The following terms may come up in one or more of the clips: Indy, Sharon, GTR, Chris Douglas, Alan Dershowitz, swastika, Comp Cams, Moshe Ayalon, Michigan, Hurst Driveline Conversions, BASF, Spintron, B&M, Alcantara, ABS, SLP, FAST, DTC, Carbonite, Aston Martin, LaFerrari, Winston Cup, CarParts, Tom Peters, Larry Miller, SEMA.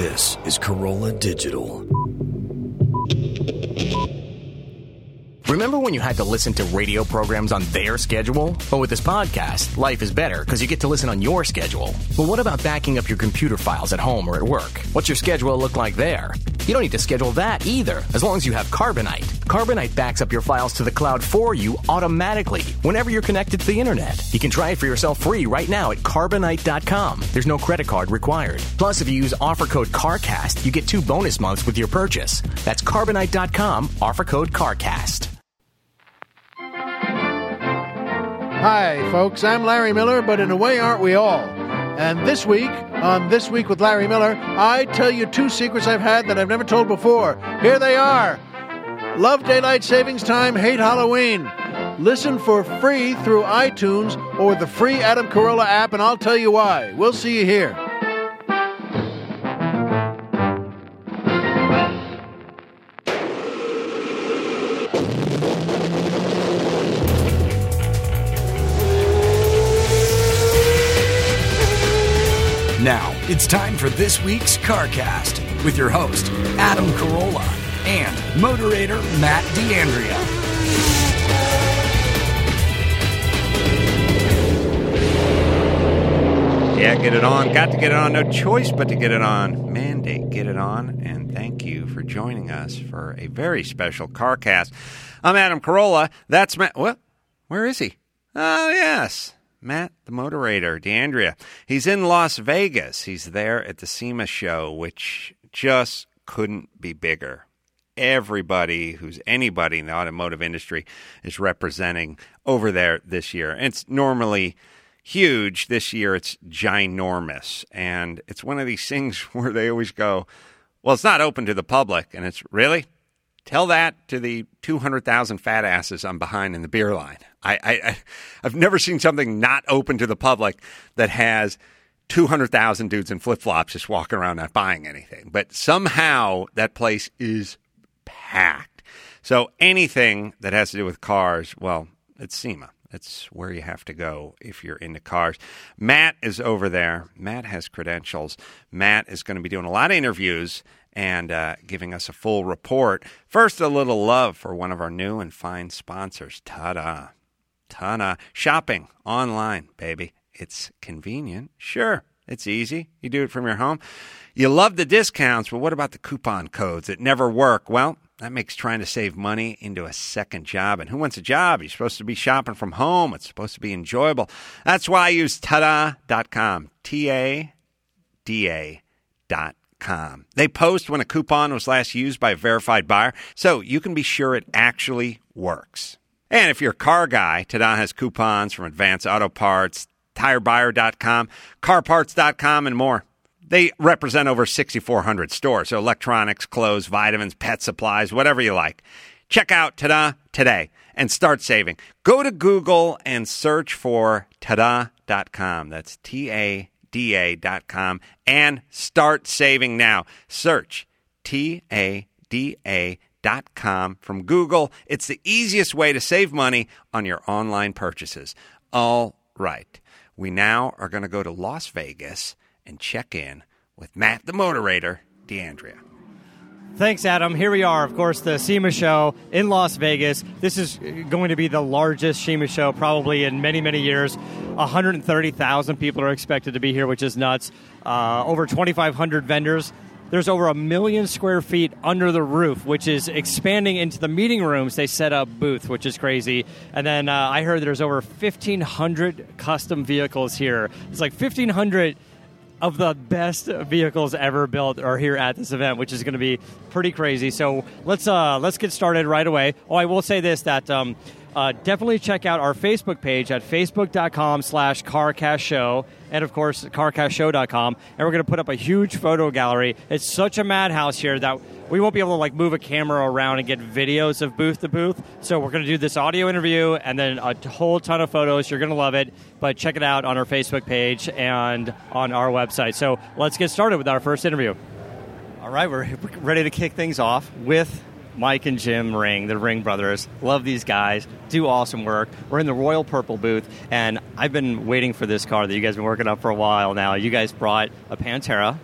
This is Corolla Digital. Remember when you had to listen to radio programs on their schedule? But with this podcast, life is better because you get to listen on your schedule. But what about backing up your computer files at home or at work? What's your schedule look like there? You don't need to schedule that either, as long as you have Carbonite. Carbonite backs up your files to the cloud for you automatically whenever you're connected to the internet. You can try it for yourself free right now at Carbonite.com. There's no credit card required. Plus, if you use offer code CARCAST, you get 2 bonus months with your purchase. That's Carbonite.com, offer code CARCAST. Hi, folks. I'm Larry Miller, but in a way, aren't we all? And this week, on This Week with Larry Miller, I tell you 2 secrets I've had that I've never told before. Here they are. Love daylight savings time, hate Halloween. Listen for free through iTunes or the free Adam Carolla app, and I'll tell you why. We'll see you here. Now, it's time for this week's CarCast with your host, Adam Carolla, and moderator, Matt D'Andrea. Yeah, get it on. Got to get it on. No choice but to get it on. Mandate, get it on. And thank you for joining us for a very special CarCast. I'm Adam Carolla. That's Matt. What? Where is he? Oh, yes. Matt, the moderator, D'Andrea. He's in Las Vegas. He's there at the SEMA show, which just couldn't be bigger. Everybody who's anybody in the automotive industry is representing over there this year. And it's normally huge. This year, it's ginormous. And it's one of these things where they always go, well, it's not open to the public. And it's really? Tell that to the 200,000 fat asses I'm behind in the beer line. I've never seen something not open to the public that has 200,000 dudes in flip-flops just walking around not buying anything. But somehow that place is packed. So anything that has to do with cars, well, it's SEMA. That's where you have to go if you're into cars. Matt is over there. Matt has credentials. Matt is going to be doing a lot of interviews and giving us a full report. First, a little love for one of our new and fine sponsors, TADA. TADA. Shopping online, baby. It's convenient. Sure, it's easy. You do it from your home. You love the discounts, but what about the coupon codes that never work? Well, that makes trying to save money into a second job. And who wants a job? You're supposed to be shopping from home. It's supposed to be enjoyable. That's why I use tada.com. TADA.com. They post when a coupon was last used by a verified buyer, so you can be sure it actually works. And if you're a car guy, Tada has coupons from Advance Auto Parts, TireBuyer.com, CarParts.com, and more. They represent over 6,400 stores, so electronics, clothes, vitamins, pet supplies, whatever you like. Check out Tada today and start saving. Go to Google and search for Tada.com. That's TADA.com and start saving now. Search TADA.com from Google. It's the easiest way to save money on your online purchases. All right. We now are going to go to Las Vegas and check in with Matt, the moderator, D'Andrea. Thanks, Adam. Here we are, of course, the SEMA show in Las Vegas. This is going to be the largest SEMA show probably in many, many years. 130,000 people are expected to be here, which is nuts. Over 2,500 vendors. There's over 1 million square feet under the roof, which is expanding into the meeting rooms. They set up booths, which is crazy. And then I heard there's over 1,500 custom vehicles here. It's like 1,500 of the best vehicles ever built are here at this event, which is going to be pretty crazy. So let's get started right away. Oh, I will say this, that definitely check out our Facebook page at facebook.com/CarCastShow and, of course, CarCastShow.com. And we're going to put up a huge photo gallery. It's such a madhouse here that we won't be able to, like, move a camera around and get videos of booth to booth. So we're going to do this audio interview and then a whole ton of photos. You're going to love it. But check it out on our Facebook page and on our website. So let's get started with our first interview. All right, we're ready to kick things off with Mike and Jim Ring, the Ring brothers. Love these guys. Do awesome work. We're in the Royal Purple booth, and I've been waiting for this car that you guys have been working on for a while now. You guys brought a Pantera,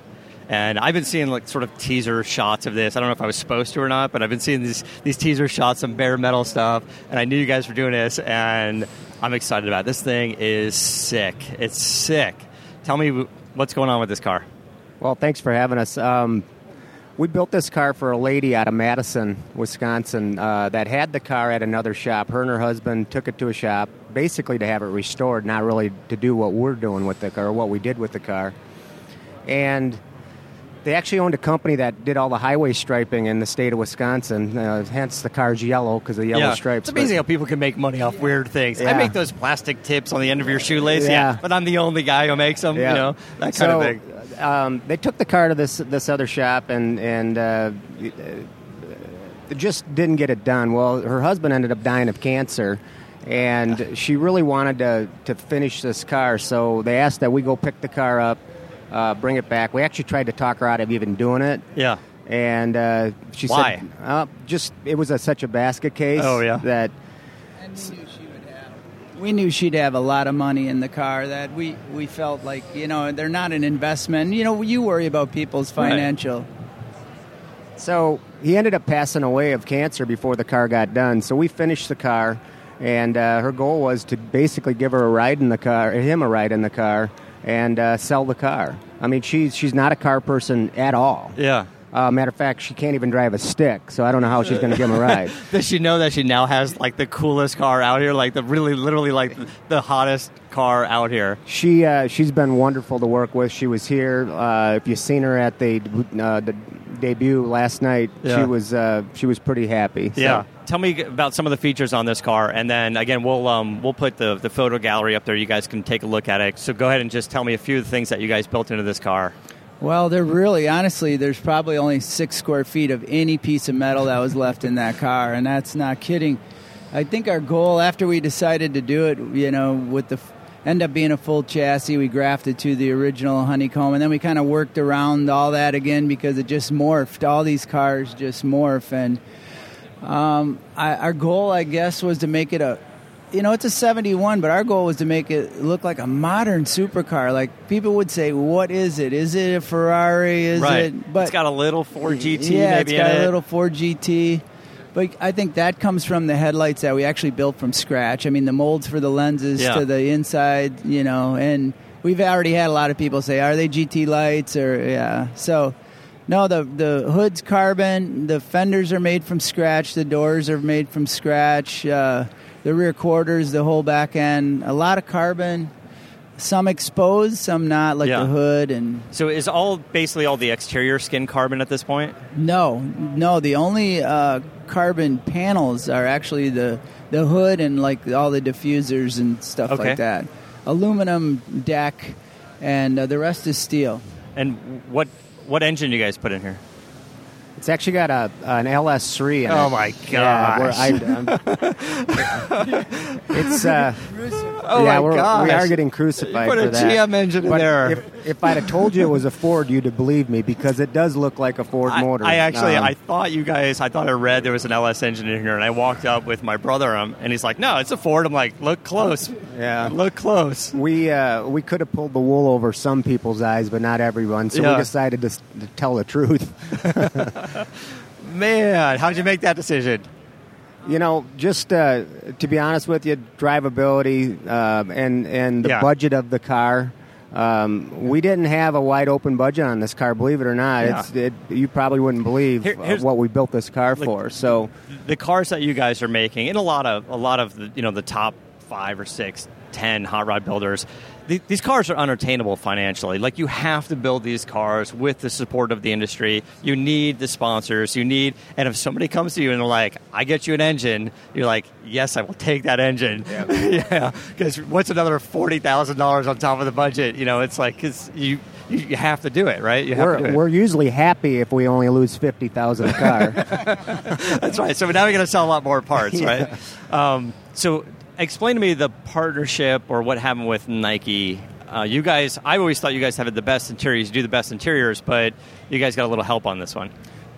And I've been seeing like sort of teaser shots of this. I don't know if I was supposed to or not, but I've been seeing these teaser shots, some bare metal stuff, and I knew you guys were doing this, and I'm excited about it. This thing is sick. It's sick. Tell me what's going on with this car. Well, thanks for having us. We built this car for a lady out of Madison, Wisconsin, that had the car at another shop. Her and her husband took it to a shop basically to have it restored, not really to do what we're doing with the car or what we did with the car. And they actually owned a company that did all the highway striping in the state of Wisconsin, hence the car's yellow because of the yellow stripes. It's amazing how people can make money off weird things. Yeah. I make those plastic tips on the end of your shoelace, but I'm the only guy who makes them, you know, that kind of thing. They took the car to this other shop and just didn't get it done. Well, her husband ended up dying of cancer, and she really wanted to finish this car, so they asked that we go pick the car up, bring it back. We actually tried to talk her out of even doing it. Yeah. And she said, just it was such a basket case. Oh, yeah. That and we knew she'd have a lot of money in the car that we felt like, you know, they're not an investment. You know, you worry about people's financial. Right. So he ended up passing away of cancer before the car got done. So we finished the car, and her goal was to basically give her a ride in the car, him a ride in the car, and sell the car. I mean, she's not a car person at all. Yeah. Matter of fact, she can't even drive a stick, so I don't know how she's going to give him a ride. Does she know that she now has, like, the coolest car out here? Like, the hottest car out here? She's been wonderful to work with. She was here. If you've seen her at the debut last night, she was pretty happy. So. Yeah. Tell me about some of the features on this car, and then, again, we'll put the photo gallery up there. You guys can take a look at it. So go ahead and just tell me a few of the things that you guys built into this car. Well, there's probably only 6 square feet of any piece of metal that was left in that car, and that's not kidding. I think our goal, after we decided to do it, you know, with the end up being a full chassis, we grafted to the original honeycomb, and then we kind of worked around all that again because it just morphed. All these cars just morph, and our goal, I guess, was to make it a... You know, it's a 71, but our goal was to make it look like a modern supercar. Like, people would say, what is it? Is it a Ferrari? Is it? But it's got a little 4GT maybe in it. Yeah, it's got a little 4GT. But I think that comes from the headlights that we actually built from scratch. I mean, the molds for the lenses to the inside, you know. And we've already had a lot of people say, are they GT lights? So, no, the hood's carbon. The fenders are made from scratch. The doors are made from scratch. The rear quarters, the whole back end, a lot of carbon, some exposed, some not, like the hood. And so is basically all the exterior skin carbon at this point? No. The only carbon panels are actually the hood and like all the diffusers and stuff like that. Aluminum deck, and the rest is steel. And what engine do you guys put in here? It's actually got an LS3 in it. Oh, my gosh. We are getting crucified for that. You put a GM engine in there. If I'd have told you it was a Ford, you'd have believed me, because it does look like a Ford motor. I thought I read there was an LS engine in here, and I walked up with my brother, and he's like, no, it's a Ford. I'm like, look close. Yeah. Look close. We could have pulled the wool over some people's eyes, but not everyone, so we decided to tell the truth. Man, how'd you make that decision? You know, just to be honest with you, drivability and the budget of the car. We didn't have a wide open budget on this car, believe it or not. Yeah. You probably wouldn't believe what we built this car for. So the cars that you guys are making, and a lot of the, you know, the top 5 or 6, 10 hot rod builders, these cars are unattainable financially. Like, you have to build these cars with the support of the industry. You need the sponsors. And if somebody comes to you and they're like, I get you an engine, you're like, yes, I will take that engine. Yeah. Because what's another $40,000 on top of the budget? You know, it's like, because you have to do it, right? We're usually happy if we only lose $50,000 a car. That's right. So now we're going to sell a lot more parts, right? Explain to me the partnership or what happened with Nike. You guys, I always thought you guys had the best interiors, do the best interiors, but you guys got a little help on this one.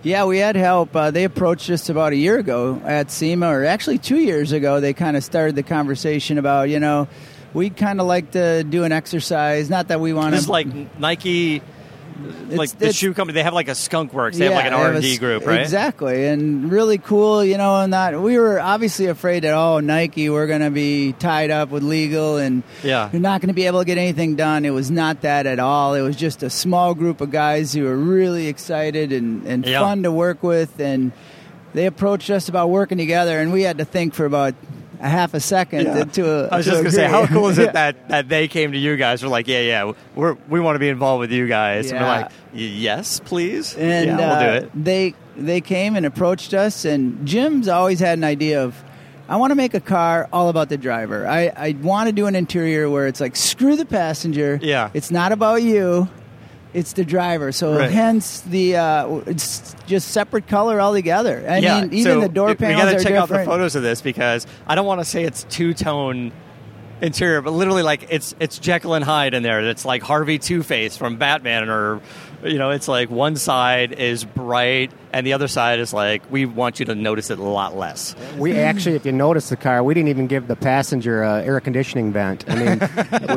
Yeah, we had help. They approached us about a year ago at SEMA, or actually 2 years ago. They kind of started the conversation about, you know, we'd kind of like to do an exercise. Not that we want to... This is like Nike... like the shoe company, they have like a Skunk Works. They have like an R&D group, right? Exactly. And really cool, you know, and that we were obviously afraid that, oh, Nike, we're going to be tied up with legal and you're not going to be able to get anything done. It was not that at all. It was just a small group of guys who were really excited and fun to work with. And they approached us about working together, and we had to think for about a half a second I was just going to say, how cool is it that they came to you guys? We're like, we want to be involved with you guys. Yeah. And we're like, yes, please. And we'll do it. They came and approached us, and Jim's always had an idea of, I want to make a car all about the driver. I want to do an interior where it's like, screw the passenger. Yeah. It's not about you. It's the driver. So hence the it's just separate color altogether. I mean, even so the door panels are different. We got to check out the photos of this because I don't want to say it's two-tone interior, but literally like it's Jekyll and Hyde in there. It's like Harvey Two-Face from Batman, or it's like one side is bright and the other side is like, we want you to notice it a lot less. We actually, if you notice the car, we didn't even give the passenger an air conditioning vent. I mean,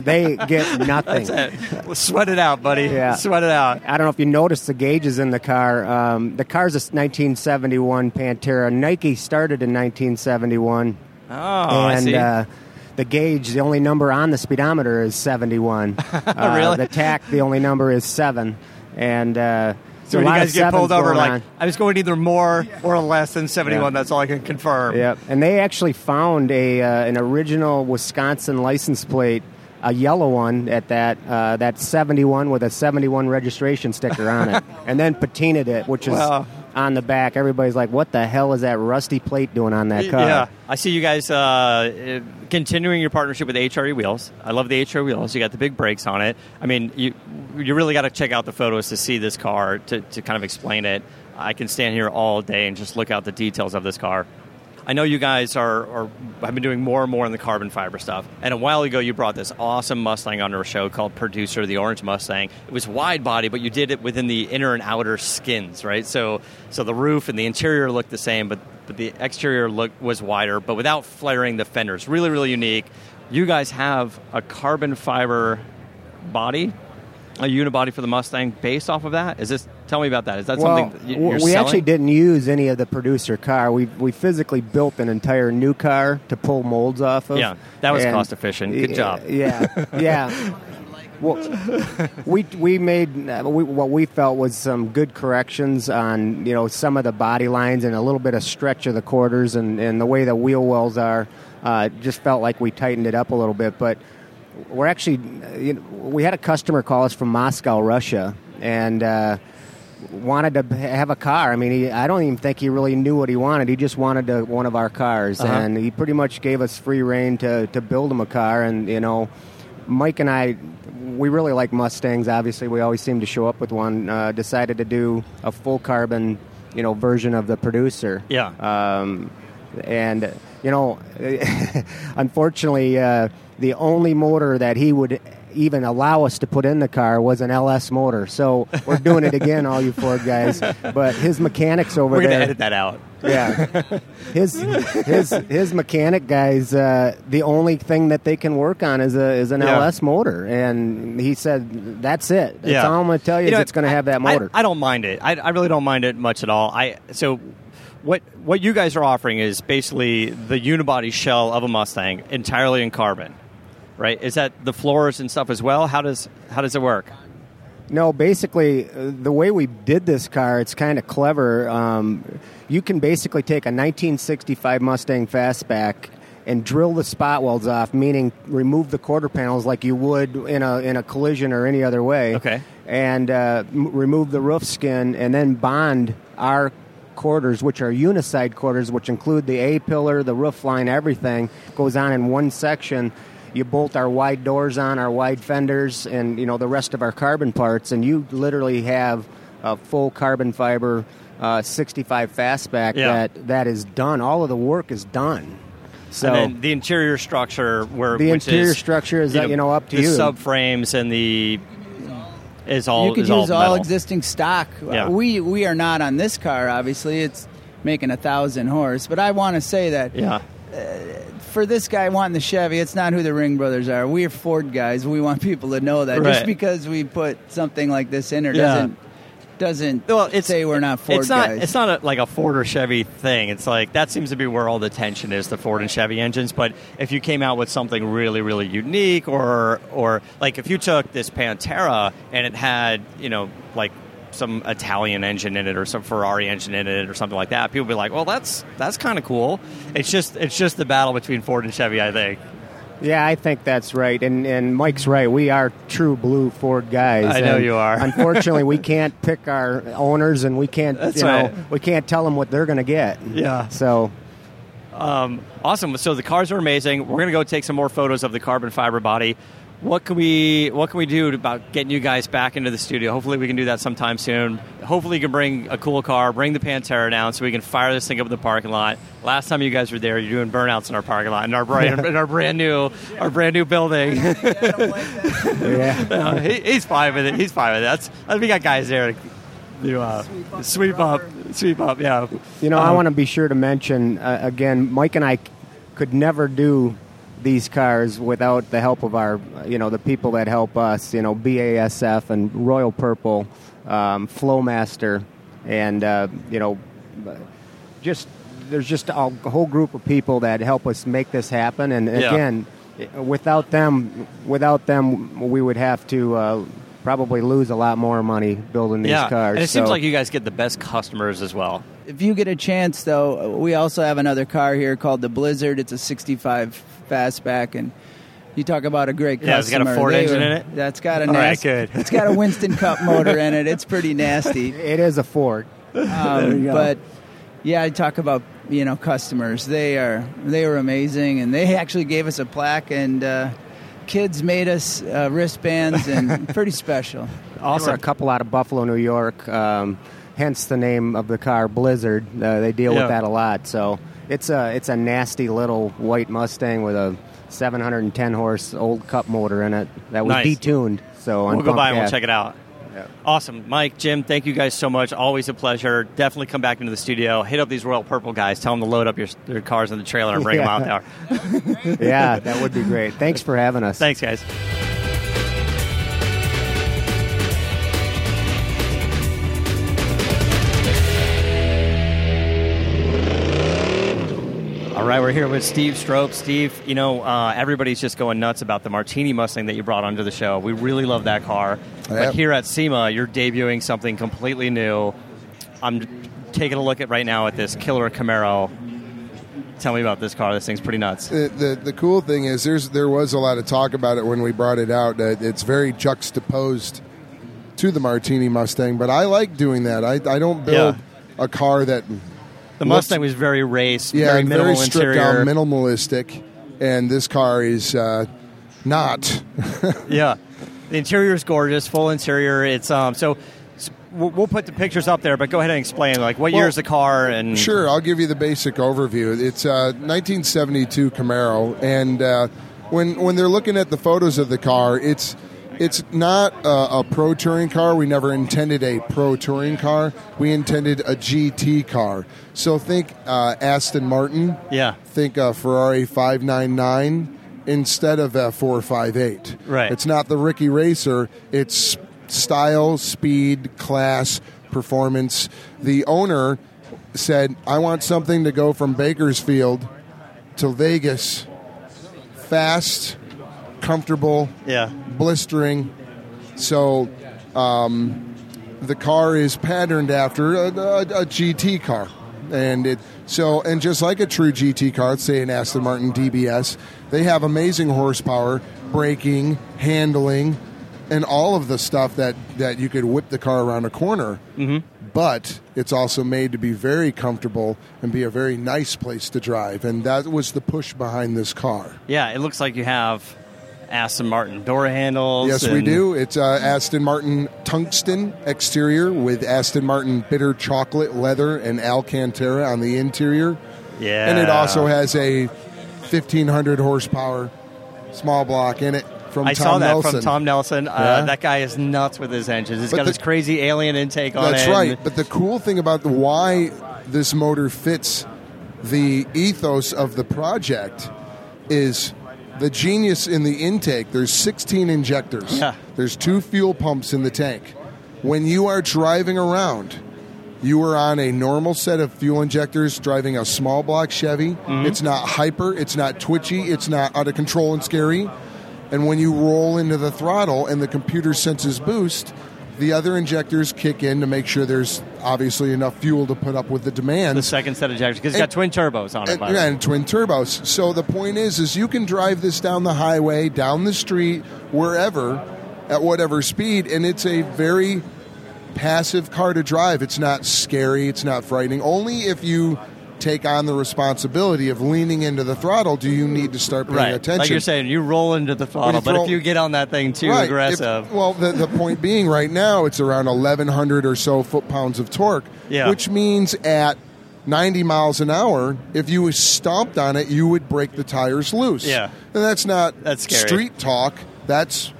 they get nothing. That's it. Well, sweat it out, buddy. Yeah. Sweat it out. I don't know if you noticed the gauges in the car. The car's a 1971 Pantera. Nike started in 1971. Oh, I see. The gauge, the only number on the speedometer is 71. Really? The tach, the only number is 7. And so when you guys get pulled over, like, I was going either more or less than 71. Yeah. That's all I can confirm. Yep. And they actually found an original Wisconsin license plate, a yellow one at that, that 71 with a 71 registration sticker on it, and then patinaed it, which is... Wow. On the back, everybody's like, what the hell is that rusty plate doing on that car? Yeah, I see you guys continuing your partnership with HRE wheels. I love the HRE wheels. You got the big brakes on it. I mean, you really got to check out the photos to see this car, to kind of explain it. I can stand here all day and just look out the details of this car. I know you guys have been doing more and more in the carbon fiber stuff. And a while ago, you brought this awesome Mustang onto our show called Producer, the Orange Mustang. It was wide body, but you did it within the inner and outer skins, right? So the roof and the interior looked the same, but the exterior was wider, but without flaring the fenders. Really, really unique. You guys have a carbon fiber body, a unibody for the Mustang based off of that? Is this... Tell me about that. Is that something that you're selling? Actually didn't use any of the Producer car. We physically built an entire new car to pull molds off of. Yeah, that was cost efficient. Good job. Yeah, yeah. Well, we made what we felt was some good corrections on some of the body lines and a little bit of stretch of the quarters and the way the wheel wells are. Just felt like we tightened it up a little bit, but we're actually we had a customer call us from Moscow, Russia, and. Wanted to have a car. I mean, I don't even think he really knew what he wanted. He just wanted one of our cars, and he pretty much gave us free rein to build him a car. And, Mike and I, we really like Mustangs, obviously. We always seem to show up with one. Decided to do a full carbon, version of the Producer. Yeah. And, unfortunately, the only motor that he would... even allow us to put in the car was an LS motor. So we're doing it again, all you Ford guys. But his mechanics over there... We're going to edit that out. Yeah. His mechanic guys, the only thing that they can work on is an LS motor. And he said, that's it. That's all I'm going to tell you is it's going to have that motor. I don't mind it. I really don't mind it much at all. So... What you guys are offering is basically the unibody shell of a Mustang entirely in carbon, right? Is that the floors and stuff as well? How does it work? No, basically, the way we did this car, it's kind of clever. You can basically take a 1965 Mustang Fastback and drill the spot welds off, meaning remove the quarter panels like you would in a collision or any other way. Okay. And remove the roof skin and then bond our quarters, which are uniside quarters, which include the A-pillar, the roof line, everything goes on in one section. You bolt our wide doors on, our wide fenders, and the rest of our carbon parts, and you literally have a full carbon fiber 65 Fastback that is done. All of the work is done. So and then the interior structure, is up to you. The subframes and the... you could use all existing stock. Yeah. We are not on this car, obviously. It's making 1,000 horse, but I want to say that for this guy wanting the Chevy, it's not who the Ring brothers are. We're Ford guys. We want people to know that. Right. Just because we put something like this in there doesn't say we're not Ford guys. It's not like a Ford or Chevy thing. It's like that seems to be where all the attention is, the Ford and Chevy engines. But if you came out with something really, really unique or like if you took this Pantera and it had, you know, like some Italian engine in it or some Ferrari engine in it or something like that, people would be like, well, that's kind of cool. It's just the battle between Ford and Chevy, I think. Yeah, I think that's right. And Mike's right. We are true blue Ford guys. I know you are. Unfortunately, we can't pick our owners and we can't we can't tell them what they're going to get. Yeah. So awesome. So the cars are amazing. We're going to go take some more photos of the carbon fiber body. What can we do about getting you guys back into the studio? Hopefully we can do that sometime soon. Hopefully you can bring a cool car, bring the Pantera down so we can fire this thing up in the parking lot. Last time you guys were there, you're doing burnouts in our parking lot in our brand new building. Yeah, I don't like that. Yeah. No, he's fine with it. He's fine with it. We got guys there to sweep up. Yeah. You know, I want to be sure to mention again, Mike and I could never do these cars without the help of our, you know, the people that help us, you know, BASF and Royal Purple, Flowmaster, and, you know, just there's just a whole group of people that help us make this happen. And again, without them, we would have to probably lose a lot more money building these cars. And it seems like you guys get the best customers as well. If you get a chance, though, we also have another car here called the Blizzard. It's a 65 fastback, and you talk about a great customer. Yeah, it's got a Ford engine in it? That's got a nasty. All right, good. It's got a Winston Cup motor in it. It's pretty nasty. It is a Ford. There you go. But, yeah, I talk about, you know, customers. They were amazing, and they actually gave us a plaque, and kids made us wristbands, and pretty special. Also, a couple out of Buffalo, New York, hence the name of the car, Blizzard. They deal with that a lot. So it's a nasty little white Mustang with a 710 horse old cup motor in it that was detuned. So we'll go by and we'll check it out. Yeah. Awesome. Mike, Jim, thank you guys so much. Always a pleasure. Definitely come back into the studio. Hit up these Royal Purple guys. Tell them to load up their cars in the trailer and bring them out there. Yeah, that would be great. Thanks for having us. Thanks, guys. All right, we're here with Steve Strope. Steve, you know, everybody's just going nuts about the Martini Mustang that you brought onto the show. We really love that car. Yep. But here at SEMA, you're debuting something completely new. I'm taking a look at right now at this killer Camaro. Tell me about this car. This thing's pretty nuts. The cool thing is there was a lot of talk about it when we brought it out. It's very juxtaposed to the Martini Mustang, but I like doing that. I don't build a car that... The Mustang was very race, very minimal very stripped interior. Down, minimalistic, and this car is not. Yeah, the interior is gorgeous, full interior. It's so we'll put the pictures up there, but go ahead and explain like what year is the car and. Sure, I'll give you the basic overview. It's a 1972 Camaro, and when they're looking at the photos of the car, it's not a pro touring car. We never intended a pro touring car. We intended a GT car. So think Aston Martin. Yeah. Think a Ferrari 599 instead of a 458. Right. It's not the Ricky Racer. It's style, speed, class, performance. The owner said, "I want something to go from Bakersfield to Vegas, fast, comfortable, blistering." So the car is patterned after a GT car, and just like a true GT car, say an Aston Martin DBS, they have amazing horsepower, braking, handling, and all of the stuff that you could whip the car around a corner. Mm-hmm. But it's also made to be very comfortable and be a very nice place to drive, and that was the push behind this car. Yeah, it looks like you have Aston Martin door handles. Yes, we do. It's Aston Martin tungsten exterior with Aston Martin bitter chocolate leather and Alcantara on the interior. Yeah. And it also has a 1,500 horsepower small block in it from Tom Nelson. I saw that from Tom Nelson. That guy is nuts with his engines. He's got this crazy alien intake on it. That's right. But the cool thing about why this motor fits the ethos of the project is the genius in the intake. There's 16 injectors. Yeah. There's 2 fuel pumps in the tank. When you are driving around, you are on a normal set of fuel injectors driving a small block Chevy. Mm-hmm. It's not hyper. It's not twitchy. It's not out of control and scary. And when you roll into the throttle and the computer senses boost, the other injectors kick in to make sure there's obviously enough fuel to put up with the demand. The second set of injectors, because it's got twin turbos on it. Yeah, and twin turbos. So the point is you can drive this down the highway, down the street, wherever, at whatever speed, and it's a very passive car to drive. It's not scary. It's not frightening. Only if you take on the responsibility of leaning into the throttle do you need to start paying attention. Like you're saying, you roll into the throttle, but if you get on that thing too aggressive. The point being right now it's around 1,100 or so foot-pounds of torque, which means at 90 miles an hour, if you stomped on it, you would break the tires loose. Yeah. And that's scary. Street talk. That's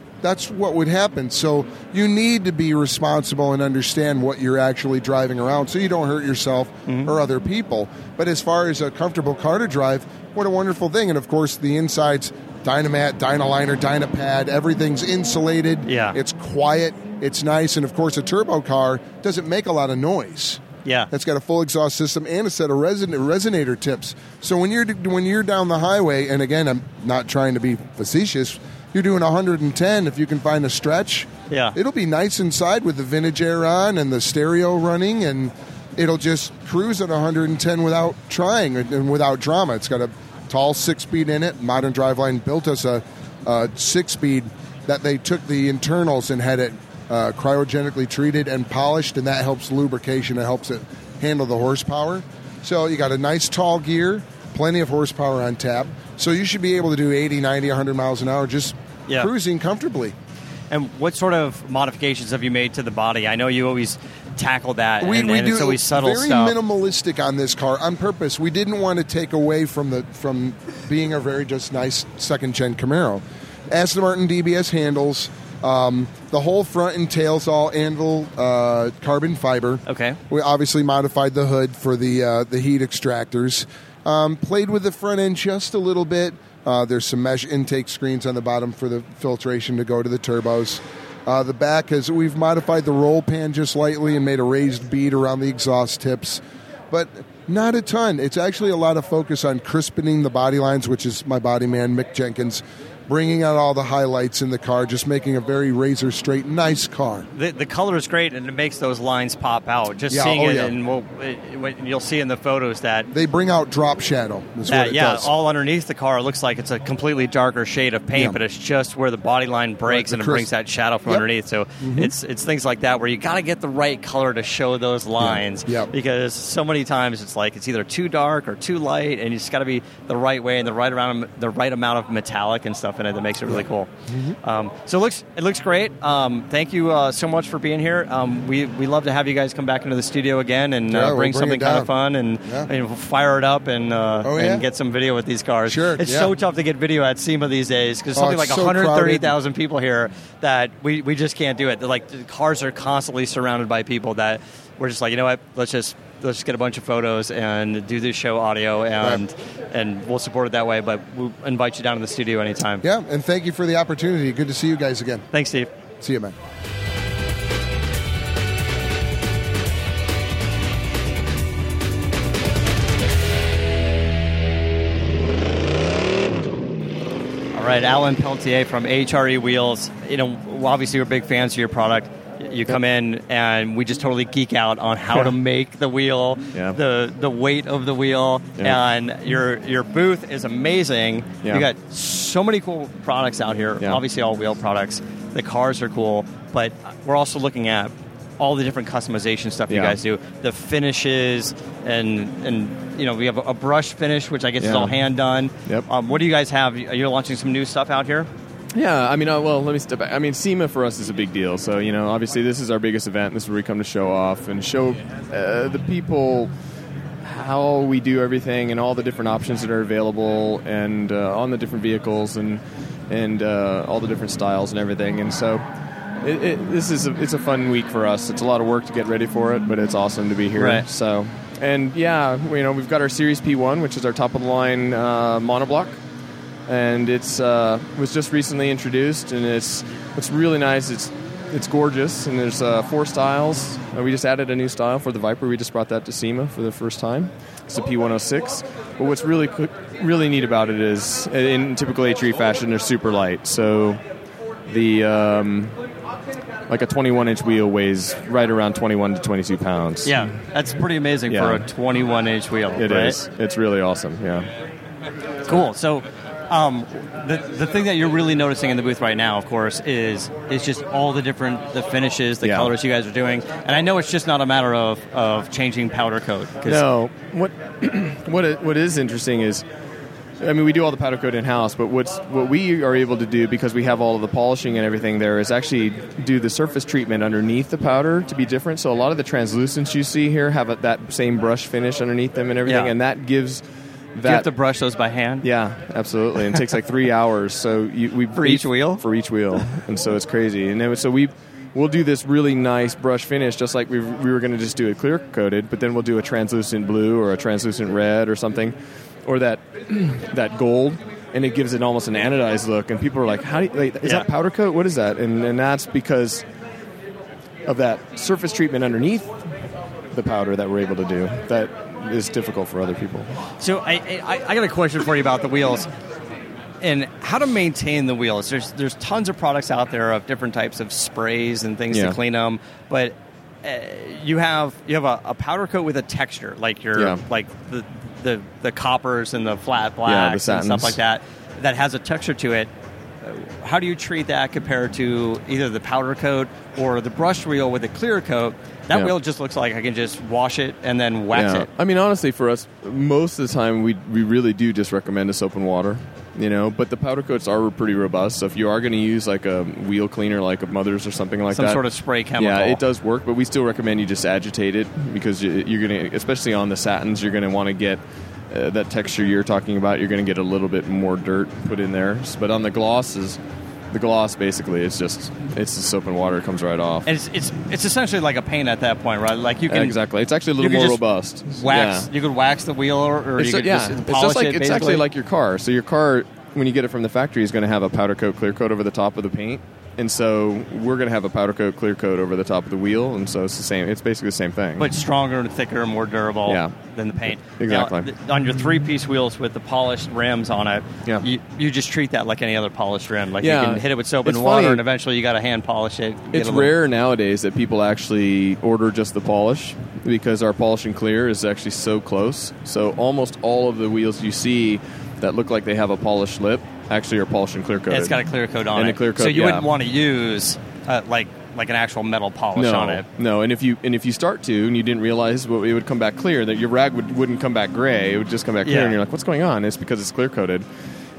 what would happen. So you need to be responsible and understand what you're actually driving around so you don't hurt yourself or other people. But as far as a comfortable car to drive, what a wonderful thing. And, of course, the inside's Dynamat, Dynaliner, Dynapad. Everything's insulated. Yeah. It's quiet. It's nice. And, of course, a turbo car doesn't make a lot of noise. Yeah. That's got a full exhaust system and a set of resonator tips. So when you're down the highway, and, again, I'm not trying to be facetious, you're doing 110 if you can find a stretch. Yeah. It'll be nice inside with the vintage air on and the stereo running, and it'll just cruise at 110 without trying and without drama. It's got a tall 6-speed in it. Modern Driveline built us a 6-speed that they took the internals and had it cryogenically treated and polished, and that helps lubrication. It helps it handle the horsepower. So you got a nice tall gear, plenty of horsepower on tap. So you should be able to do 80, 90, 100 miles an hour just cruising comfortably. And what sort of modifications have you made to the body? I know you always tackle that, we do, it's always subtle stuff. Very minimalistic on this car on purpose. We didn't want to take away from being a very just nice second-gen Camaro. Aston Martin DBS handles. The whole front and tail's all anvil carbon fiber. Okay. We obviously modified the hood for the heat extractors. Played with the front end just a little bit. There's some mesh intake screens on the bottom for the filtration to go to the turbos. The back we've modified the roll pan just lightly and made a raised bead around the exhaust tips, but not a ton. It's actually a lot of focus on crispening the body lines, which is my body man, Mick Jenkins, bringing out all the highlights in the car, just making a very razor-straight, nice car. The color is great, and it makes those lines pop out. Just and you'll see in the photos that... They bring out drop shadow, is what it does. All underneath the car, it looks like it's a completely darker shade of paint, but it's just where the body line breaks, and it brings that shadow from underneath. So it's things like that where you got to get the right color to show those lines, because so many times it's like it's either too dark or too light, and you just got to be the right way and the right amount of metallic and stuff in it that makes it really cool. So it looks great. Thank you so much for being here. We love to have you guys come back into the studio again and bring something kind of fun and we'll fire it up and get some video with these cars. Sure, it's so tough to get video at SEMA these days because something like 130,000 people here that we just can't do it. They're like the cars are constantly surrounded by people that we're just like, you know what, let's just get a bunch of photos and do this show audio, and we'll support it that way. But we'll invite you down to the studio anytime. Yeah, and thank you for the opportunity. Good to see you guys again. Thanks, Steve. See you, man. All right, Alan Peltier from HRE Wheels. You know, obviously we're big fans of your product. You come in, and we just totally geek out on how to make the wheel, the weight of the wheel, and your booth is amazing. Yeah. You got so many cool products out here, obviously all wheel products. The cars are cool, but we're also looking at all the different customization stuff you guys do, the finishes, and you know we have a brush finish, which I guess is all hand done. Yep. What do you guys have? You're launching some new stuff out here? Yeah, I mean, let me step back. I mean, SEMA for us is a big deal. So, you know, obviously this is our biggest event. This is where we come to show off and show the people how we do everything and all the different options that are available and on the different vehicles and all the different styles and everything. And so it's a fun week for us. It's a lot of work to get ready for it, but it's awesome to be here. Right. So, and, yeah, you know, we've got our Series P1, which is our top-of-the-line monoblock. and it's was just recently introduced, and it's really nice. It's gorgeous, and there's four styles. We just added a new style for the Viper. We just brought that to SEMA for the first time. It's a P106. But what's really neat about it is, in typical HRE fashion, they're super light. So the like a 21-inch wheel weighs right around 21 to 22 pounds. Yeah, that's pretty amazing for a 21-inch wheel, right? It is. It's really awesome, yeah. Cool. So the thing that you're really noticing in the booth right now, of course, is just all the different finishes, the colors you guys are doing. And I know it's just not a matter of changing powder coat. No. What is interesting is, I mean, we do all the powder coat in-house, but what we are able to do, because we have all of the polishing and everything there, is actually do the surface treatment underneath the powder to be different. So a lot of the translucents you see here have that same brush finish underneath them and everything, and that gives... Do you have to brush those by hand? Yeah, absolutely. And it takes like 3 hours. So for each wheel? For each wheel. And so it's crazy. And then, so we'll do this really nice brush finish, just like we were going to just do it clear-coated, but then we'll do a translucent blue or a translucent red or something, or that gold, and it gives it almost an anodized look. And people are like, "How do you, like, is that powder coat? What is that?" And that's because of that surface treatment underneath the powder that we're able to do. That is difficult for other people. So I got a question for you about the wheels and how to maintain the wheels. There's tons of products out there of different types of sprays and things to clean them, but you have a powder coat with a texture like your like the coppers and the flat blacks and stuff like that has a texture to it. How do you treat that compared to either the powder coat or the brush wheel with a clear coat? That wheel just looks like I can just wash it and then wax it. I mean, honestly, for us, most of the time, we really do just recommend a soap and water, you know. But the powder coats are pretty robust, so if you are going to use like a wheel cleaner like a Mother's or something like some sort of spray chemical. Yeah, it does work, but we still recommend you just agitate it because you're going to, especially on the satins, you're going to want to get... that texture you're talking about, you're going to get a little bit more dirt put in there. But on the glosses, the gloss basically it's the soap and water. It comes right off. And it's essentially like a paint at that point, right? Like you can exactly. It's actually a little more robust. Wax. Yeah. You could wax the wheel, or you could just polish it. Basically. It's actually like your car. So your car, when you get it from the factory, is going to have a powder coat, clear coat over the top of the paint. And so we're going to have a powder coat, clear coat over the top of the wheel, and so it's the same. It's basically the same thing, but stronger and thicker and more durable than the paint. Exactly. Now, on your three-piece wheels with the polished rims on it, you just treat that like any other polished rim. Like you can hit it with soap and water, and eventually you got to hand polish it. It's rare nowadays that people actually order just the polish because our polish and clear is actually so close. So almost all of the wheels you see that look like they have a polished lip actually are polished and clear coated. It's got a clear coat on it. A clear coat, so you wouldn't want to use like an actual metal polish on it. No, and if you start to and you didn't realize it would come back clear, that your rag wouldn't come back gray. It would just come back clear, and you're like, "What's going on?" It's because it's clear coated,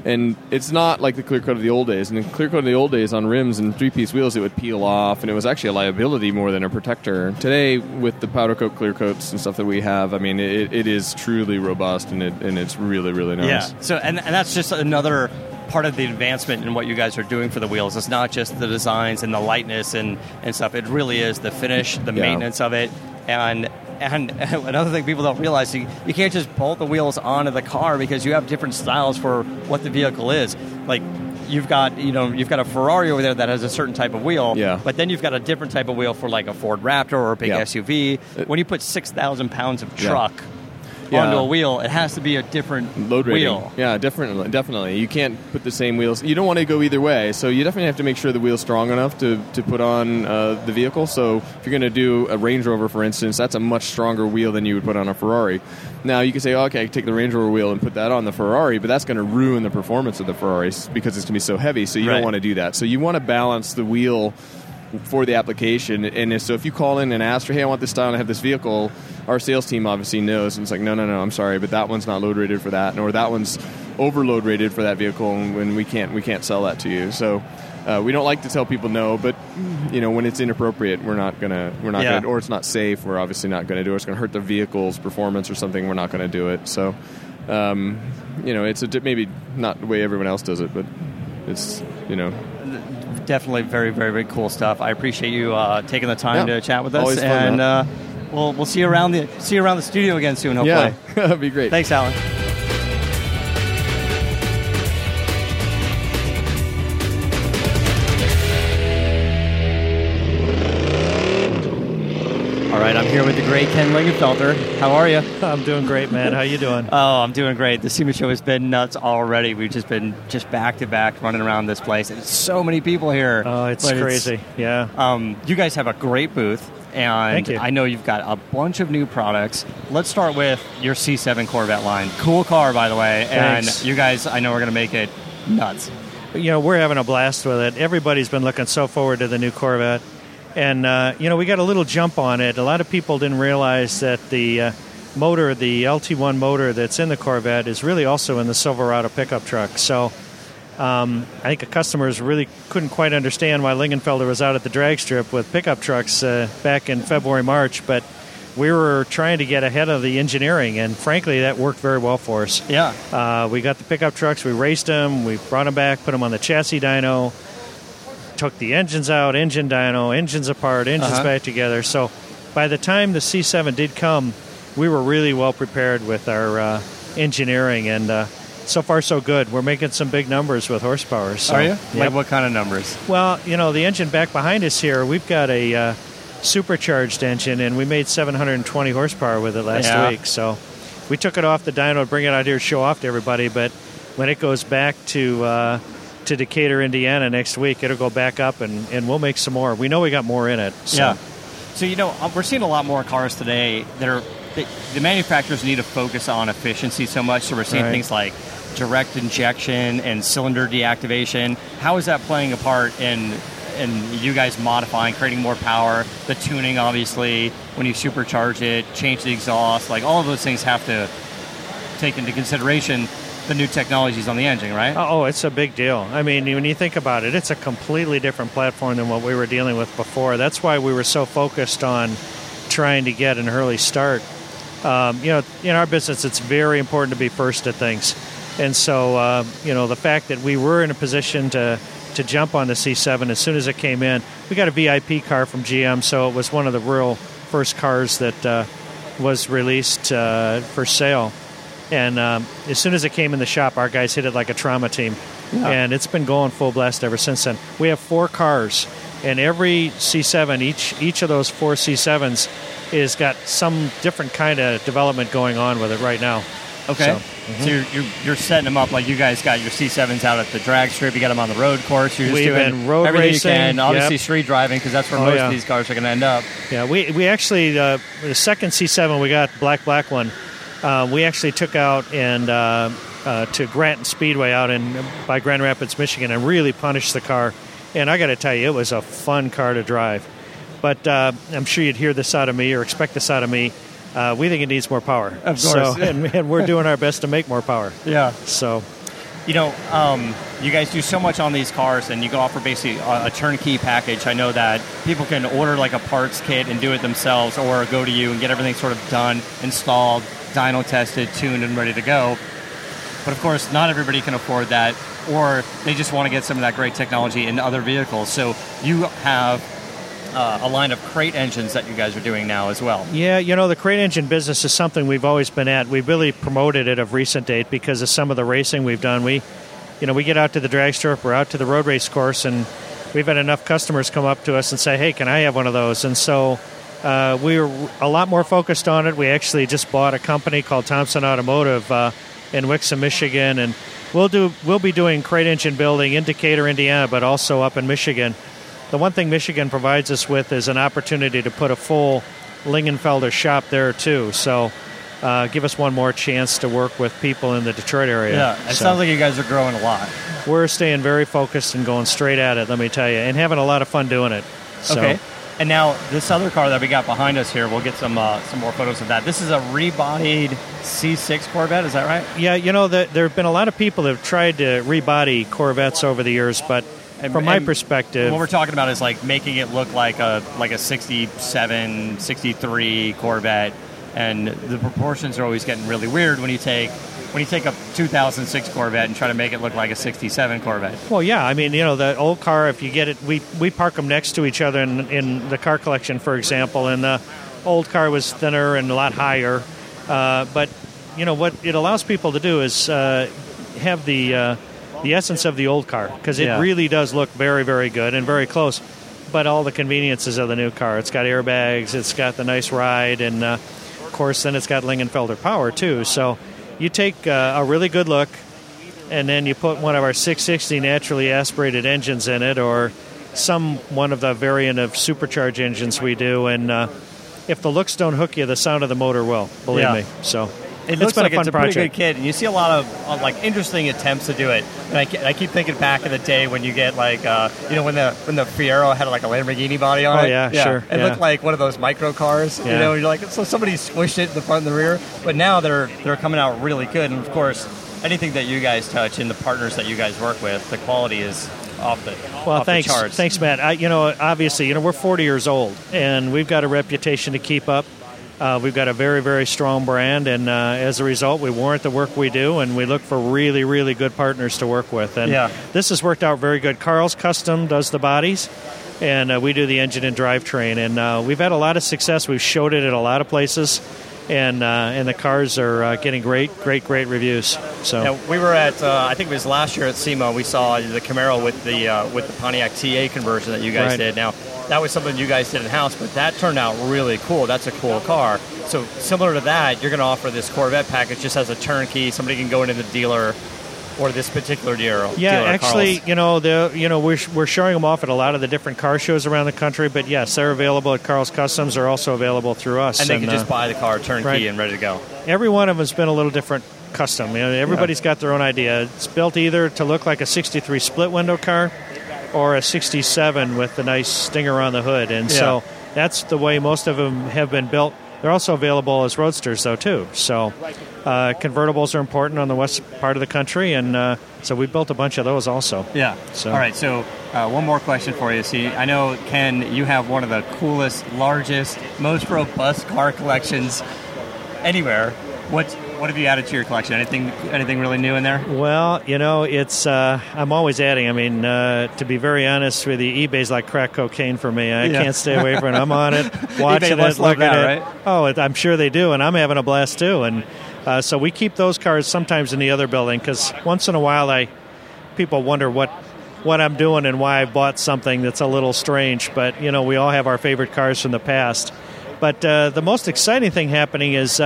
and it's not like the clear coat of the old days. And the clear coat of the old days on rims and three-piece wheels, it would peel off, and it was actually a liability more than a protector. Today, with the powder coat, clear coats, and stuff that we have, I mean, it is truly robust, and it's really, really nice. Yeah. So, and that's just another part of the advancement in what you guys are doing for the wheels. It's not just the designs and the lightness and stuff. It really is the finish, the maintenance of it. And another thing people don't realize, you can't just bolt the wheels onto the car because you have different styles for what the vehicle is. Like you've got a Ferrari over there that has a certain type of wheel, but then you've got a different type of wheel for like a Ford Raptor or a big SUV. When you put 6,000 pounds of truck onto a wheel, it has to be a different load rating. Wheel. Yeah, definitely. You can't put the same wheels. You don't want to go either way, so you definitely have to make sure the wheel's strong enough to put on the vehicle. So if you're going to do a Range Rover, for instance, that's a much stronger wheel than you would put on a Ferrari. Now, you can say, oh, okay, take the Range Rover wheel and put that on the Ferrari, but that's going to ruin the performance of the Ferrari because it's going to be so heavy, so you don't want to do that. So you want to balance the wheel for the application, and so if you call in and ask for, hey, I want this style and I have this vehicle, our sales team obviously knows, and it's like, no, I'm sorry, but that one's not load rated for that, or that one's overload rated for that vehicle, and we can't sell that to you. So we don't like to tell people no, but you know, when it's inappropriate, we're not gonna, or it's not safe, we're obviously not gonna do it. Or it's gonna hurt the vehicle's performance or something, we're not gonna do it. So you know, it's maybe not the way everyone else does it, but it's, you know. Definitely very, very, very cool stuff. I appreciate you taking the time to chat with us. Always fun, and we'll see you around the studio again soon, hopefully. Yeah, that'd be great. Thanks, Alan. here with the great Ken Lingenfelter. How are you? I'm doing great, man. How you doing? Oh, I'm doing great. The SEMA show has been nuts already. We've just been back to back running around this place. There's so many people here. Oh, it's crazy. Yeah. You guys have a great booth. And I know you've got a bunch of new products. Let's start with your C7 Corvette line. Cool car, by the way. Thanks. And you guys, I know, are going to make it nuts. You know, we're having a blast with it. Everybody's been looking so forward to the new Corvette. And, you know, we got a little jump on it. A lot of people didn't realize that the motor, the LT1 motor that's in the Corvette, is really also in the Silverado pickup truck. So I think the customers really couldn't quite understand why Lingenfelter was out at the drag strip with pickup trucks back in February, March, but we were trying to get ahead of the engineering, and frankly, that worked very well for us. Yeah. We got the pickup trucks, we raced them, we brought them back, put them on the chassis dyno, took the engines out, engine dyno, engines apart, engines back together. So by the time the C7 did come, we were really well prepared with our engineering, and so far, so good. We're making some big numbers with horsepower. So, are you? Yep. Like what kind of numbers? Well, you know, the engine back behind us here, we've got a supercharged engine, and we made 720 horsepower with it last week. So we took it off the dyno, bring it out here, show off to everybody. But when it goes back to Decatur, Indiana next week, it'll go back up, and we'll make some more. We know we got more in it. So. Yeah. So, you know, we're seeing a lot more cars today that are the manufacturers need to focus on efficiency so much. So we're seeing things like direct injection and cylinder deactivation. How is that playing a part in you guys modifying, creating more power, the tuning, obviously, when you supercharge it, change the exhaust, like all of those things have to take into consideration the new technologies on the engine, right? Oh, it's a big deal. I mean, when you think about it, it's a completely different platform than what we were dealing with before. That's why we were so focused on trying to get an early start. You know, in our business, it's very important to be first at things. And so, you know, the fact that we were in a position to jump on the C7 as soon as it came in, we got a VIP car from GM, so it was one of the real first cars that was released for sale. And as soon as it came in the shop, our guys hit it like a trauma team. Yeah. And it's been going full blast ever since then. We have four cars, and every C7, each of those four C7s has got some different kind of development going on with it right now. Okay. So, so you're setting them up like you guys got your C7s out at the drag strip. You got them on the road course. You're just doing road everything racing, you can. Obviously street driving, because that's where most of these cars are going to end up. Yeah, we actually, the second C7 we got, black one, we actually took out and to Granton Speedway out by Grand Rapids, Michigan, and really punished the car. And I got to tell you, it was a fun car to drive. But I'm sure you'd hear this out of me or expect this out of me. We think it needs more power. Of course. So, and we're doing our best to make more power. Yeah. So, you know, you guys do so much on these cars, and you can offer basically a turnkey package. I know that people can order like a parts kit and do it themselves, or go to you and get everything sort of done, installed, dyno tested, tuned, and ready to go. But of course, not everybody can afford that, or they just want to get some of that great technology in other vehicles. So you have a line of crate engines that you guys are doing now as well. Yeah, you know, the crate engine business is something we've always been at. We've really promoted it of recent date because of some of the racing we've done. We get out to the drag strip, we're out to the road race course, and we've had enough customers come up to us and say, hey, can I have one of those? And so we were a lot more focused on it. We actually just bought a company called Thompson Automotive in Wixom, Michigan, and we'll be doing crate engine building in Decatur, Indiana, but also up in Michigan. The one thing Michigan provides us with is an opportunity to put a full Lingenfelter shop there, too. So give us one more chance to work with people in the Detroit area. Yeah, it sounds like you guys are growing a lot. We're staying very focused and going straight at it, let me tell you, and having a lot of fun doing it. So. Okay. And now this other car that we got behind us here, we'll get some more photos of that. This is a rebodied C6 Corvette, is that right? Yeah, you know, there have been a lot of people that have tried to rebody Corvettes over the years, but from my perspective, what we're talking about is like making it look like a 67, 63 Corvette, and the proportions are always getting really weird when you take a 2006 Corvette and try to make it look like a 67 Corvette. Well, yeah, I mean, you know, the old car, if you get it, we park them next to each other in the car collection, for example, and the old car was thinner and a lot higher, but you know what it allows people to do is have the essence of the old car, because it really does look very, very good and very close. but all the conveniences of the new car. It's got airbags, it's got the nice ride, and of course then it's got Lingenfelter power too. So you take a really good look, and then you put one of our 660 naturally aspirated engines in it, or some one of the variant of supercharged engines we do, and if the looks don't hook you, the sound of the motor will, believe me. So it looks like it's a pretty good kit, and you see a lot of like interesting attempts to do it. And I keep thinking back in the day when you get like when the Fiero had like a Lamborghini body on it. It looked like one of those micro cars. Yeah. You know, you're like, so somebody squished it in the front and the rear. But now they're coming out really good, and of course, anything that you guys touch and the partners that you guys work with, the quality is off the charts. Thanks, Matt. Obviously, we're 40 years old, and we've got a reputation to keep up. We've got a very, very strong brand, and as a result, we warrant the work we do, and we look for really, really good partners to work with. And this has worked out very good. Carl's Custom does the bodies, and we do the engine and drivetrain. And we've had a lot of success. We've showed it at a lot of places, and the cars are getting great reviews. So we were at I think it was last year at SEMA. We saw the Camaro with the Pontiac TA conversion that you guys did. Now that was something you guys did in house, but that turned out really cool. That's a cool car. So similar to that, you're going to offer this Corvette package just as a turnkey. Somebody can go into the dealer or this particular dealer. Yeah, actually, Carl's. We're showing them off at a lot of the different car shows around the country. But yes, they're available at Carl's Customs. They're also available through us, and they can just buy the car turnkey and ready to go. Every one of them has been a little different custom. Everybody's got their own idea. It's built either to look like a 63 split window car or a 67 with the nice stinger on the hood. And so that's the way most of them have been built. They're also available as roadsters, though, too. So convertibles are important on the west part of the country, and so we built a bunch of those also. Yeah. So. All right, so one more question for you. See, I know, Ken, you have one of the coolest, largest, most robust car collections anywhere. What have you added to your collection? Anything really new in there? Well, it's I'm always adding. I mean, to be very honest with you, eBay's like crack cocaine for me. I can't stay away from it. I'm on it, watching it, looking at it. Right? Oh, I'm sure they do, and I'm having a blast too. And so we keep those cars sometimes in the other building because once in a while, people wonder what I'm doing and why I bought something that's a little strange. But we all have our favorite cars from the past. But the most exciting thing happening is.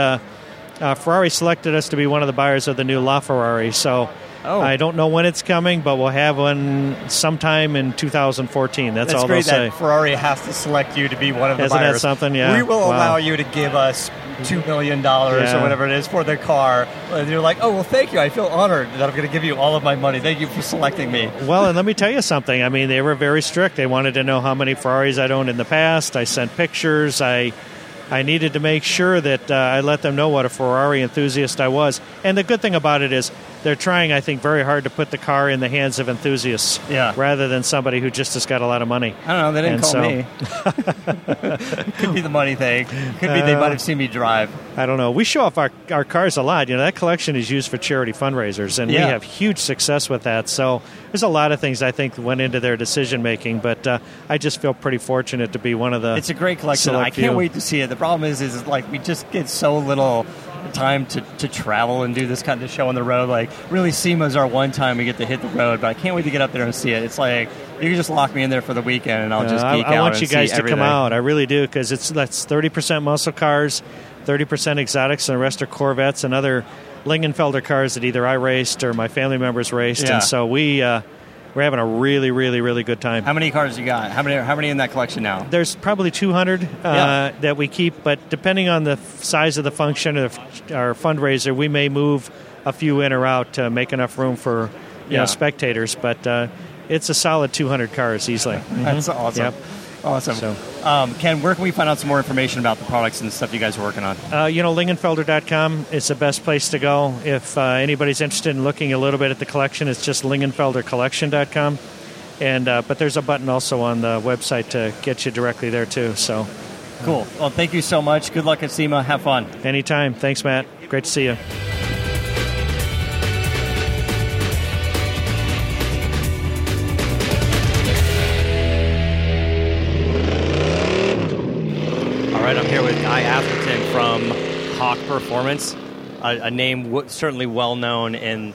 Ferrari selected us to be one of the buyers of the new LaFerrari, so I don't know when it's coming, but we'll have one sometime in 2014. That's all they'll say. That's great that Ferrari has to select you to be one of the buyers. Isn't that something? Yeah. We will allow you to give us $2 million or whatever it is for the car. And you're like, oh, well, thank you. I feel honored that I'm going to give you all of my money. Thank you for selecting me. Well, and let me tell you something. I mean, they were very strict. They wanted to know how many Ferraris I'd owned in the past. I sent pictures. I needed to make sure that I let them know what a Ferrari enthusiast I was. And the good thing about it is they're trying, I think, very hard to put the car in the hands of enthusiasts rather than somebody who just has got a lot of money. I don't know. They didn't call me. Could be the money thing. Could be they might have seen me drive. I don't know. We show off our cars a lot. That collection is used for charity fundraisers, and we have huge success with that. So there's a lot of things I think went into their decision-making, but I just feel pretty fortunate to be one of the It's a great collection. I can't wait to see it. The problem is like we just get so little time to travel and do this kind of show on the road. Like, really, SEMA's our one time we get to hit the road, but I can't wait to get up there and see it. It's like, you can just lock me in there for the weekend, and I'll just geek out. I want you guys to come out. I really do, because that's 30% muscle cars, 30% exotics, and the rest are Corvettes and other Lingenfelter cars that either I raced or my family members raced. Yeah. And so we're having a really, really, really good time. How many cars you got? How many in that collection now? There's probably 200 that we keep, but depending on the size of the function or our fundraiser, we may move a few in or out to make enough room for spectators. But it's a solid 200 cars easily. Mm-hmm. That's awesome. Yep. Awesome. So, Ken, where can we find out some more information about the products and the stuff you guys are working on? Lingenfelter.com is the best place to go. If anybody's interested in looking a little bit at the collection, it's just lingenfeltercollection.com. And, but there's a button also on the website to get you directly there, too. So, cool. Well, thank you so much. Good luck at SEMA. Have fun. Anytime. Thanks, Matt. Great to see you. Hawk Performance, a name certainly well known in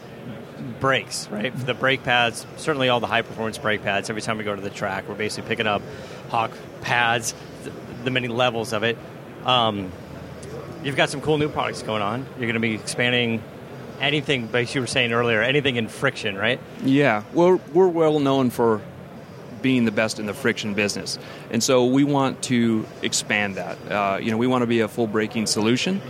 brakes, right? The brake pads, certainly all the high-performance brake pads. Every time we go to the track, we're basically picking up Hawk pads, the many levels of it. You've got some cool new products going on. You're going to be expanding anything, like you were saying earlier, anything in friction, right? Yeah. We're well known for being the best in the friction business. And so we want to expand that. We want to be a full braking solution.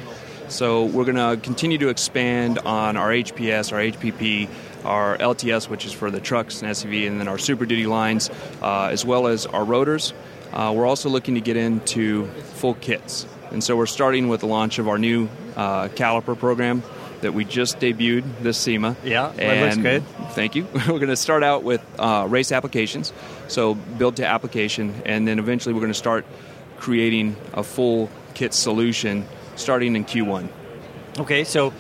So we're going to continue to expand on our HPS, our HPP, our LTS, which is for the trucks and SUV, and then our Super Duty lines, as well as our rotors. We're also looking to get into full kits. And so we're starting with the launch of our new caliper program that we just debuted this SEMA. Yeah, that looks good. Thank you. We're going to start out with race applications, so build to application, and then eventually we're going to start creating a full kit solution starting in Q1. Okay, so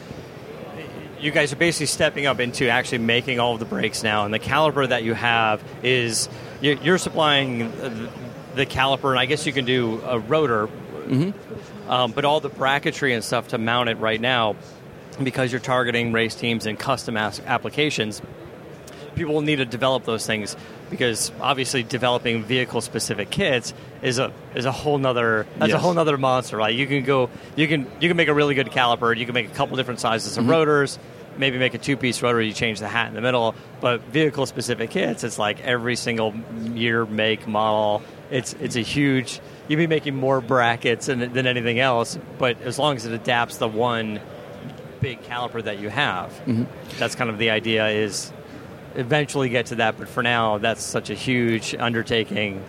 you guys are basically stepping up into actually making all of the brakes now, and the caliper that you have is, you're supplying the caliper, and I guess you can do a rotor, mm-hmm. But all the bracketry and stuff to mount it right now, because you're targeting race teams and custom applications, people will need to develop those things, because obviously developing vehicle-specific kits is a whole nother a whole nother monster, right? You can make a really good caliper, you can make a couple different sizes of mm-hmm. rotors, maybe make a two-piece rotor, you change the hat in the middle, but vehicle-specific kits, it's like every single year, make, model. It's a huge. You'd be making more brackets than anything else, but as long as it adapts the one big caliper that you have, mm-hmm. that's kind of the idea, is eventually get to that, but for now that's such a huge undertaking.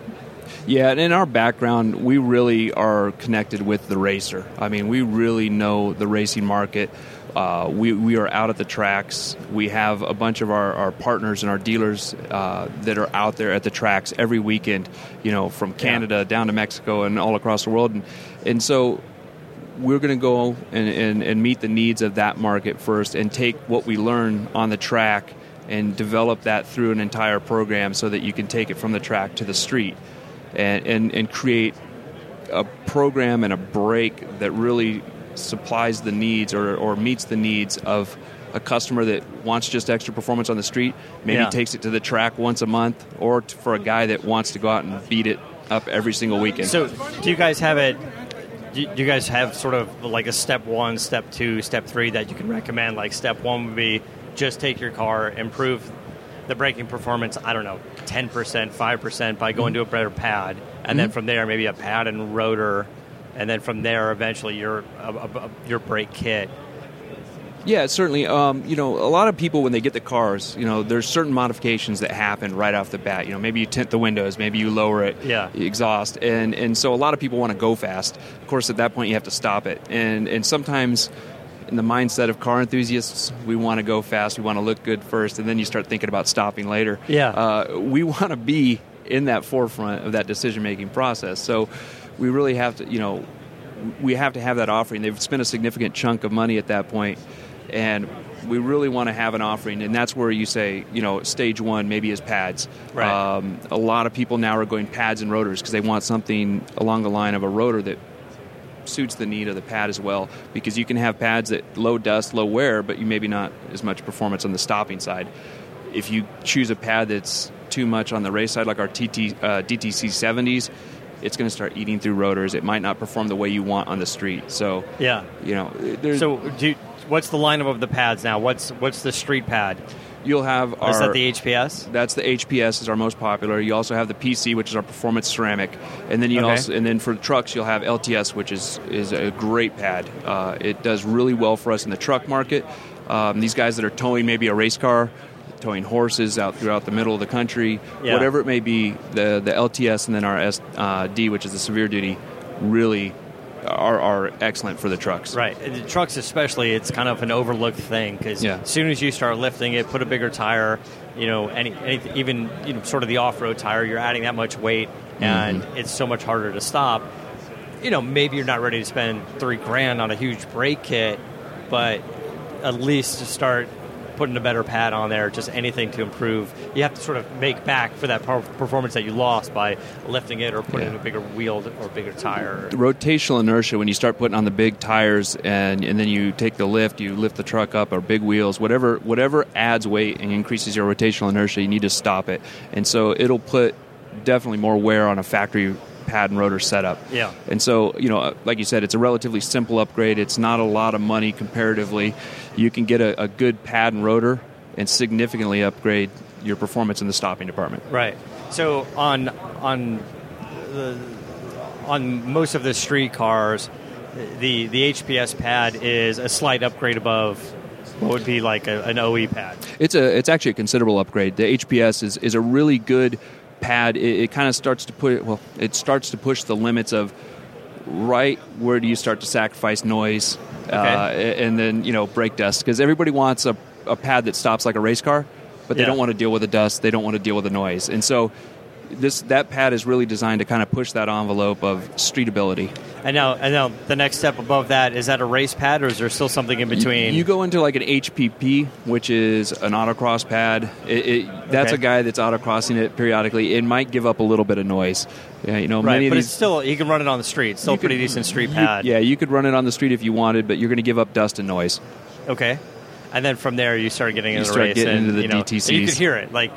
Yeah, and in our background we really are connected with the racer. I mean, we really know the racing market. We are out at the tracks. We have a bunch of our partners and our dealers that are out there at the tracks every weekend, from Canada down to Mexico and all across the world, and so we're going to go and meet the needs of that market first, and take what we learn on the track and develop that through an entire program, so that you can take it from the track to the street and create a program and a brake that really supplies the needs or meets the needs of a customer that wants just extra performance on the street, maybe takes it to the track once a month, or for a guy that wants to go out and beat it up every single weekend. So do you guys have it... You guys have sort of like a step one, step two, step three that you can recommend? Like step one would be just take your car, improve the braking performance, 10%, 5% by going to a better pad. And then from there, maybe a pad and rotor. And then from there, eventually, your brake kit. Yeah, certainly. A lot of people, when they get the cars, there's certain modifications that happen right off the bat. Maybe you tint the windows, maybe you lower it, exhaust. And so a lot of people want to go fast. Of course, at that point, you have to stop it. And sometimes in the mindset of car enthusiasts, we want to go fast, we want to look good first, and then you start thinking about stopping later. Yeah. We want to be in that forefront of that decision-making process. So we really have to, we have to have that offering. They've spent a significant chunk of money at that point, and we really want to have an offering, and that's where you say, stage one maybe is pads. Right. A lot of people now are going pads and rotors because they want something along the line of a rotor that suits the need of the pad as well, because you can have pads that low dust, low wear, but you maybe not as much performance on the stopping side. If you choose a pad that's too much on the race side, like our DTC 70s, it's going to start eating through rotors. It might not perform the way you want on the street. So, what's the lineup of the pads now? What's the street pad? You'll have our... Is that the HPS? That's the HPS, is our most popular. You also have the PC, which is our performance ceramic. And then then for trucks, you'll have LTS, which is a great pad. It does really well for us in the truck market. These guys that are towing maybe a race car, towing horses out throughout the middle of the country, whatever it may be, the LTS and then our SD, which is the severe duty, really... are excellent for the trucks. Right. The trucks especially, it's kind of an overlooked thing, because as soon as you start lifting it, put a bigger tire, sort of the off-road tire, you're adding that much weight, and it's so much harder to stop. Maybe you're not ready to spend $3,000 on a huge brake kit, but at least to start putting a better pad on there, just anything to improve. You have to sort of make back for that performance that you lost by lifting it or putting in a bigger wheel or bigger tire. The rotational inertia, when you start putting on the big tires and then you take the lift, you lift the truck up or big wheels, whatever adds weight and increases your rotational inertia, you need to stop it. And so it'll put definitely more wear on a factory pad and rotor setup. Yeah. And so, you know, like you said, it's a relatively simple upgrade. It's not a lot of money comparatively. You can get a good pad and rotor and significantly upgrade your performance in the stopping department. Right. So on most of the street cars, the HPS pad is a slight upgrade above what would be like an OE pad. It's actually a considerable upgrade. The HPS is a really good pad. It kind of starts to push the limits of right where do you start to sacrifice noise, and then, you know, brake dust, because everybody wants a pad that stops like a race car, but they don't want to deal with the dust, they don't want to deal with the noise, and so that pad is really designed to kind of push that envelope of streetability. And now the next step above that, is that a race pad, or is there still something in between? You go into like an HPP, which is an autocross pad. That's a guy that's autocrossing it periodically. It might give up a little bit of noise. Yeah, you know, right, many but of these, it's still, you can run it on the street. It's still a pretty decent street pad. Yeah, you could run it on the street if you wanted, but you're going to give up dust and noise. Okay. And then from there, you start getting into the race. Into the DTCs. You could hear it. Like,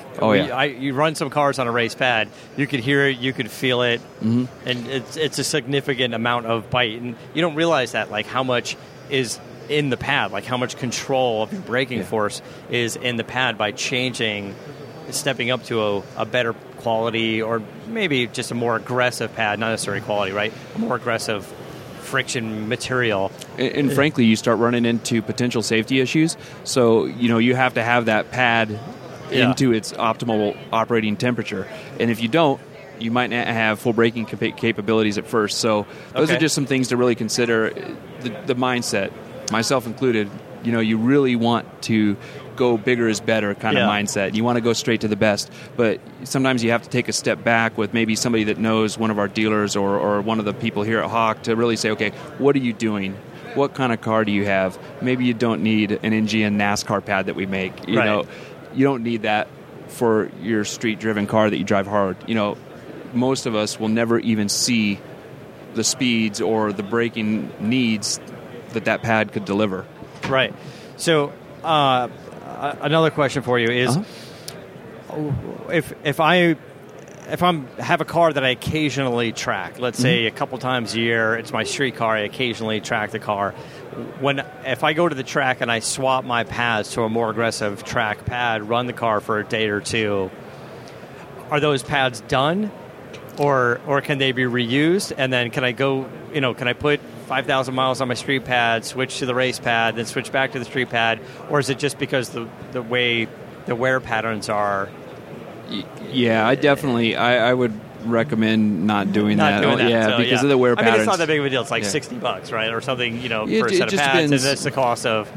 you run some cars on a race pad. You could hear it. You could feel it. Mm-hmm. And it's a significant amount of bite. And you don't realize that, like, how much is in the pad. Like, how much control of your braking force is in the pad by stepping up to a better quality, or maybe just a more aggressive pad. Not necessarily quality, right? A more aggressive friction material. And frankly, you start running into potential safety issues. So, you know, you have to have that pad into its optimal operating temperature. And if you don't, you might not have full braking capabilities at first. So those are just some things to really consider. The mindset, myself included, you know, you really want to go bigger is better kind of mindset. You want to go straight to the best, but sometimes you have to take a step back with maybe somebody that knows, one of our dealers or one of the people here at Hawk, to really say, okay, what are you doing? What kind of car do you have? Maybe you don't need an NGN NASCAR pad that we make. You know, you don't need that for your street-driven car that you drive hard. You know, most of us will never even see the speeds or the braking needs that pad could deliver. Right. So, another question for you is, if I have a car that I occasionally track, let's say a couple times a year, it's my street car, I occasionally track the car. If I go to the track and I swap my pads to a more aggressive track pad, run the car for a day or two, are those pads done, or can they be reused? And then can I go, you know, can I put 5,000 miles on my street pad, switch to the race pad, then switch back to the street pad? Or is it just because the way the wear patterns are? Yeah, I would recommend not doing that. Yeah, so, because of the wear patterns. I mean, it's not that big of a deal. It's like $60, right? Or something, you know, for a set of pads. Depends. And that's the cost of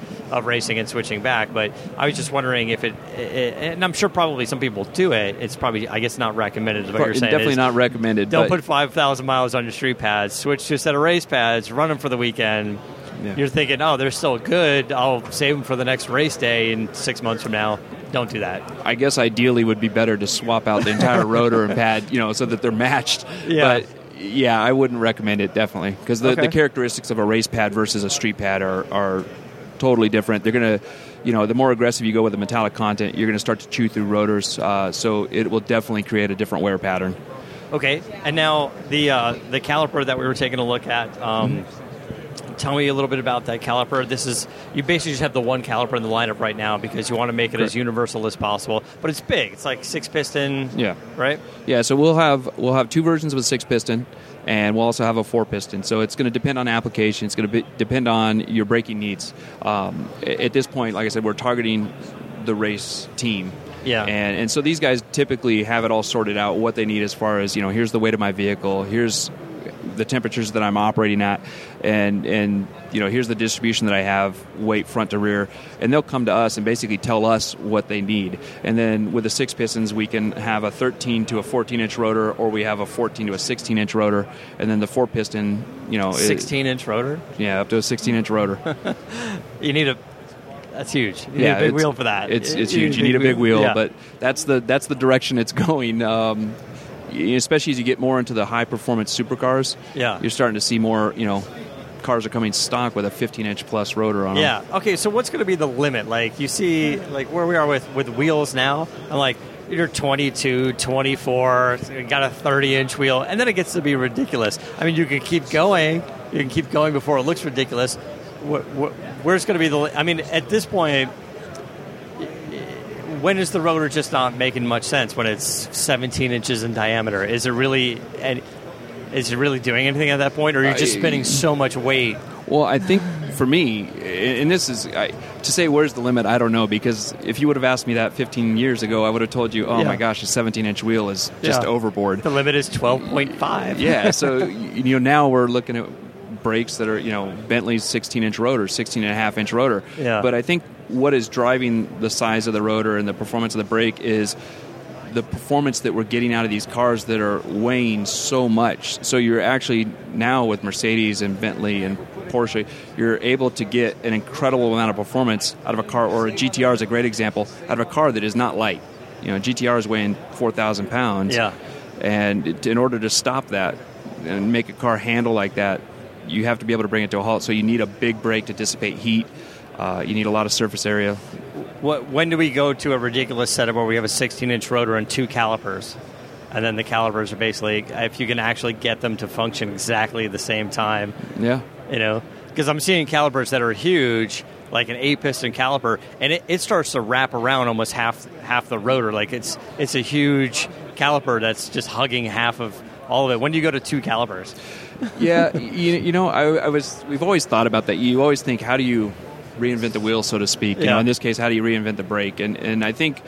racing and switching back. But I was just wondering if it, and I'm sure probably some people do it. It's probably, I guess, not recommended. Is what you're saying. Definitely not recommended. Don't put 5,000 miles on your street pads, switch to a set of race pads, run them for the weekend. Yeah. You're thinking, oh, they're still good, I'll save them for the next race day in 6 months from now. Don't do that. I guess ideally would be better to swap out the entire rotor and pad, you know, so that they're matched. Yeah. But yeah, I wouldn't recommend it, definitely, because the characteristics of a race pad versus a street pad are totally different. They're going to, you know, the more aggressive you go with the metallic content, you're going to start to chew through rotors. So it will definitely create a different wear pattern. Okay. And now the caliper that we were taking a look at. Tell me a little bit about that caliper. This is, you basically just have the one caliper in the lineup right now because you want to make it as universal as possible. But it's big. It's like 6-piston. Yeah. Right. Yeah. So we'll have two versions with 6-piston, and we'll also have a 4-piston. So it's going to depend on application. It's going to depend on your braking needs. At this point, like I said, we're targeting the race team. Yeah. And so these guys typically have it all sorted out what they need as far as, you know, here's the weight of my vehicle. Here's the temperatures that I'm operating at, and you know, here's the distribution that I have, weight front to rear, and they'll come to us and basically tell us what they need. And then with the 6 pistons, we can have a 13 to a 14-inch rotor, or we have a 14 to a 16-inch rotor, and then the 4-piston, you know, 16-inch rotor. Yeah, up to a 16-inch rotor. You need a That's huge. You need a big wheel for that. It's huge. You need a big wheel, but that's the direction it's going. Especially as you get more into the high performance supercars, you're starting to see more. Cars are coming stock with a 15-inch plus rotor on them. Yeah. Okay. So what's going to be the limit? Like you see, like where we are with wheels now. I'm like, you're 22, 24, got a 30-inch wheel, and then it gets to be ridiculous. I mean, you can keep going. You can keep going before it looks ridiculous. Where's going to be the? I mean, at this point, when is the rotor just not making much sense? When it's 17 inches in diameter, is it really? Is it really doing anything at that point, or are you just spinning so much weight? Well, I think for me, and this is, to say where's the limit, I don't know, because if you would have asked me that 15 years ago, I would have told you, my gosh, a 17-inch wheel is just overboard. The limit is 12.5. Yeah, so now we're looking at brakes that are, Bentley's 16-inch rotor, 16.5-inch rotor. Yeah. But I think what is driving the size of the rotor and the performance of the brake is the performance that we're getting out of these cars that are weighing so much. So you're actually now with Mercedes and Bentley and Porsche, you're able to get an incredible amount of performance out of a car, or a GTR is a great example, out of a car that is not light. GTR is weighing 4,000 pounds. Yeah. And in order to stop that and make a car handle like that, you have to be able to bring it to a halt. So you need a big brake to dissipate heat. You need a lot of surface area. When do we go to a ridiculous setup where we have a 16-inch rotor and two calipers, and then the calipers are basically, if you can actually get them to function exactly the same time? Yeah. Because I'm seeing calipers that are huge, like an 8-piston caliper, and it starts to wrap around almost half the rotor. Like it's a huge caliper that's just hugging half of all of it. When do you go to two calipers? Yeah, we've always thought about that. You always think, how do you reinvent the wheel, so to speak. In this case, how do you reinvent the brake? And I think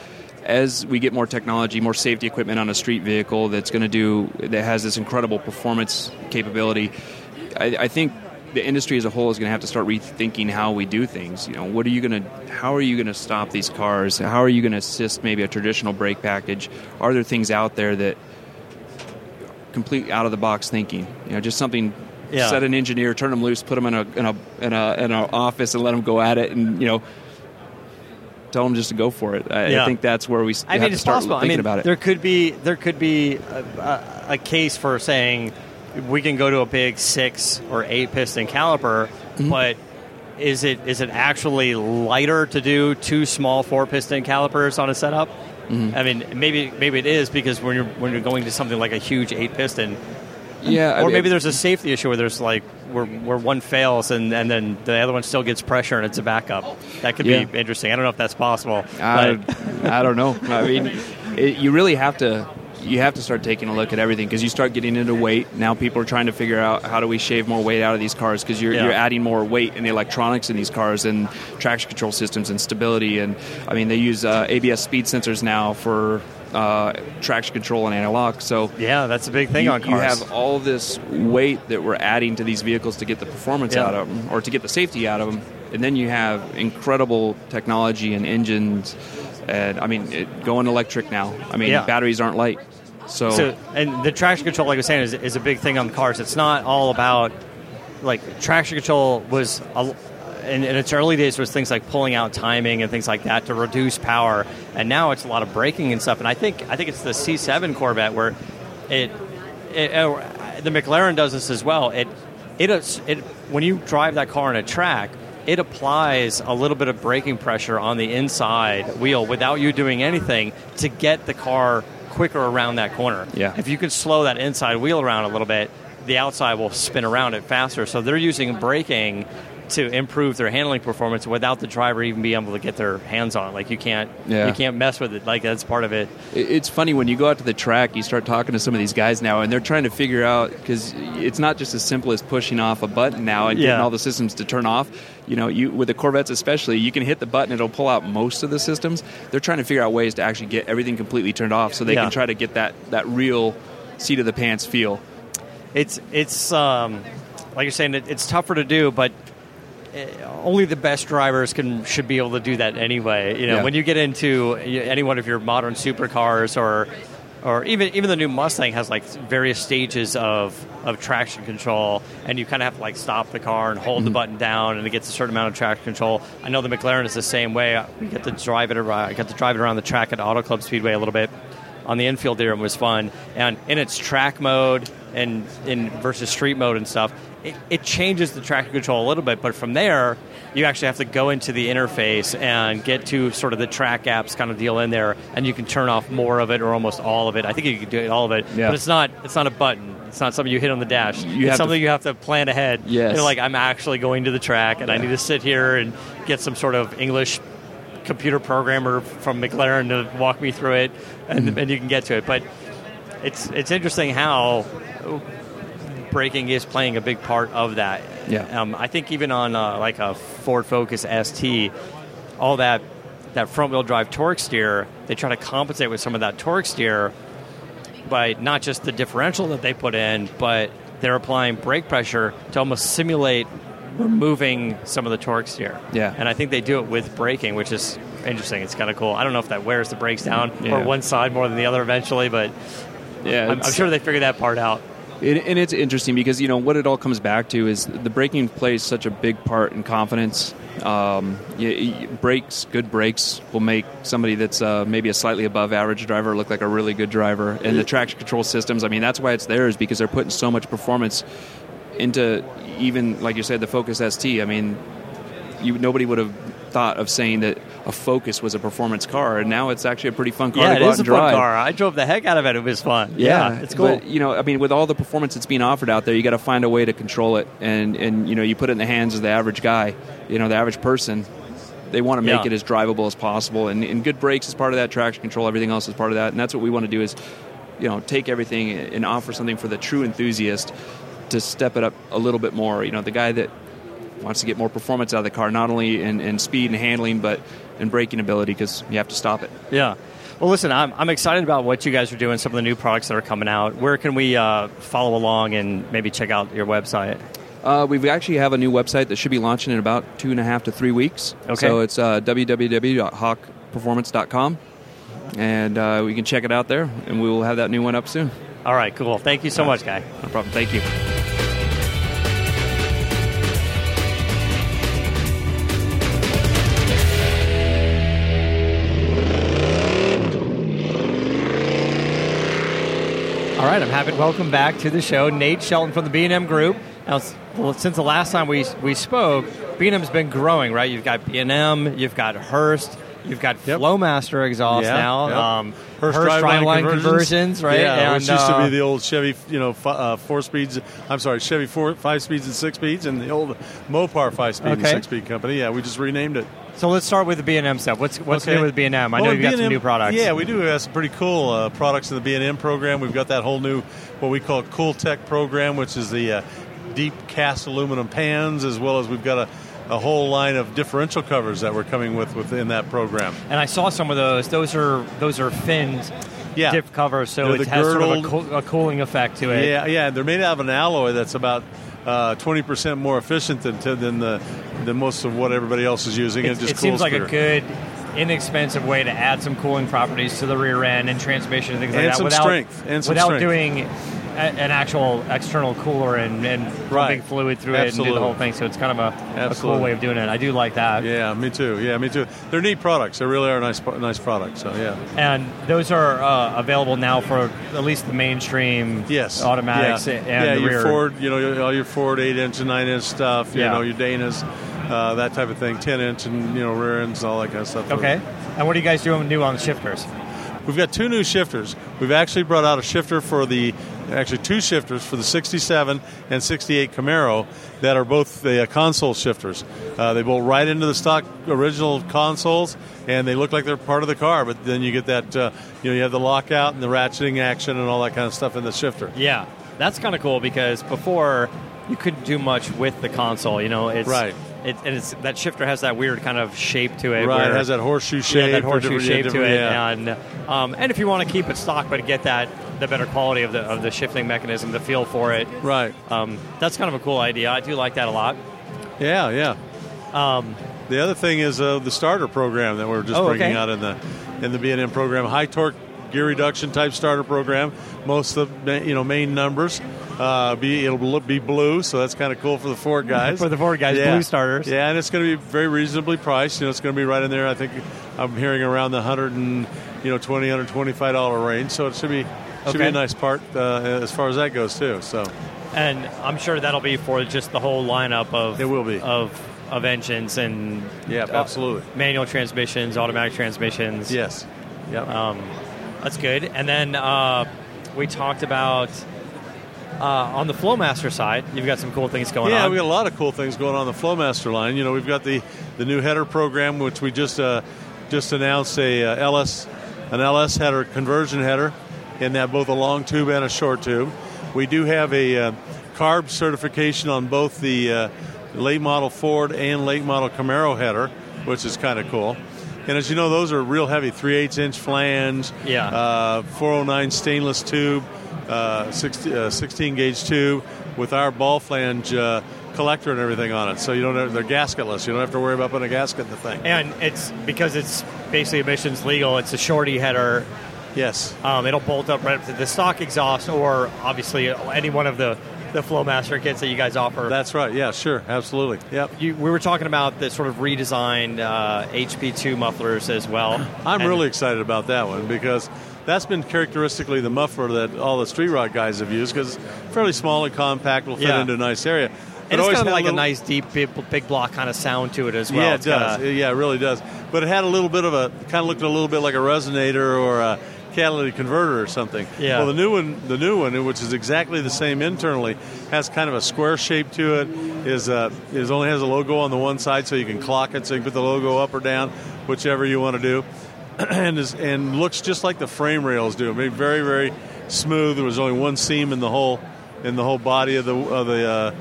as we get more technology, more safety equipment on a street vehicle that has this incredible performance capability, I think the industry as a whole is going to have to start rethinking how we do things. How are you going to stop these cars? How are you going to assist maybe a traditional brake package? Are there things out there that complete out of the box thinking? Just something. Yeah. Set an engineer, turn them loose, put them in an office, and let them go at it, and tell them just to go for it. I think that's where we have to start thinking about it. There could be a case for saying we can go to a big 6 or 8-piston caliper, mm-hmm. but is it actually lighter to do two small 4-piston calipers on a setup? Mm-hmm. Maybe it is, because when you're going to something like a huge 8-piston. Yeah, or maybe there's a safety issue where there's like where one fails and then the other one still gets pressure and it's a backup. That could be interesting. I don't know if that's possible. I don't know. You really have to start taking a look at everything, because you start getting into weight. Now people are trying to figure out, how do we shave more weight out of these cars, because you're adding more weight in the electronics in these cars and traction control systems and stability. And they use ABS speed sensors now for traction control and anti-lock. So that's a big thing on cars. You have all this weight that we're adding to these vehicles to get the performance out of them, or to get the safety out of them, and then you have incredible technology and engines, and going electric now. Batteries aren't light. So and the traction control, like I was saying, is a big thing on cars. It's not all about traction control was in its early days was things like pulling out timing and things like that to reduce power, and now it's a lot of braking and stuff. And I think it's the C7 Corvette where the McLaren does this as well. It when you drive that car on a track, it applies a little bit of braking pressure on the inside wheel without you doing anything to get the car quicker around that corner. Yeah. If you can slow that inside wheel around a little bit, the outside will spin around it faster. So they're using braking to improve their handling performance without the driver even being able to get their hands on it. You can't mess with it. That's part of it. It's funny, when you go out to the track, you start talking to some of these guys now, and they're trying to figure out, because it's not just as simple as pushing off a button now and getting all the systems to turn off. With the Corvettes especially, you can hit the button, it'll pull out most of the systems. They're trying to figure out ways to actually get everything completely turned off, so they can try to get that real seat-of-the-pants feel. It's like you're saying, it's tougher to do, but only the best drivers should be able to do that anyway. When you get into any one of your modern supercars or or even the new Mustang has like various stages of traction control, and you kind of have to like stop the car and hold the button down, and it gets a certain amount of traction control. I know the McLaren is the same way. We get to drive it around. I got to drive it around the track at Auto Club Speedway a little bit on the infield there, and was fun. And in its track mode and in versus street mode and stuff, it changes the traction control a little bit, but from there, you actually have to go into the interface and get to sort of the track apps kind of deal in there, and you can turn off more of it or almost all of it. I think you can do all of it, but it's not a button. It's not something you hit on the dash. It's something you have to plan ahead. Yes. You know, like, I'm actually going to the track, and I need to sit here and get some sort of English computer programmer from McLaren to walk me through it, and you can get to it. But it's interesting how braking is playing a big part of that. Yeah. I think even on like a Ford Focus ST, all that front-wheel drive torque steer, they try to compensate with some of that torque steer by not just the differential that they put in, but they're applying brake pressure to almost simulate removing some of the torque steer. Yeah. And I think they do it with braking, which is interesting. It's kind of cool. I don't know if that wears the brakes down or one side more than the other eventually, but I'm sure they figured that part out. And it's interesting because, you know, what it all comes back to is the braking plays such a big part in confidence. Good brakes will make somebody that's maybe a slightly above average driver look like a really good driver. And the traction control systems, I mean, that's why it's there, is because they're putting so much performance into, even, like you said, the Focus ST. I mean, nobody would have thought of saying that a Focus was a performance car, and now it's actually a pretty fun car. Yeah, it is a fun car. I drove the heck out of it. It was fun. Yeah, it's cool. But, you know, I mean, with all the performance that's being offered out there, you got to find a way to control it, and you know, you put it in the hands of the average guy, you know, the average person. They want to make it as drivable as possible, and good brakes is part of that, traction control, everything else is part of that, and that's what we want to do is, you know, take everything and offer something for the true enthusiast to step it up a little bit more. You know, the guy that wants to get more performance out of the car, not only in speed and handling, but in braking ability, because you have to stop it. Yeah. Well, listen, I'm excited about what you guys are doing, some of the new products that are coming out. Where can we follow along and maybe check out your website? We actually have a new website that should be launching in about 2.5 to 3 weeks. Okay. So it's www.hawkperformance.com, and we can check it out there, and we will have that new one up soon. All right, cool. Thank you so much, guy. No problem. Thank you. All right, I'm happy to welcome back to the show Nate Shelton from the B&M Group. Now, since the last time we spoke, B&M's been growing, right? You've got B&M, you've got Hurst, you've got Flowmaster exhaust now. Yep. Hurst Driveline Conversions, right? Yeah, which used to be the old Chevy, you know, Chevy 5-speeds and 6-speeds, and the old Mopar 5-speed and 6-speed company. Yeah, we just renamed it. So let's start with the B&M stuff. What's new with B&M? I know you've got some new products. Yeah, we do have some pretty cool products in the B&M program. We've got that whole new, what we call Cool Tech program, which is the deep cast aluminum pans, as well as we've got a whole line of differential covers that we're coming with within that program. And I saw some of those. Those are finned diff covers, so it has girdled, sort of a cooling effect to it. Yeah, they're made out of an alloy that's about 20% more efficient than most of what everybody else is using. It just cools better. It seems like a good, inexpensive way to add some cooling properties to the rear end and transmission and things like that, without doing an actual external cooler and pumping fluid through it and do the whole thing. So it's kind of a cool way of doing it. I do like that. Yeah, me too. They're neat products. They really are nice products. So yeah. And those are available now for at least the mainstream automatics and the rear. Your Ford, you know, all your Ford 8-inch and 9-inch stuff, you know, your Dana's, that type of thing, 10-inch and, you know, rear ends and all that kind of stuff. Okay. And what are you guys doing new on the shifters? We've got two new shifters. We've actually brought out a shifter for the, actually two shifters for the 67 and 68 Camaro that are both the console shifters. They bolt right into the stock original consoles, and they look like they're part of the car, but then you get that, you know, you have the lockout and the ratcheting action and all that kind of stuff in the shifter. Yeah, that's kind of cool because before you couldn't do much with the console, you know. That shifter has that weird kind of shape to it. Right, it has that horseshoe shape. Yeah, that horseshoe shape to it. Yeah. And if you want to keep it stock but get that, the better quality of the shifting mechanism, the feel for it. Right. That's kind of a cool idea. I do like that a lot. Yeah. The other thing is the starter program that we're just bringing out in the B&M program. High torque gear reduction type starter program. Most of the main numbers, it'll be blue, so that's kind of cool for the Ford guys. For the Ford guys, yeah. Blue starters. Yeah, and it's going to be very reasonably priced. It's going to be right in there. I think I'm hearing around the $120, $125 range. So it should be a nice part as far as that goes too. So, and I'm sure that'll be for just the whole lineup of of engines and absolutely manual transmissions, automatic transmissions. Yes. Yep. That's good. And then we talked about on the Flowmaster side, you've got some cool things going on. Yeah, we've got a lot of cool things going on the Flowmaster line. We've got the new header program, which we just announced an LS header, conversion header, and that both a long tube and a short tube. We do have a CARB certification on both the late model Ford and late model Camaro header, which is kind of cool. And as you know, those are real heavy, 3/8 inch flange, 409 stainless tube, 16 gauge tube with our ball flange collector and everything on it. So they're gasketless. You don't have to worry about putting a gasket in the thing. And it's because it's basically emissions legal. It's a shorty header. Yes. It'll bolt up right up to the stock exhaust, or obviously any one of the Flowmaster kits that you guys offer. That's right. Yeah, sure. Absolutely. Yep. We were talking about the sort of redesigned HP2 mufflers as well. I'm really excited about that one because that's been characteristically the muffler that all the street rod guys have used because it's fairly small and compact, will fit into a nice area. But it's kind of like a nice, deep, big block kind of sound to it as well. Yeah, it does. Yeah, it really does. But it had a little bit of looked a little bit like a resonator or a catalytic converter or something. Yeah. Well, the new one, which is exactly the same internally, has kind of a square shape to it. Is only has a logo on the one side, so you can clock it, so you can put the logo up or down, whichever you want to do, and looks just like the frame rails do. I mean, very, very smooth. There was only one seam in the whole body of the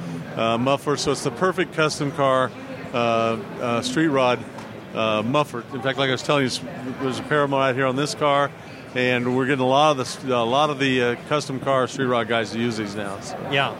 muffler, so it's the perfect custom car street rod muffler. In fact, like I was telling you, there's a pair of them right here on this car. And we're getting a lot of the custom car street rod guys to use these now. So. Yeah.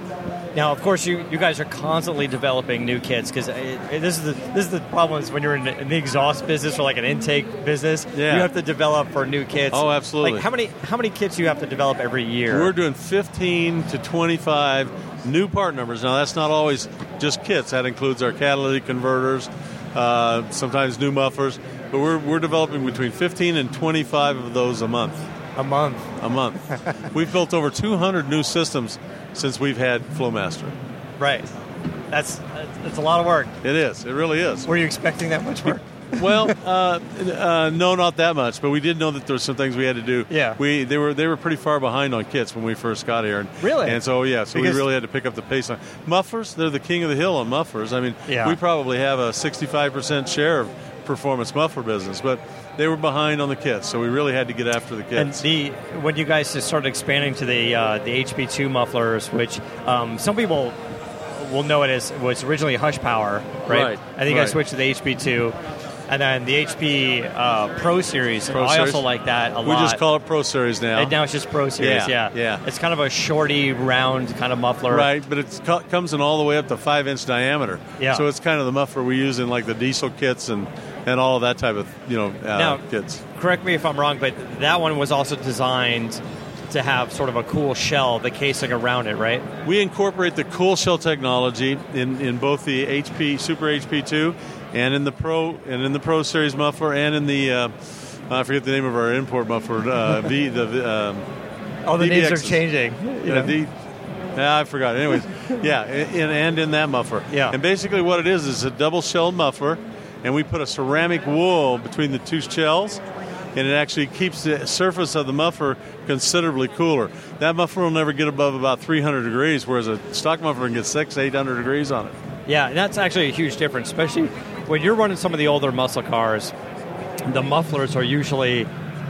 Now, of course, you guys are constantly developing new kits because this is the problem is when you're in the exhaust business or like an intake business, you have to develop for new kits. Oh, absolutely. Like how many kits do you have to develop every year? We're doing 15 to 25 new part numbers. Now, that's not always just kits. That includes our catalytic converters, sometimes new mufflers. But we're developing between 15 and 25 of those a month. A month. We've built over 200 new systems since we've had Flowmaster. Right. That's a lot of work. It is. It really is. Were you expecting that much work? Well, no, not that much. But we did know that there were some things we had to do. Yeah. They were pretty far behind on kits when we first got here. Really? And so we really had to pick up the pace on mufflers. They're the king of the hill on mufflers. I mean, we probably have a 65% share of performance muffler business, but they were behind on the kits, so we really had to get after the kits. And when you guys just started expanding to the HP2 mufflers, which some people will know it as was originally Hush Power, right? And then you guys switched to the HP2, and then the HP Pro Series. I also like that a lot. We just call it Pro Series now. And now it's just Pro Series, yeah. It's kind of a shorty, round kind of muffler. Right, but it comes in all the way up to 5-inch diameter. Yeah. So it's kind of the muffler we use in like the diesel kits and all of that type of kits. Correct me if I'm wrong, but that one was also designed to have sort of a cool shell, the casing around it, right? We incorporate the cool shell technology in both the HP Super HP2 and in the Pro Series muffler and in the I forget the name of our import muffler. All the DBXs. Names are changing. I forgot. Anyways, in that muffler. Yeah. And basically, what it is a double shelled muffler. And we put a ceramic wool between the two shells, and it actually keeps the surface of the muffler considerably cooler. That muffler will never get above about 300 degrees, whereas a stock muffler can get 600 to 800 degrees on it. Yeah, and that's actually a huge difference, especially when you're running some of the older muscle cars. The mufflers are usually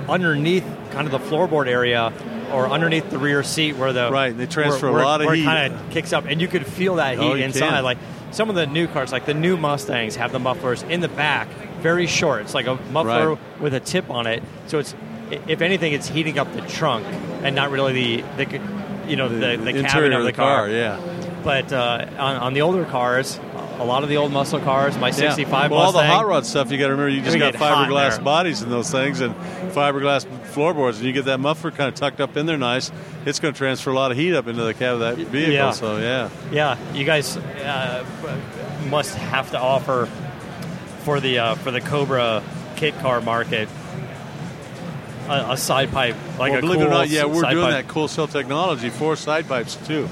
underneath kind of the floorboard area or underneath the rear seat where they transfer a lot of heat. It kind of kicks up, and you could feel that heat inside. Some of the new cars, like the new Mustangs, have the mufflers in the back, very short. It's like a muffler with a tip on it. So it's, if anything, it's heating up the trunk and not really the cabin of the car. But on the older cars, a lot of the old muscle cars, my 65 Mustang. Well, all the hot rod stuff, you got to remember, you just got fiberglass bodies in those things and fiberglass floorboards, and you get that muffler kind of tucked up in there nice, it's going to transfer a lot of heat up into the cab of that vehicle, so Yeah, you guys must have to offer for the Cobra kit car market a side pipe, like believe it or not, we're doing that cool cell technology for side pipes too.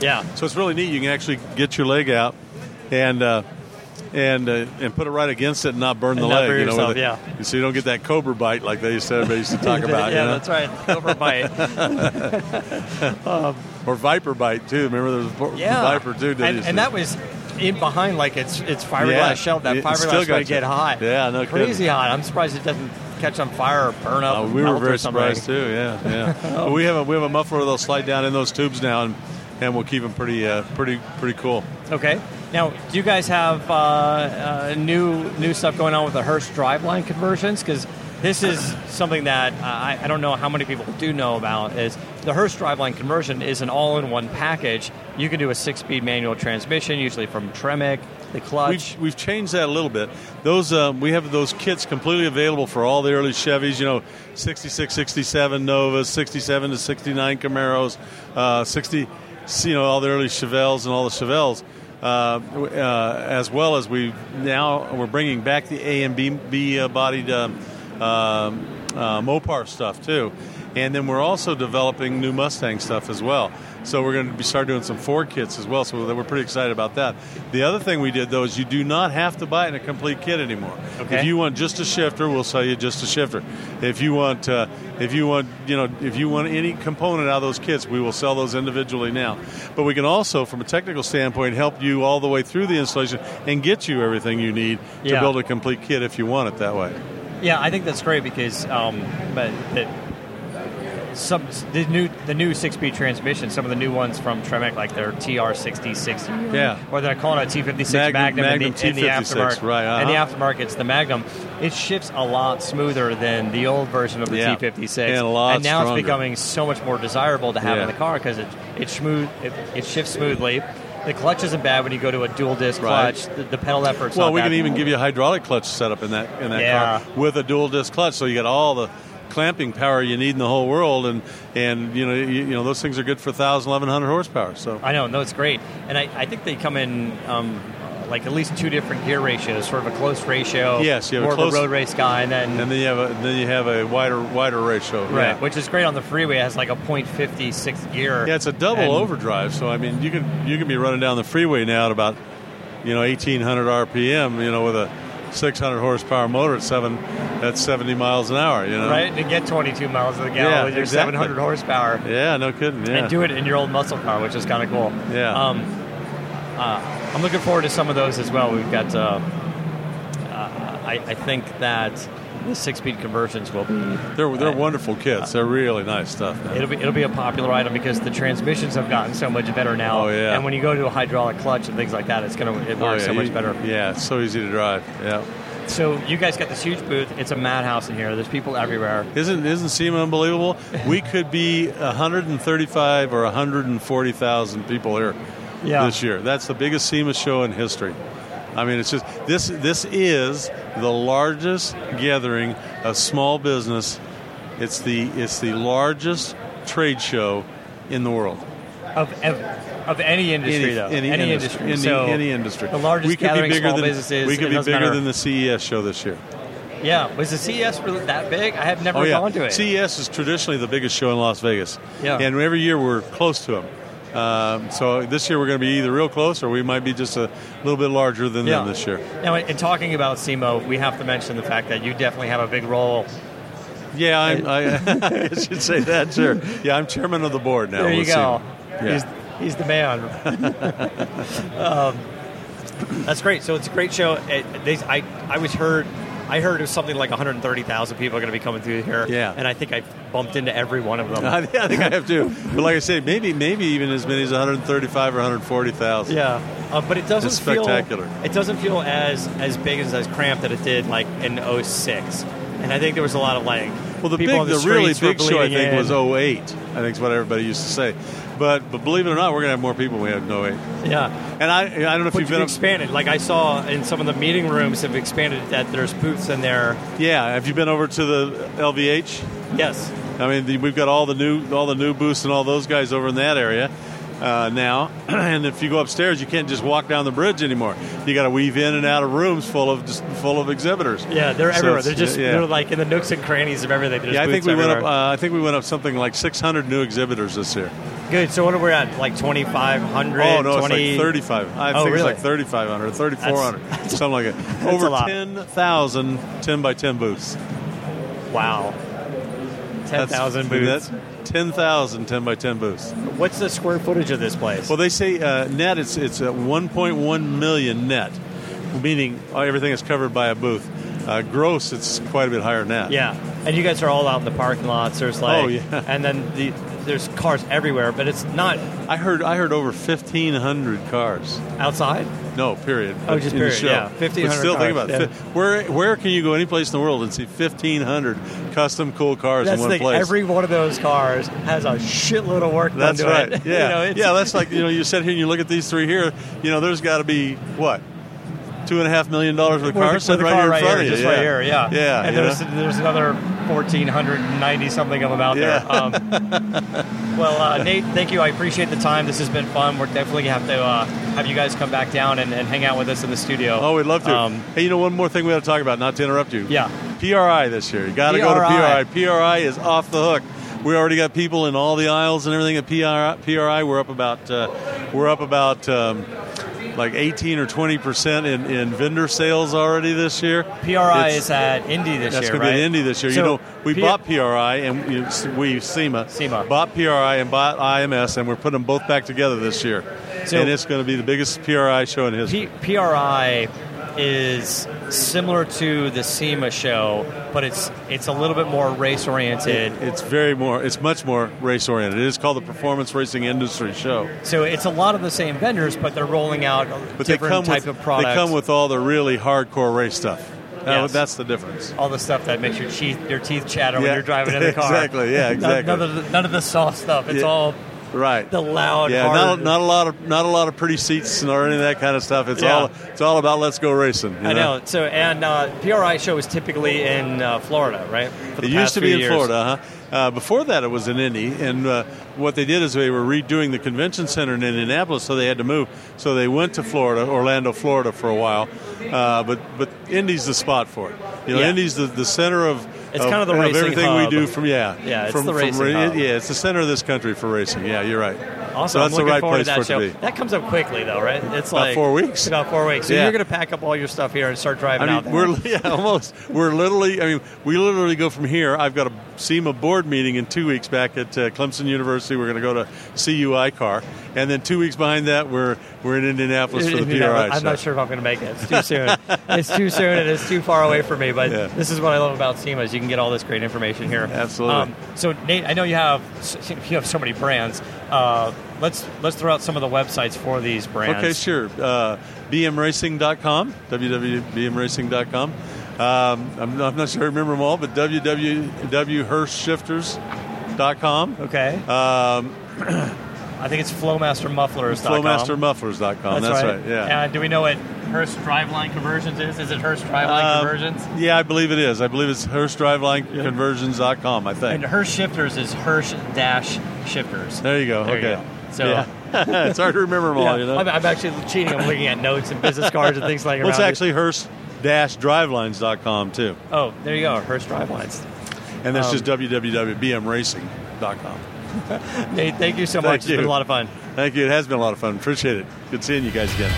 Yeah. So it's really neat. You can actually get your leg out and put it right against it and not burn the leg. So you don't get that cobra bite like they used to, everybody used to talk about. That's right. Cobra bite. Or viper bite too. Remember there was viper too. And that was in behind like it's fiberglass shell. That fiberglass going to get hot. Yeah, no kidding. Crazy hot. I'm surprised it doesn't catch on fire or burn up. We were very surprised too. But we have a muffler that'll slide down in those tubes now and we'll keep them pretty cool. Okay. Now, do you guys have new stuff going on with the Hurst Driveline Conversions? Because this is something that I don't know how many people do know about, is the Hurst Driveline Conversion is an all-in-one package. You can do a 6-speed manual transmission, usually from Tremec, the clutch. We've changed that a little bit. Those we have those kits completely available for all the early Chevys, 66, 67 Novas, 67 to 69 Camaros, 60... all the early Chevelles and all the Chevelles, as well as we're bringing back the A and B bodied Mopar stuff too, and then we're also developing new Mustang stuff as well. So we're going to start doing some Ford kits as well. So we're pretty excited about that. The other thing we did though is you do not have to buy it in a complete kit anymore. Okay. If you want just a shifter, we'll sell you just a shifter. If you want any component out of those kits, we will sell those individually now. But we can also, from a technical standpoint, help you all the way through the installation and get you everything you need to build a complete kit if you want it that way. Yeah, I think that's great because, the new 6-speed transmission, some of the new ones from Tremec, like their TR6060, or they're calling it a T56 Magnum in the aftermarket. Right, in the aftermarket's the Magnum. It shifts a lot smoother than the old version of the T56, and now stronger. It's becoming so much more desirable to have in the car because it shifts smoothly. The clutch isn't bad when you go to a dual disc clutch. The pedal effort's not bad. Well, we can even give you a hydraulic clutch setup in that car with a dual disc clutch, so you got all the clamping power you need in the whole world, and you know those things are good for 1,000, 1,100 horsepower. So I know, no, it's great, and I think they come in like at least two different gear ratios, sort of a close ratio. Yes, you have more of a road race guy, and then you have a wider ratio, right? Yeah. Which is great on the freeway. It has like a .50 sixth gear. Yeah, it's a double overdrive, so I mean you can be running down the freeway now at about 1,800 RPM, with a 600 horsepower motor at 70 miles an hour, Right, to get 22 miles to the gallon with your 700 horsepower. Yeah, no kidding. Yeah. And do it in your old muscle car, which is kind of cool. Yeah. I'm looking forward to some of those as well. We've got, I think that the 6-speed conversions will be. They're wonderful kits. They're really nice stuff. Man. It'll be a popular item because the transmissions have gotten so much better now. Oh yeah. And when you go to a hydraulic clutch and things like that, it works so much better. Yeah, it's so easy to drive. Yeah. So you guys got this huge booth. It's a madhouse in here. There's people everywhere. Isn't SEMA unbelievable? We could be 135 or 140,000 people here this year. That's the biggest SEMA show in history. I mean, it's just this is the largest gathering of small business. It's the largest trade show in the world. Of any industry, though. Any industry. The largest gathering of small businesses. We could be bigger than the CES show this year. Yeah. Was the CES really that big? I have never gone to it. CES is traditionally the biggest show in Las Vegas. Yeah. And every year we're close to them. So this year we're going to be either real close or we might be just a little bit larger than them this year. Now, in talking about SEMA, we have to mention the fact that you definitely have a big role. Yeah, I should say that, sure. Yeah, I'm chairman of the board now. There you go. Yeah. He's the man. That's great. So it's a great show. I heard it was something like 130,000 people are going to be coming through here. Yeah. And I think I bumped into every one of them. I think I have too. But like I say, maybe even as many as 135 or 140,000. Yeah. But it's spectacular. It doesn't feel as big and as cramped that it did like in 06. And I think there was a lot of like. Well, the really big show I think was 08. I think is what everybody used to say. But believe it or not, we're going to have more people we had in 08. Yeah. And I don't know if you've been expanded. Like I saw in some of the meeting rooms have expanded that there's booths in there. Yeah. Have you been over to the LVH? Yes. I mean, we've got all the new booths and all those guys over in that area now. And if you go upstairs, you can't just walk down the bridge anymore. You got to weave in and out of rooms full of exhibitors. Yeah, they're everywhere. They're just they're like in the nooks and crannies of everything. There's booths everywhere. I think we went up something like 600 new exhibitors this year. Good. So what are we at? Like 2,500? Oh, no, 20... it's like 3,500. I think it's like 3,500, 3,400, something like that. Over 10,000 10 by 10 booths. Wow. 10,000 booths. 10,000 10 by 10 booths. What's the square footage of this place? Well, they say net, it's 1.1 million net, meaning everything is covered by a booth. Gross, it's quite a bit higher than that. Yeah, and you guys are all out in the parking lots. There's like, and then there's cars everywhere, but it's not. I heard over 1,500 cars outside. No, period. Oh, just period. Yeah, 1,500. But still, cars, think about it. Yeah. Where can you go any place in the world and see 1,500 custom cool cars in one place? Every one of those cars has a shitload of work done to it. That's right. Yeah, that's like you sit here and you look at these three here. You know, there's got to be what $2.5 million worth of cars sitting right here in front of you. Just right here. Yeah. Yeah. And there's another 1,490 something of them out there. Well, Nate, thank you. I appreciate the time. This has been fun. We're definitely going to have to have you guys come back down and hang out with us in the studio. Oh, we'd love to. Hey, you know, one more thing we got to talk about, not to interrupt you. Yeah. PRI this year. You got to go to PRI. PRI is off the hook. We already got people in all the aisles and everything at PRI. We're up about like 18 or 20% in vendor sales already this year. PRI is at Indy this year, right? That's going to be at Indy this year. So, you know, we bought PRI and SEMA bought PRI and bought IMS, and we're putting them both back together this year. So, and it's going to be the biggest PRI show in history. PRI is similar to the SEMA show, but it's a little bit more race oriented. It's much more race oriented. It is called the Performance Racing Industry Show. So it's a lot of the same vendors, but they're rolling out different type of products. They come with all the really hardcore race stuff. Yes. That's the difference. All the stuff that makes your teeth chatter when you're driving in the car. Exactly. Yeah. Exactly. None of the soft stuff. It's all. Right. The loud. Yeah. Not a lot of pretty seats or any of that kind of stuff. It's all about let's go racing. You know? I know. So and PRI show is typically in Florida, right? It used to be in Florida. Before that, it was in Indy, and what they did is they were redoing the convention center in Indianapolis, so they had to move. So they went to Orlando, Florida, for a while. But Indy's the spot for it. You know, Indy's the center of. It's kind of the racing everything hub. We do from the racing hub. Yeah, it's the center of this country for racing. Yeah, you're right. Awesome. So that's the right place for it to be. That comes up quickly, though, right? It's like about 4 weeks. So you're going to pack up all your stuff here and start driving out there. We literally go from here. I've got a SEMA board meeting in 2 weeks back at Clemson University. We're going to go to CUI car, and then 2 weeks behind that, we're in Indianapolis for the PRI. I'm not sure if I'm going to make it. It's too soon. It's too soon, and it's too far away for me. But this is what I love about SEMA is you can get all this great information here. Absolutely. So Nate, I know you have so many brands. Let's throw out some of the websites for these brands. Okay, sure. BMRacing.com, www.bmracing.com. I'm not sure I remember them all, but www.hurstshifters.com. Okay. I think it's flowmastermufflers.com. Flowmastermufflers.com, that's right. Yeah. Do we know what Hurst Driveline Conversions is? Is it Hurst Driveline Conversions? Yeah, I believe it is. I believe it's Hurst Driveline Conversions.com, I think. And Hurst Shifters is Hurst-Shifters. There you go. Okay. So. Yeah. It's hard to remember them all, you know. I'm actually cheating. I'm looking at notes and business cards and things like that. Well, it's actually Hurst-Drivelines.com, too. Oh, there you go, Hurst Drivelines. And that's just www.bmracing.com. Nate, thank you so much. It's been a lot of fun. Thank you. It has been a lot of fun. Appreciate it. Good seeing you guys again.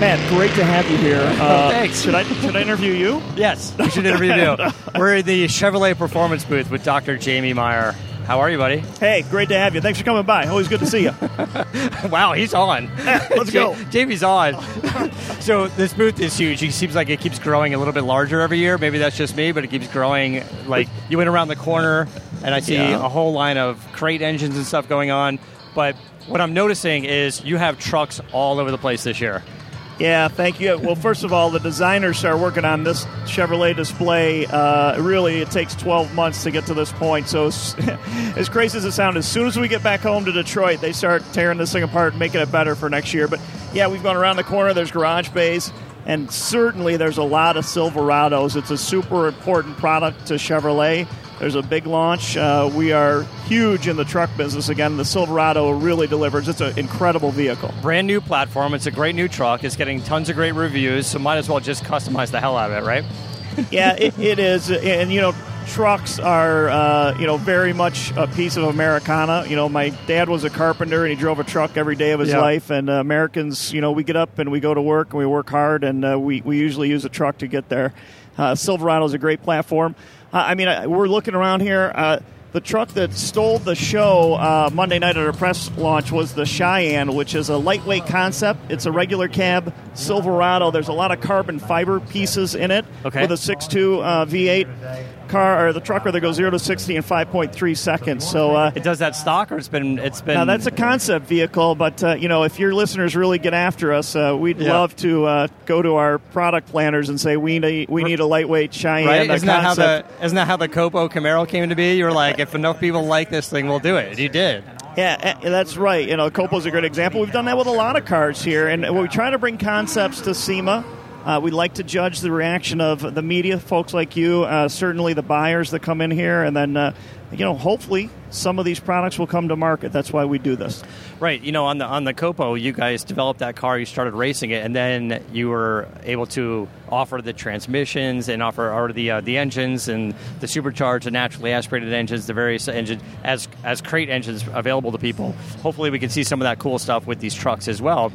Matt, great to have you here. Thanks. Should I interview you? Yes, you should interview you. We're in the Chevrolet Performance booth with Dr. Jamie Meyer. How are you, buddy? Hey, great to have you. Thanks for coming by. Always good to see you. Wow, he's on. Let's go. Jamie's on. So this booth is huge. It seems like it keeps growing a little bit larger every year. Maybe that's just me, but it keeps growing. Like you went around the corner, and I see a whole line of crate engines and stuff going on. But what I'm noticing is you have trucks all over the place this year. Yeah, thank you. Well, first of all, the designers are working on this Chevrolet display. Really, it takes 12 months to get to this point. So as crazy as it sounds, as soon as we get back home to Detroit, they start tearing this thing apart and making it better for next year. But, yeah, we've gone around the corner. There's garage bays. And certainly there's a lot of Silverados. It's a super important product to Chevrolet. There's a big launch. We are huge in the truck business. Again, the Silverado really delivers. It's an incredible vehicle. Brand new platform. It's a great new truck. It's getting tons of great reviews, so might as well just customize the hell out of it, right? Yeah, it is. And, you know, trucks are, very much a piece of Americana. You know, my dad was a carpenter, and he drove a truck every day of his life. And Americans, you know, we get up and we go to work, and we work hard, and we usually use a truck to get there. Silverado is a great platform. We're looking around here. The truck that stole the show Monday night at our press launch was the Cheyenne, which is a lightweight concept. It's a regular cab Silverado. There's a lot of carbon fiber pieces in it with a 6.2 V8 car, or the trucker that goes 0 to 60 in 5.3 seconds. So it does that stock, or it's been. Now that's a concept vehicle, but if your listeners really get after us, we'd love to go to our product planners and say we need a lightweight Cheyenne. Right? Isn't that how the Copo Camaro came to be? You were like, if enough people like this thing, we'll do it. You did. Yeah, that's right. You know, Copo's a great example. We've done that with a lot of cars here, and we try to bring concepts to SEMA. We like to judge the reaction of the media, folks like you, certainly the buyers that come in here, and then, hopefully some of these products will come to market. That's why we do this. Right. You know, on the Copo, you guys developed that car, you started racing it, and then you were able to offer the transmissions and offer the engines and the supercharged and naturally aspirated engines, the various engines, as crate engines available to people. Hopefully we can see some of that cool stuff with these trucks as well.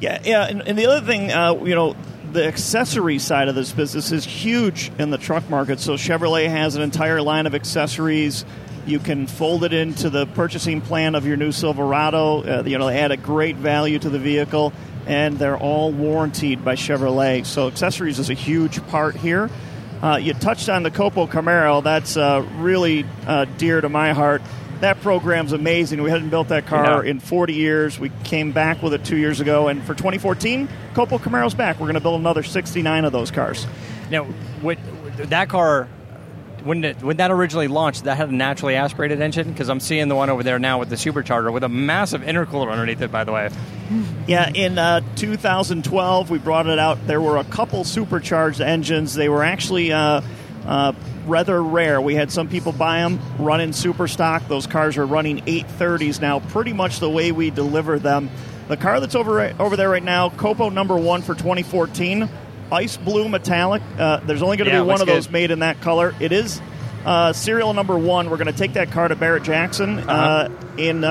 Yeah, and the other thing, the accessory side of this business is huge in the truck market. So Chevrolet has an entire line of accessories. You can fold it into the purchasing plan of your new Silverado. They add a great value to the vehicle, and they're all warranted by Chevrolet. So accessories is a huge part here. You touched on the Copo Camaro. That's really dear to my heart. That program's amazing. We hadn't built that car in 40 years. We came back with it 2 years ago. And for 2014, Copo Camaro's back. We're going to build another 69 of those cars. Now, that car, when that originally launched, that had a naturally aspirated engine? Because I'm seeing the one over there now with the supercharger with a massive intercooler underneath it, by the way. Yeah, in 2012, we brought it out. There were a couple supercharged engines. They were actually... rather rare. We had some people buy them, run in super stock. Those cars are running 830s now, pretty much the way we deliver them. The car that's over there right now, Copo number 1 for 2014, ice blue metallic. There's only going to be one of those made in that color. It is serial number 1. We're going to take that car to Barrett-Jackson in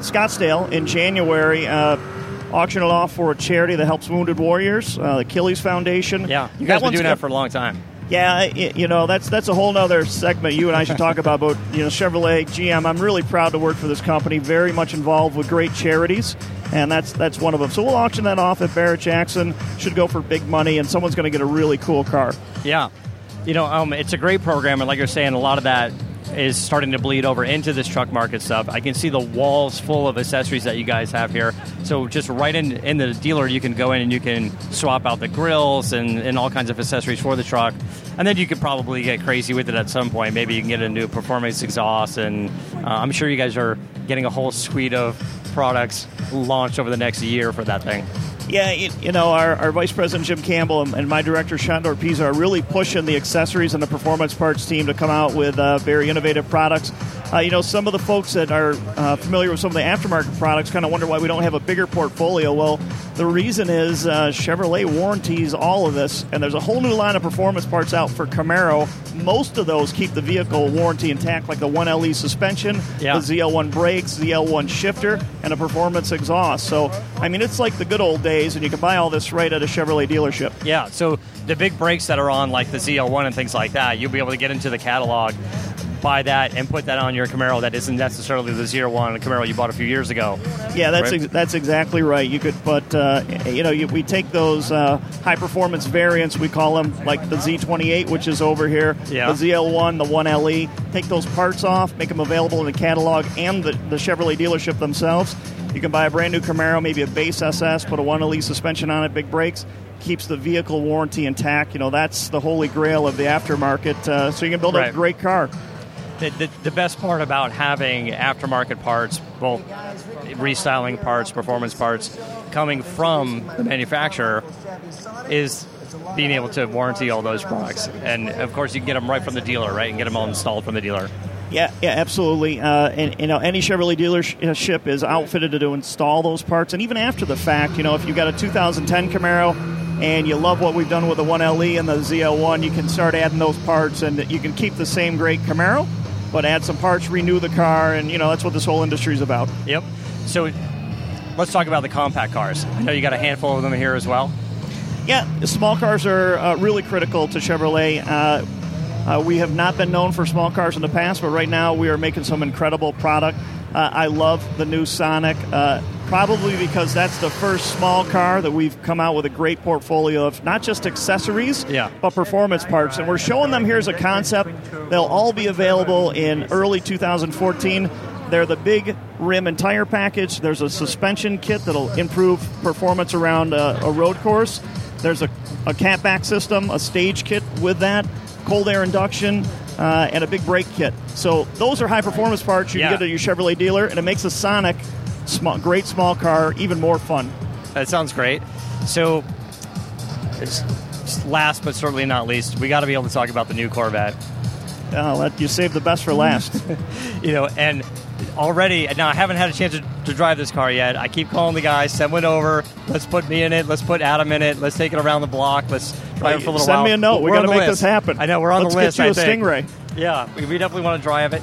Scottsdale in January. Auction it off for a charity that helps Wounded Warriors, the Achilles Foundation. Yeah, you guys have been doing that for a long time. Yeah, that's a whole other segment you and I should talk about, but, Chevrolet, GM, I'm really proud to work for this company, very much involved with great charities, and that's one of them. So we'll auction that off at Barrett-Jackson, should go for big money, and someone's going to get a really cool car. Yeah. It's a great program, and like you're saying, a lot of that is starting to bleed over into this truck market stuff. I can see the walls full of accessories that you guys have here. So just right in the dealer, you can go in and you can swap out the grills and all kinds of accessories for the truck. And then you could probably get crazy with it at some point. Maybe you can get a new performance exhaust. And I'm sure you guys are getting a whole suite of products launched over the next year for that thing. Yeah, our Vice President Jim Campbell and my director Shandor Pisa are really pushing the accessories and the performance parts team to come out with very innovative products. Some of the folks that are familiar with some of the aftermarket products kind of wonder why we don't have a bigger portfolio. Well, the reason is Chevrolet warranties all of this, and there's a whole new line of performance parts out for Camaro. Most of those keep the vehicle warranty intact, like the 1LE suspension, the ZL1 brakes, the ZL1 shifter, and a performance exhaust. So, it's like the good old days, and you can buy all this right at a Chevrolet dealership. Yeah, so the big brakes that are on, like the ZL1 and things like that, you'll be able to get into the catalog, buy that, and put that on your Camaro that isn't necessarily the ZL1 Camaro you bought a few years ago. Yeah, that's exactly right. You could put, we take those high-performance variants, we call them, like the Z28, which is over here, the ZL1, the 1LE, take those parts off, make them available in the catalog and the Chevrolet dealership themselves, You can buy a brand new Camaro, maybe a base SS, put a 1LE suspension on it, big brakes, keeps the vehicle warranty intact. You know, that's the holy grail of the aftermarket, so you can build a great car. The best part about having aftermarket parts, both restyling parts, performance parts, coming from the manufacturer is being able to warranty all those products. And, of course, you can get them right from the dealer, right, and get them all installed from the dealer. Yeah, absolutely. And you know, any Chevrolet dealership is outfitted to install those parts. And even after the fact, you know, if you've got a 2010 Camaro and you love what we've done with the 1LE and the ZL1, you can start adding those parts, and you can keep the same great Camaro, but add some parts, renew the car, and, you know, that's what this whole industry is about. Yep. So let's talk about the compact cars. I know you got a handful of them here as well. Yeah, small cars are really critical to Chevrolet. We have not been known for small cars in the past, but right now we are making some incredible product. I love the new Sonic, probably because that's the first small car that we've come out with a great portfolio of not just accessories, but performance parts. And we're showing them here as a concept. They'll all be available in early 2014. They're the big rim and tire package. There's a suspension kit that'll improve performance around a road course. There's a catback system, a stage kit with that, cold air induction, and a big brake kit. So those are high-performance parts you can get at your Chevrolet dealer, and it makes a Sonic, great small car, even more fun. That sounds great. So last but certainly not least, we got to be able to talk about the new Corvette. Oh, you saved the best for last. You know, and already, now I haven't had a chance to drive this car yet. I keep calling the guys, send one over, let's put me in it, let's put Adam in it, let's take it around the block, let's... Send me a note. We're got to make this happen. I know, we're on the list. Let's get you a Stingray. Yeah, we definitely want to drive it.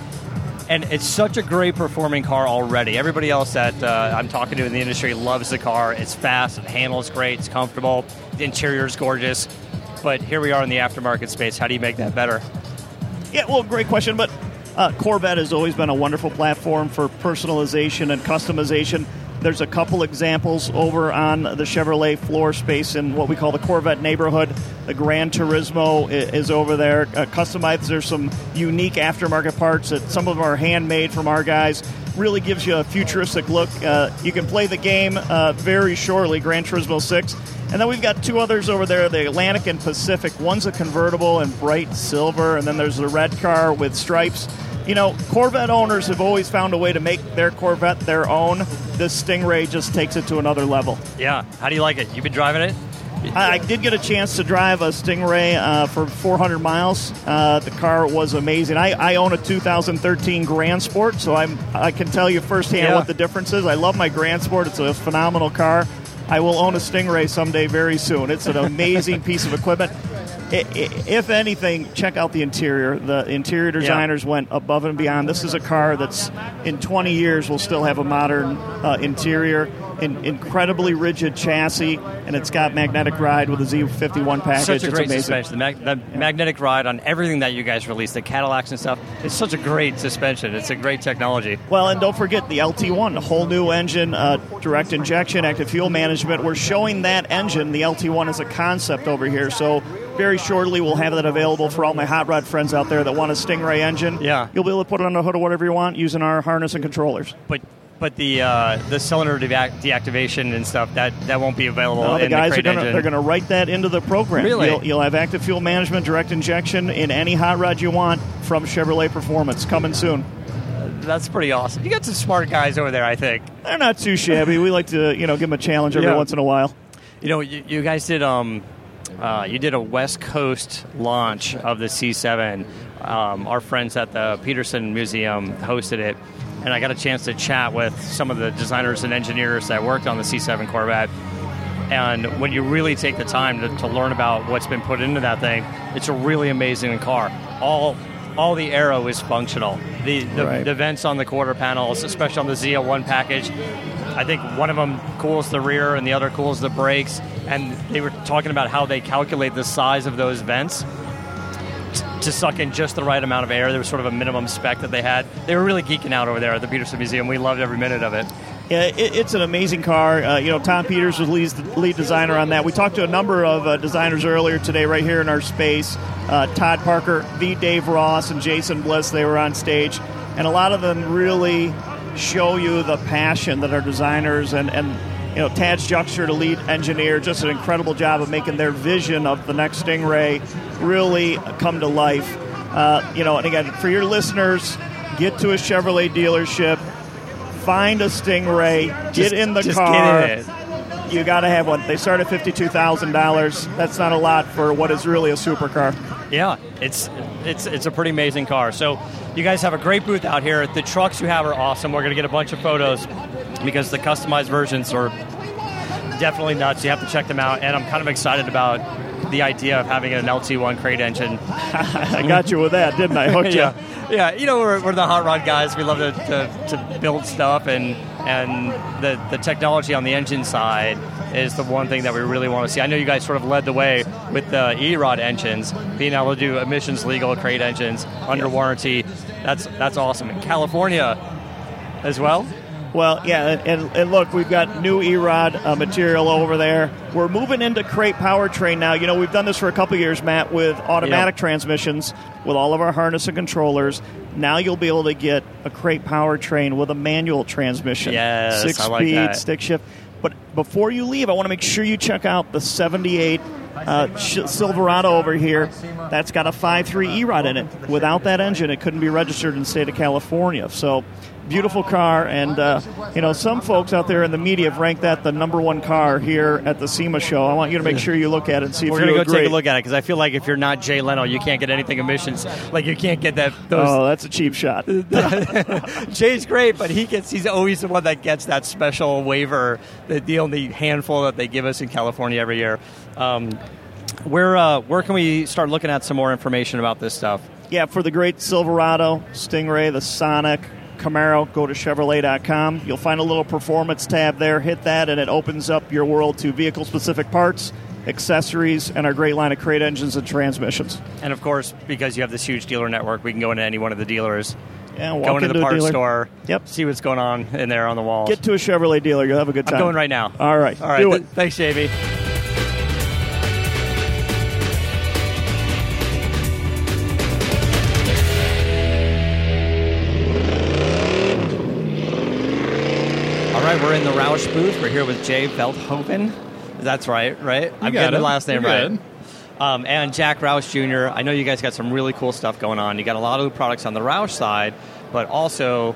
And it's such a great performing car already. Everybody else that I'm talking to in the industry loves the car. It's fast, it handles great, it's comfortable, the interior's gorgeous. But here we are in the aftermarket space. How do you make that better? Yeah, well, great question. But Corvette has always been a wonderful platform for personalization and customization. There's a couple examples over on the Chevrolet floor space in what we call the Corvette neighborhood. The Gran Turismo is over there. Customized, there's some unique aftermarket parts that some of them are handmade from our guys. Really gives you a futuristic look. You can play the game very shortly, Gran Turismo 6. And then we've got two others over there, the Atlantic and Pacific. One's a convertible in bright silver, and then there's the red car with stripes. You know, Corvette owners have always found a way to make their Corvette their own. This Stingray just takes it to another level. Yeah. How do you like it? You've been driving it? I did get a chance to drive a Stingray for 400 miles. The car was amazing. I own a 2013 Grand Sport, so I can tell you firsthand what the difference is. I love my Grand Sport. It's a phenomenal car. I will own a Stingray someday very soon. It's an amazing piece of equipment. If anything, check out the interior. The interior designers went above and beyond. This is a car that's in 20 years will still have a modern interior, an incredibly rigid chassis, and it's got magnetic ride with a Z51 package. Such a great suspension. The magnetic ride on everything that you guys release, the Cadillacs and stuff, it's such a great suspension. It's a great technology. Well, and don't forget the LT1, a whole new engine, direct injection, active fuel management. We're showing that engine, the LT1, as a concept over here, so... Very shortly, we'll have that available for all my hot rod friends out there that want a Stingray engine. Yeah. You'll be able to put it on the hood or whatever you want using our harness and controllers. But the cylinder deactivation and stuff, that won't be available in the guys crate engine. They're going to write that into the program. Really? You'll have active fuel management, direct injection in any hot rod you want from Chevrolet Performance. Coming soon. That's pretty awesome. You got some smart guys over there, I think. They're not too shabby. We like to give them a challenge every once in a while. You know, you guys did... you did a West Coast launch of the C7. Our friends at the Peterson Museum hosted it, and I got a chance to chat with some of the designers and engineers that worked on the C7 Corvette. And when you really take the time to learn about what's been put into that thing, it's a really amazing car. All the aero is functional. The vents on the quarter panels, especially on the ZL1 package, I think one of them cools the rear and the other cools the brakes. And they were talking about how they calculate the size of those vents to suck in just the right amount of air. There was sort of a minimum spec that they had. They were really geeking out over there at the Peterson Museum. We loved every minute of it. Yeah, it's an amazing car. Tom Peters was lead designer on that. We talked to a number of designers earlier today right here in our space. Todd Parker, Dave Ross, and Jason Bliss, they were on stage. And a lot of them really... show you the passion that our designers and you know, Tad's Juxer, the lead engineer, just an incredible job of making their vision of the next Stingray really come to life. You know, and again, for your listeners, get to a Chevrolet dealership, find a Stingray, get in the car. Get in it. You got to have one. They start at $52,000. That's not a lot for what is really a supercar. Yeah, it's a pretty amazing car. So you guys have a great booth out here. The trucks you have are awesome. We're going to get a bunch of photos because the customized versions are definitely nuts. You have to check them out. And I'm kind of excited about the idea of having an LT1 crate engine. I got you with that, didn't I? Hooked yeah. you. Yeah, you know, we're the hot rod guys. We love to build stuff and the technology on the engine side is the one thing that we really want to see. I know you guys sort of led the way with the E-Rod engines, being able to do emissions-legal crate engines under warranty. That's awesome. In California as well? Well, yeah, and look, we've got new E-Rod material over there. We're moving into crate powertrain now. You know, we've done this for a couple of years, Matt, with automatic transmissions, with all of our harness and controllers. Now you'll be able to get a crate powertrain with a manual transmission. Yes, I like that. 6-speed, stick shift. But before you leave, I want to make sure you check out the 78 Silverado over here. That's got a 5.3 E-Rod in it. Without that engine, it couldn't be registered in the state of California. So, beautiful car, and you know, some folks out there in the media have ranked that the number one car here at the SEMA show. I want you to make sure you look at it and see if you agree. We're going to go take a look at it, because I feel like if you're not Jay Leno, you can't get anything emissions. Like, you can't get that. Those... Oh, that's a cheap shot. Jay's great, but he's always the one that gets that special waiver, the only handful that they give us in California every year. Where can we start looking at some more information about this stuff? Yeah, for the great Silverado, Stingray, the Sonic, Camaro, go to Chevrolet.com. You'll find a little performance tab there. Hit that, and it opens up your world to vehicle-specific parts, accessories, and our great line of crate engines and transmissions. And, of course, because you have this huge dealer network, we can go into any one of the dealers. Yeah, walk into the parts store. Yep. See what's going on in there on the walls. Get to a Chevrolet dealer. You'll have a good time. I'm going right now. All right. Do it. Thanks, JB. We're in the Roush booth. We're here with Jay Veldhoven. That's right? I'm getting the last name right. And Jack Roush Jr. I know you guys got some really cool stuff going on. You got a lot of products on the Roush side, but also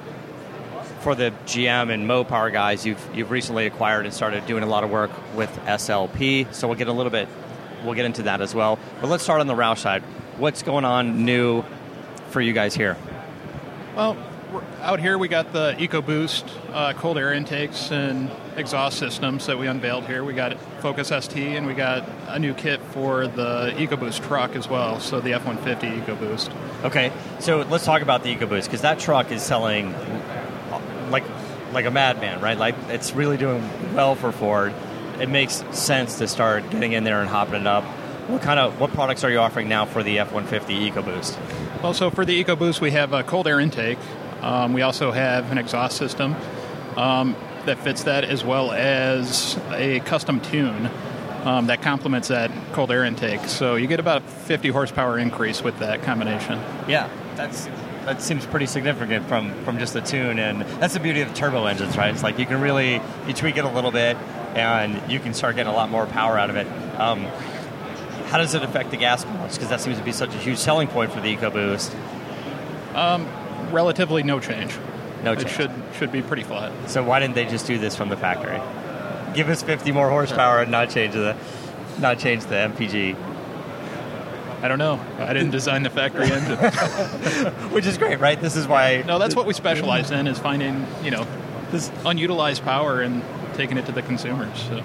for the GM and Mopar guys, you've recently acquired and started doing a lot of work with SLP. So we'll get into that as well. But let's start on the Roush side. What's going on new for you guys here? Well, out here we got the EcoBoost cold air intakes and exhaust systems that we unveiled here. We got Focus ST, and we got a new kit for the EcoBoost truck as well, so the F-150 EcoBoost. Okay, so let's talk about the EcoBoost, because that truck is selling like a madman, right? Like, it's really doing well for Ford. It makes sense to start getting in there and hopping it up. What products are you offering now for the F-150 EcoBoost? Well, so for the EcoBoost, we have a cold air intake. We also have an exhaust system that fits that, as well as a custom tune that complements that cold air intake. So you get about a 50 horsepower increase with that combination. Yeah, that seems pretty significant from just the tune. And that's the beauty of turbo engines, right? It's like you can really tweak it a little bit, and you can start getting a lot more power out of it. How does it affect the gas mileage? Because that seems to be such a huge selling point for the EcoBoost. Relatively no change. No change. It should be pretty flat. So why didn't they just do this from the factory? Give us 50 more horsepower and not change the MPG. I don't know. I didn't design the factory engine, which is great, right? This is why. No, that's what we specialize in, is finding this unutilized power and taking it to the consumers. So.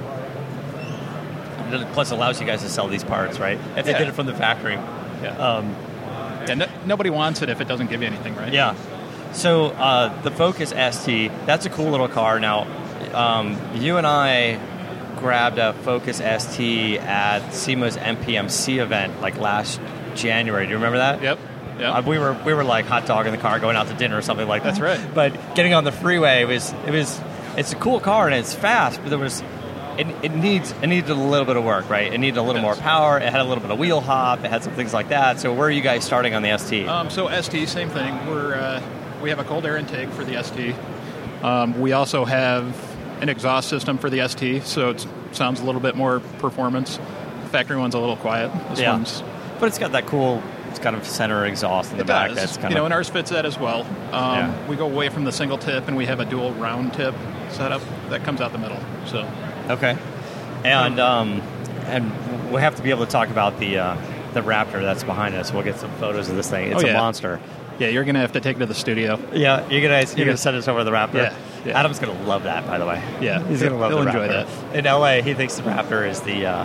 Plus, it allows you guys to sell these parts, right? If they did it from the factory. Yeah. Nobody wants it if it doesn't give you anything, right? Yeah. So the Focus ST, that's a cool little car. Now, you and I grabbed a Focus ST at SEMA's MPMC event like last January. Do you remember that? Yep. Yeah. We were like hot dog in the car, going out to dinner or something like that. That's right. But getting on the freeway, it's a cool car and it's fast, but it needed a little bit of work, right? It needed a little more power. It had a little bit of wheel hop. It had some things like that. So where are you guys starting on the ST? So ST, same thing. We have a cold air intake for the ST. We also have an exhaust system for the ST, so it sounds a little bit more performance. The factory one's a little quiet. This one's... But it's got that cool... It's kind of center exhaust in the back. That's kind of, and ours fits that as well. We go away from the single tip, and we have a dual round tip setup that comes out the middle. So okay, and we have to be able to talk about the Raptor that's behind us. We'll get some photos of this thing. It's a monster. Yeah, you're gonna have to take it to the studio. Yeah, you're gonna send us over the Raptor. Yeah. Adam's gonna love that, by the way. Yeah, he's gonna love. He'll enjoy that. In LA, he thinks the Raptor is the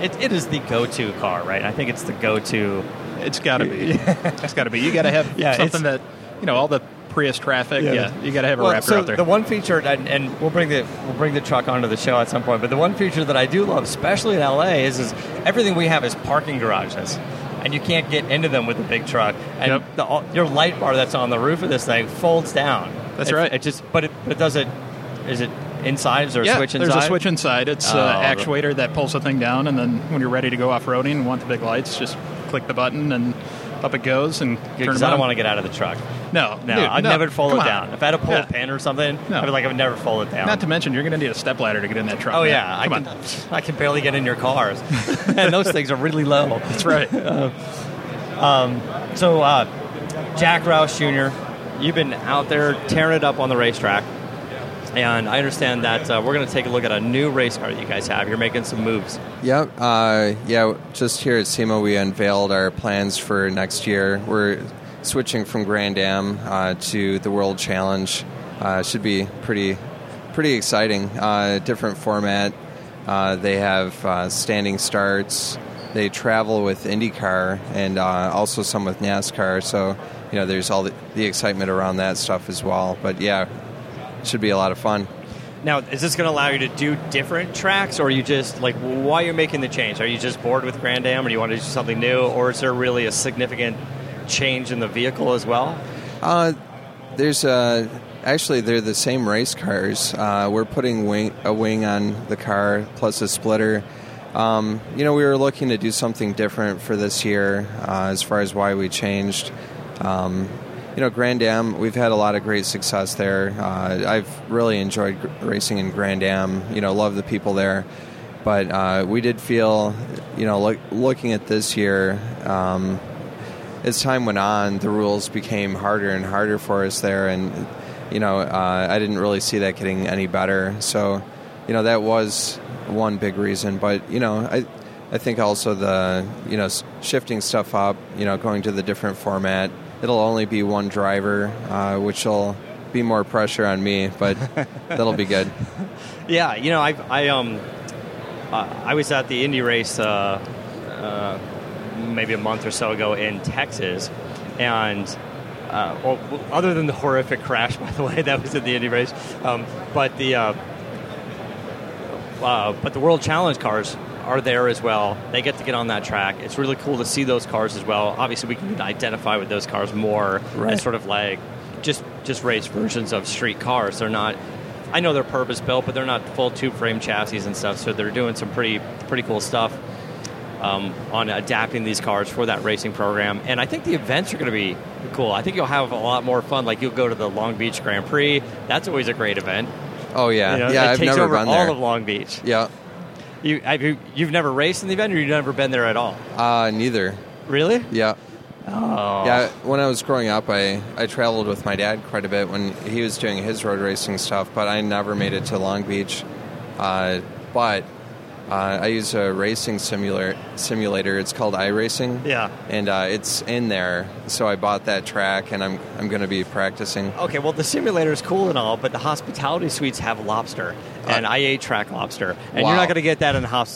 it is the go-to car, right? I think it's the go-to. It's got to be. It's got to be. You got to have something that, all the Prius traffic. Yeah, you got to have a Raptor out there. The one feature, and we'll bring the truck onto the show at some point. But the one feature that I do love, especially in LA, is everything we have is parking garages, and you can't get into them with a big truck. And your light bar that's on the roof of this thing folds down. That's right. Is it inside? Is there a switch inside? Yeah, there's a switch inside. It's an actuator that pulls the thing down, and then when you're ready to go off-roading and want the big lights, just click the button, and up it goes, and turn it on. I don't want to get out of the truck. No. I'd never fold it down. If I had to pull a pin or something, I'd be like, I would never fold it down. Not to mention, you're going to need a stepladder to get in that truck. Oh, yeah. I can barely get in your cars. And those things are really low. That's right. So, Jack Roush Jr., you've been out there tearing it up on the racetrack. And I understand that we're going to take a look at a new race car that you guys have. You're making some moves. Yep. Just here at SEMA, we unveiled our plans for next year. We're switching from Grand Am to the World Challenge. Should be pretty exciting. Different format. They have standing starts. They travel with IndyCar and also some with NASCAR. So, there's all the excitement around that stuff as well. But, yeah. Should be a lot of fun. Now, is this going to allow you to do different tracks, or are you just, why are you making the change? Are you just bored with Grand Am, or do you want to do something new, or is there really a significant change in the vehicle as well? Actually, they're the same race cars. We're putting a wing on the car, plus a splitter. We were looking to do something different for this year as far as why we changed. Grand Am, we've had a lot of great success there. I've really enjoyed racing in Grand Am. Love the people there. But we did feel, looking at this year, as time went on, the rules became harder and harder for us there. And, I didn't really see that getting any better. So, that was one big reason. But, I think also the, shifting stuff up, going to the different format. It'll only be one driver, which will be more pressure on me, but that'll be good. Yeah, I was at the Indy race maybe a month or so ago in Texas, and other than the horrific crash, by the way, that was at the Indy race, but the World Challenge cars are there as well. They get to get on that track. It's really cool to see those cars as well. Obviously, we can identify with those cars more as sort of just race versions of street cars. They're not, I know they're purpose-built, but they're not full two-frame chassis and stuff, so they're doing some pretty cool stuff on adapting these cars for that racing program. And I think the events are going to be cool. I think you'll have a lot more fun. You'll go to the Long Beach Grand Prix. That's always a great event. Oh, yeah. I've never run there. It takes over all of Long Beach. Yeah. You've never raced in the event, or you've never been there at all? Neither. Really? Yeah. Oh. Yeah, when I was growing up, I traveled with my dad quite a bit when he was doing his road racing stuff, but I never made it to Long Beach. But I use a racing simulator. It's called iRacing. Yeah. And it's in there, so I bought that track, and I'm going to be practicing. Okay, well, the simulator is cool and all, but the hospitality suites have lobster. And I ate track lobster, and you're not going to get that you're not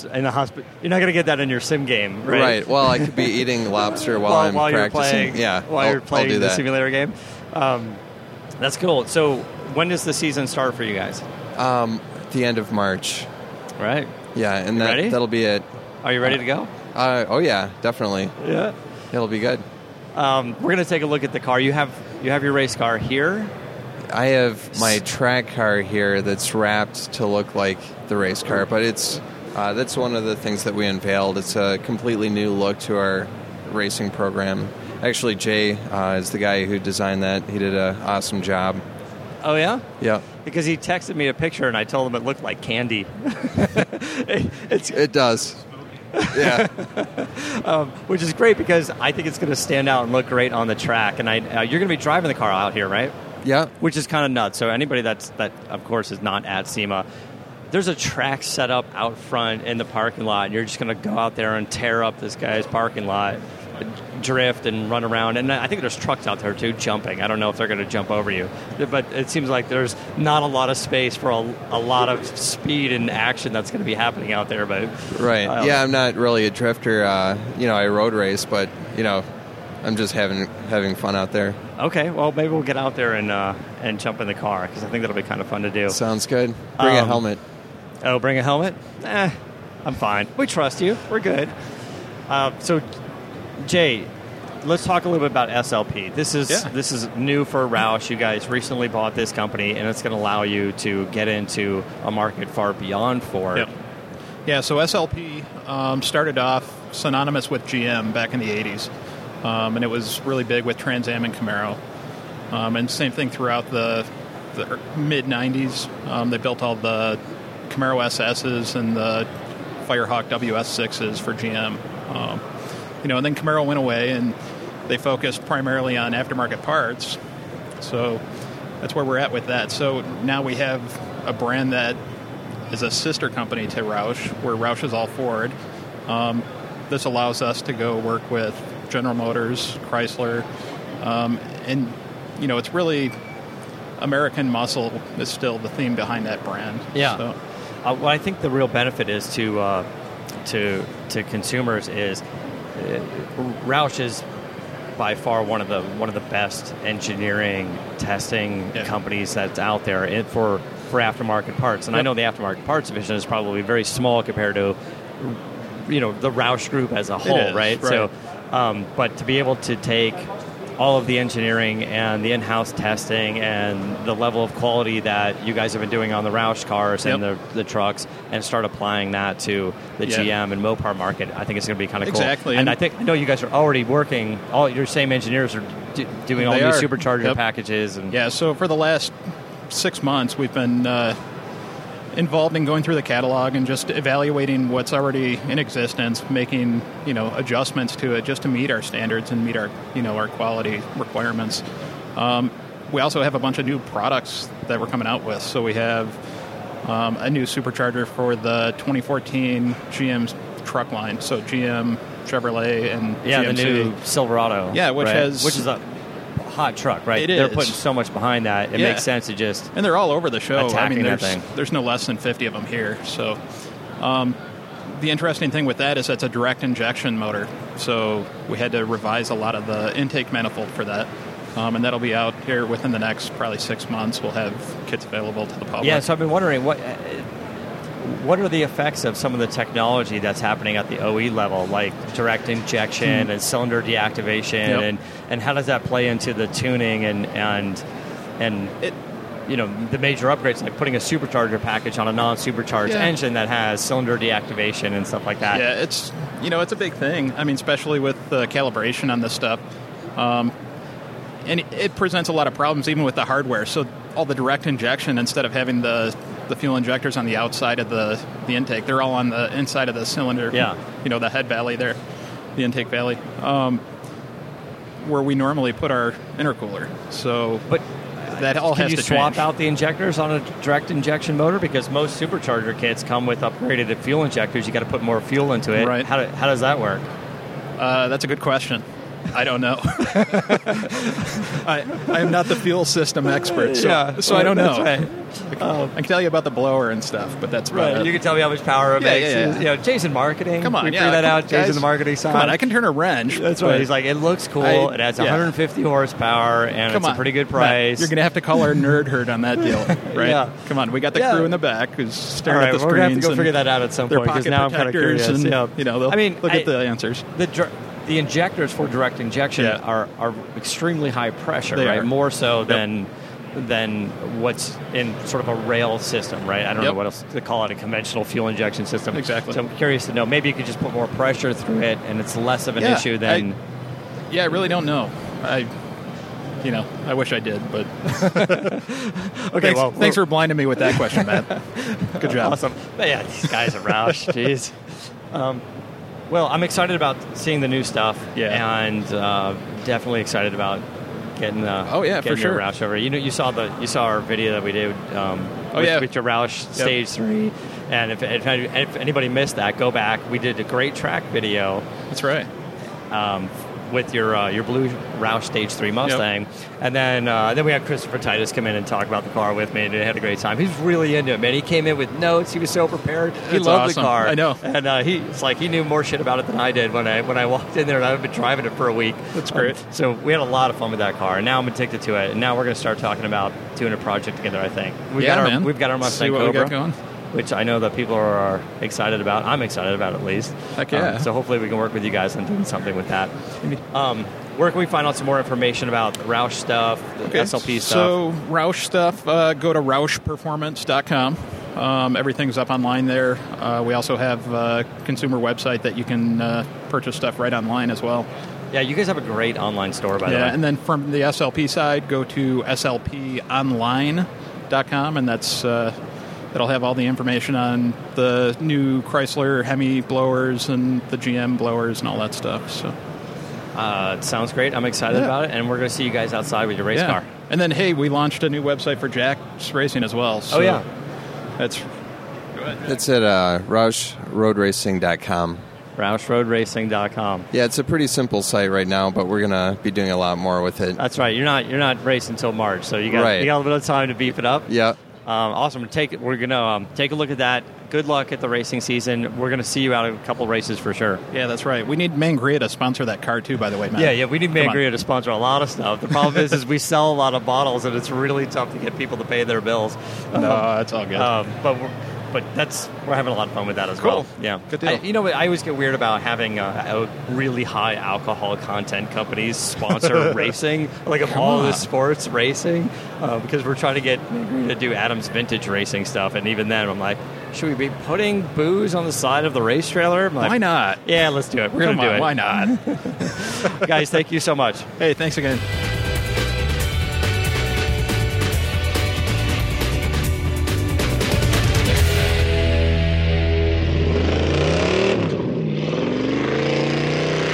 going to get that in your sim game, right? Right. Well, I could be eating lobster while I'm practicing. You're playing the simulator game. That's cool. So, when does the season start for you guys? The end of March. Right. Yeah, and that'll be it. Are you ready to go? Oh yeah, definitely. Yeah. It'll be good. We're going to take a look at the car. You have your race car here. I have my track car here that's wrapped to look like the race car, but it's that's one of the things that we unveiled. It's a completely new look to our racing program. Actually, Jay is the guy who designed that. He did an awesome job. Oh, yeah? Yeah. Because he texted me a picture, and I told him it looked like candy. It does. Yeah. Which is great because I think it's going to stand out and look great on the track. And you're going to be driving the car out here, right? Yeah. Which is kind of nuts. So anybody that, of course, is not at SEMA, there's a track set up out front in the parking lot, and you're just going to go out there and tear up this guy's parking lot, drift and run around. And I think there's trucks out there, too, jumping. I don't know if they're going to jump over you. But it seems like there's not a lot of space for a lot of speed and action that's going to be happening out there. But right. Yeah, I'm not really a drifter. I road race, but, I'm just having fun out there. Okay, well, maybe we'll get out there and jump in the car, because I think that'll be kind of fun to do. Sounds good. Bring a helmet. Oh, bring a helmet? I'm fine. We trust you. We're good. So, Jay, let's talk a little bit about SLP. This is new for Roush. You guys recently bought this company, and it's going to allow you to get into a market far beyond Ford. Yep. Yeah, so SLP started off synonymous with GM back in the 80s. And it was really big with Trans Am and Camaro. And same thing throughout the mid-90s. They built all the Camaro SSs and the Firehawk WS6s for GM. And then Camaro went away, and they focused primarily on aftermarket parts. So that's where we're at with that. So now we have a brand that is a sister company to Roush, where Roush is all Ford. This allows us to go work with General Motors, Chrysler, and it's really American muscle is still the theme behind that brand. Yeah. So. Well, I think the real benefit is to consumers is Roush is by far one of the best engineering testing companies that's out there for aftermarket parts, and I know the aftermarket parts division is probably very small compared to the Roush Group as a whole, right? So. But to be able to take all of the engineering and the in-house testing and the level of quality that you guys have been doing on the Roush cars and the trucks and start applying that to the GM and Mopar market, I think it's going to be kind of cool. Exactly. And I think you guys are already working, all your same engineers are doing all these supercharger packages. And so for the last 6 months, we've been involved in going through the catalog and just evaluating what's already in existence, making adjustments to it just to meet our standards and meet our our quality requirements. We also have a bunch of new products that we're coming out with. So we have a new supercharger for the 2014 GM's truck line. So GM, Chevrolet, and GMC. The new Silverado. Yeah, which is a hot truck, right? They're putting so much behind that. It makes sense to just and they're all over the show. There's no less than 50 of them here. So the interesting thing with that is that's a direct injection motor. So we had to revise a lot of the intake manifold for that. And that'll be out here within the next probably 6 months. We'll have kits available to the public. Yeah, so I've been wondering what are the effects of some of the technology that's happening at the OE level, like direct injection and cylinder deactivation, and how does that play into the tuning and the major upgrades, like putting a supercharger package on a non-supercharged engine that has cylinder deactivation and stuff like that? Yeah, it's a big thing. I mean, especially with the calibration on this stuff. And it presents a lot of problems, even with the hardware. So all the direct injection, instead of having the fuel injectors on the outside of the intake, they're all on the inside of the cylinder, the head valley there, the intake valley, where we normally put our intercooler. So but that all has to change. Can you swap out the injectors on a direct injection motor? Because most supercharger kits come with upgraded fuel injectors. You got to put more fuel into it. Right. How does that work? That's a good question. I don't know. I am not the fuel system expert, so I don't know. Right. I can tell you about the blower and stuff, but that's right. You can tell me how much power it makes. Yeah. Jason Marketing. Come on, we figured that out. Jason, the marketing side. Come on, I can turn a wrench. That's right. He's like, it looks cool. It adds 150 horsepower, and it's a pretty good price. Matt, you're gonna have to call our nerd herd on that deal, right? Yeah. Come on, we got the crew in the back who's staring at the screens. We're gonna have to go figure that out at some point because now I'm kind of curious. And, look at the answers. The injectors for direct injection are extremely high pressure, right? More so than what's in sort of a rail system, right? I don't know what else to call it, a conventional fuel injection system. Exactly. So I'm curious to know. Maybe you could just put more pressure through it and it's less of an issue than... I really don't know. I you know, I wish I did, but okay. Well, thanks for blinding me with that question, Matt. Good job. Awesome. But yeah, these guys are Roush. Jeez. Well, I'm excited about seeing the new stuff. Yeah. And definitely excited about getting for sure, Roush over. You know, you saw our video that we did with your Roush Stage 3. And if anybody missed that, go back. We did a great track video. That's right. With your blue Roush Stage 3 Mustang. Yep. And then we had Christopher Titus come in and talk about the car with me, and he had a great time. He's really into it, man. He came in with notes. He was so prepared. He loved the car. I know. And he knew more shit about it than I did when I walked in there, and I've been driving it for a week. That's great. So we had a lot of fun with that car, and now I'm addicted to it. And now we're going to start talking about doing a project together, I think. We've got our Mustang Cobra. We got going. Which I know that people are excited about. I'm excited about it, at least. Heck yeah. So hopefully we can work with you guys on doing something with that. Where can we find out some more information about Roush stuff, SLP stuff? So Roush stuff, go to roushperformance.com. Everything's up online there. We also have a consumer website that you can purchase stuff right online as well. Yeah, you guys have a great online store, by the way. Yeah, and then from the SLP side, go to slponline.com, and that's... It'll have all the information on the new Chrysler Hemi blowers and the GM blowers and all that stuff. So, it sounds great. I'm excited about it, and we're going to see you guys outside with your race car. And then, hey, we launched a new website for Jack's Racing as well. So that's at RoushRoadRacing.com. RoushRoadRacing.com. Yeah, it's a pretty simple site right now, but we're gonna be doing a lot more with it. That's right. You're not racing until March, so you got a little time to beef it up. Yeah. Awesome. We're going to take a look at that. Good luck at the racing season. We're going to see you out at a couple races for sure. Yeah, that's right. We need Mangria to sponsor that car, too, by the way, Matt. Yeah, we need Mangria to sponsor a lot of stuff. The problem is we sell a lot of bottles, and it's really tough to get people to pay their bills. No, that's all good. But we're having a lot of fun with that as well. Yeah, good deal. I always get weird about having really high alcohol content companies sponsor racing, like of all the sports racing, because we're trying to get to do Adam's vintage racing stuff, and even then I'm like, should we be putting booze on the side of the race trailer? I'm like, why not? Yeah, let's do it. We're going to do it. Why not? Guys, thank you so much. Hey, thanks again.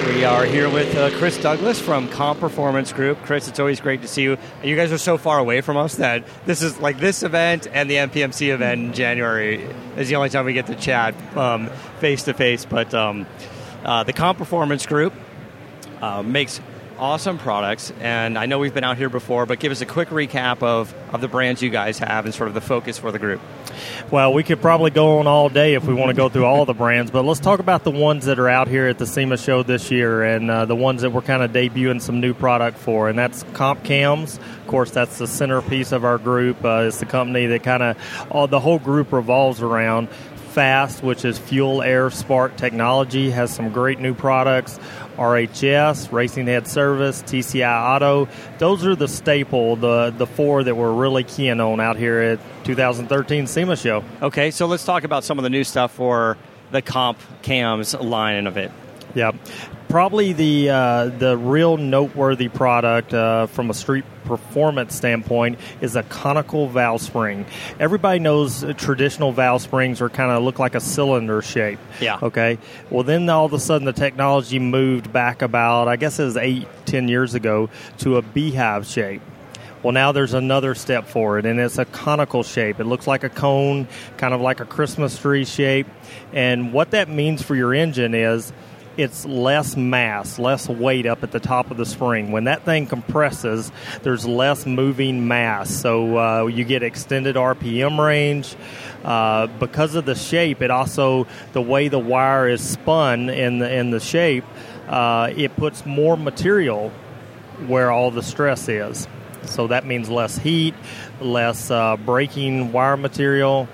We are here with Chris Douglas from Comp Performance Group. Chris, it's always great to see you. You guys are so far away from us that this is like this event and the MPMC event in January is the only time we get to chat face to face. But the Comp Performance Group makes awesome products, and I know we've been out here before, but give us a quick recap of the brands you guys have and sort of the focus for the group. Well, we could probably go on all day if we want to go through all the brands, but let's talk about the ones that are out here at the SEMA show this year and the ones that we're kind of debuting some new product for, and that's Comp Cams. Of course, that's the centerpiece of our group. It's the company that kind of the whole group revolves around. FAST, which is Fuel, Air, Spark Technology, has some great new products. RHS, Racing Head Service, TCI Auto. Those are the staple, the four that we're really keying on out here at 2013 SEMA show. Okay, so let's talk about some of the new stuff for the Comp Cams line of it. Yeah, probably the real noteworthy product from a street performance standpoint is a conical valve spring. Everybody knows traditional valve springs are kind of look like a cylinder shape. Yeah. Okay. Well, then all of a sudden the technology moved back about, I guess it was 8-10 years ago, to a beehive shape. Well, now there's another step forward, and it's a conical shape. It looks like a cone, kind of like a Christmas tree shape. And what that means for your engine is it's less mass, less weight up at the top of the spring. When that thing compresses, there's less moving mass. So you get extended RPM range. Because of the shape, it also, the way the wire is spun in the shape, it puts more material where all the stress is. So that means less heat, less braking wire material.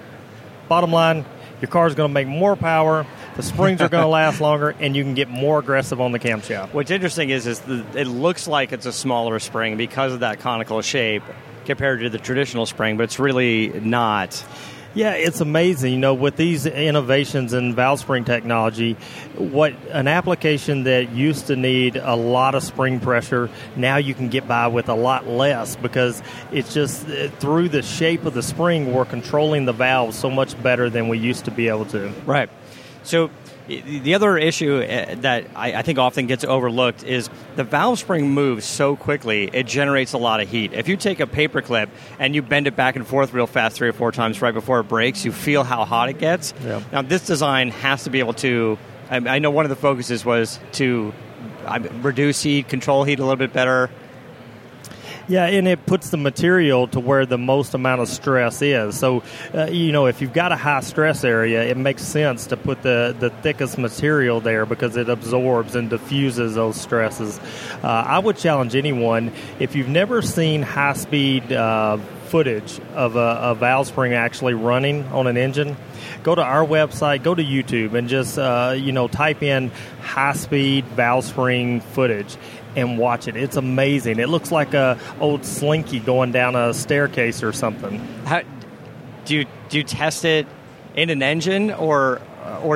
Bottom line, your car's going to make more power. The springs are going to last longer, and you can get more aggressive on the camshaft. What's interesting is it looks like it's a smaller spring because of that conical shape compared to the traditional spring, but it's really not. Yeah, it's amazing. You know, with these innovations in valve spring technology, what an application that used to need a lot of spring pressure, now you can get by with a lot less, because it's just through the shape of the spring, we're controlling the valve so much better than we used to be able to. Right. So the other issue that I think often gets overlooked is the valve spring moves so quickly, it generates a lot of heat. If you take a paper clip and you bend it back and forth real fast 3 or 4 times right before it breaks, you feel how hot it gets. Yeah. Now, this design has to be able to, I know one of the focuses was to reduce heat, control heat a little bit better. Yeah, and it puts the material to where the most amount of stress is. So, you know, if you've got a high stress area, it makes sense to put the thickest material there because it absorbs and diffuses those stresses. I would challenge anyone, if you've never seen high-speed footage of a valve spring actually running on an engine, go to our website, go to YouTube, and just, type in high-speed valve spring footage and watch it. It's amazing. It looks like a old slinky going down a staircase or something. How, do you test it in an engine, or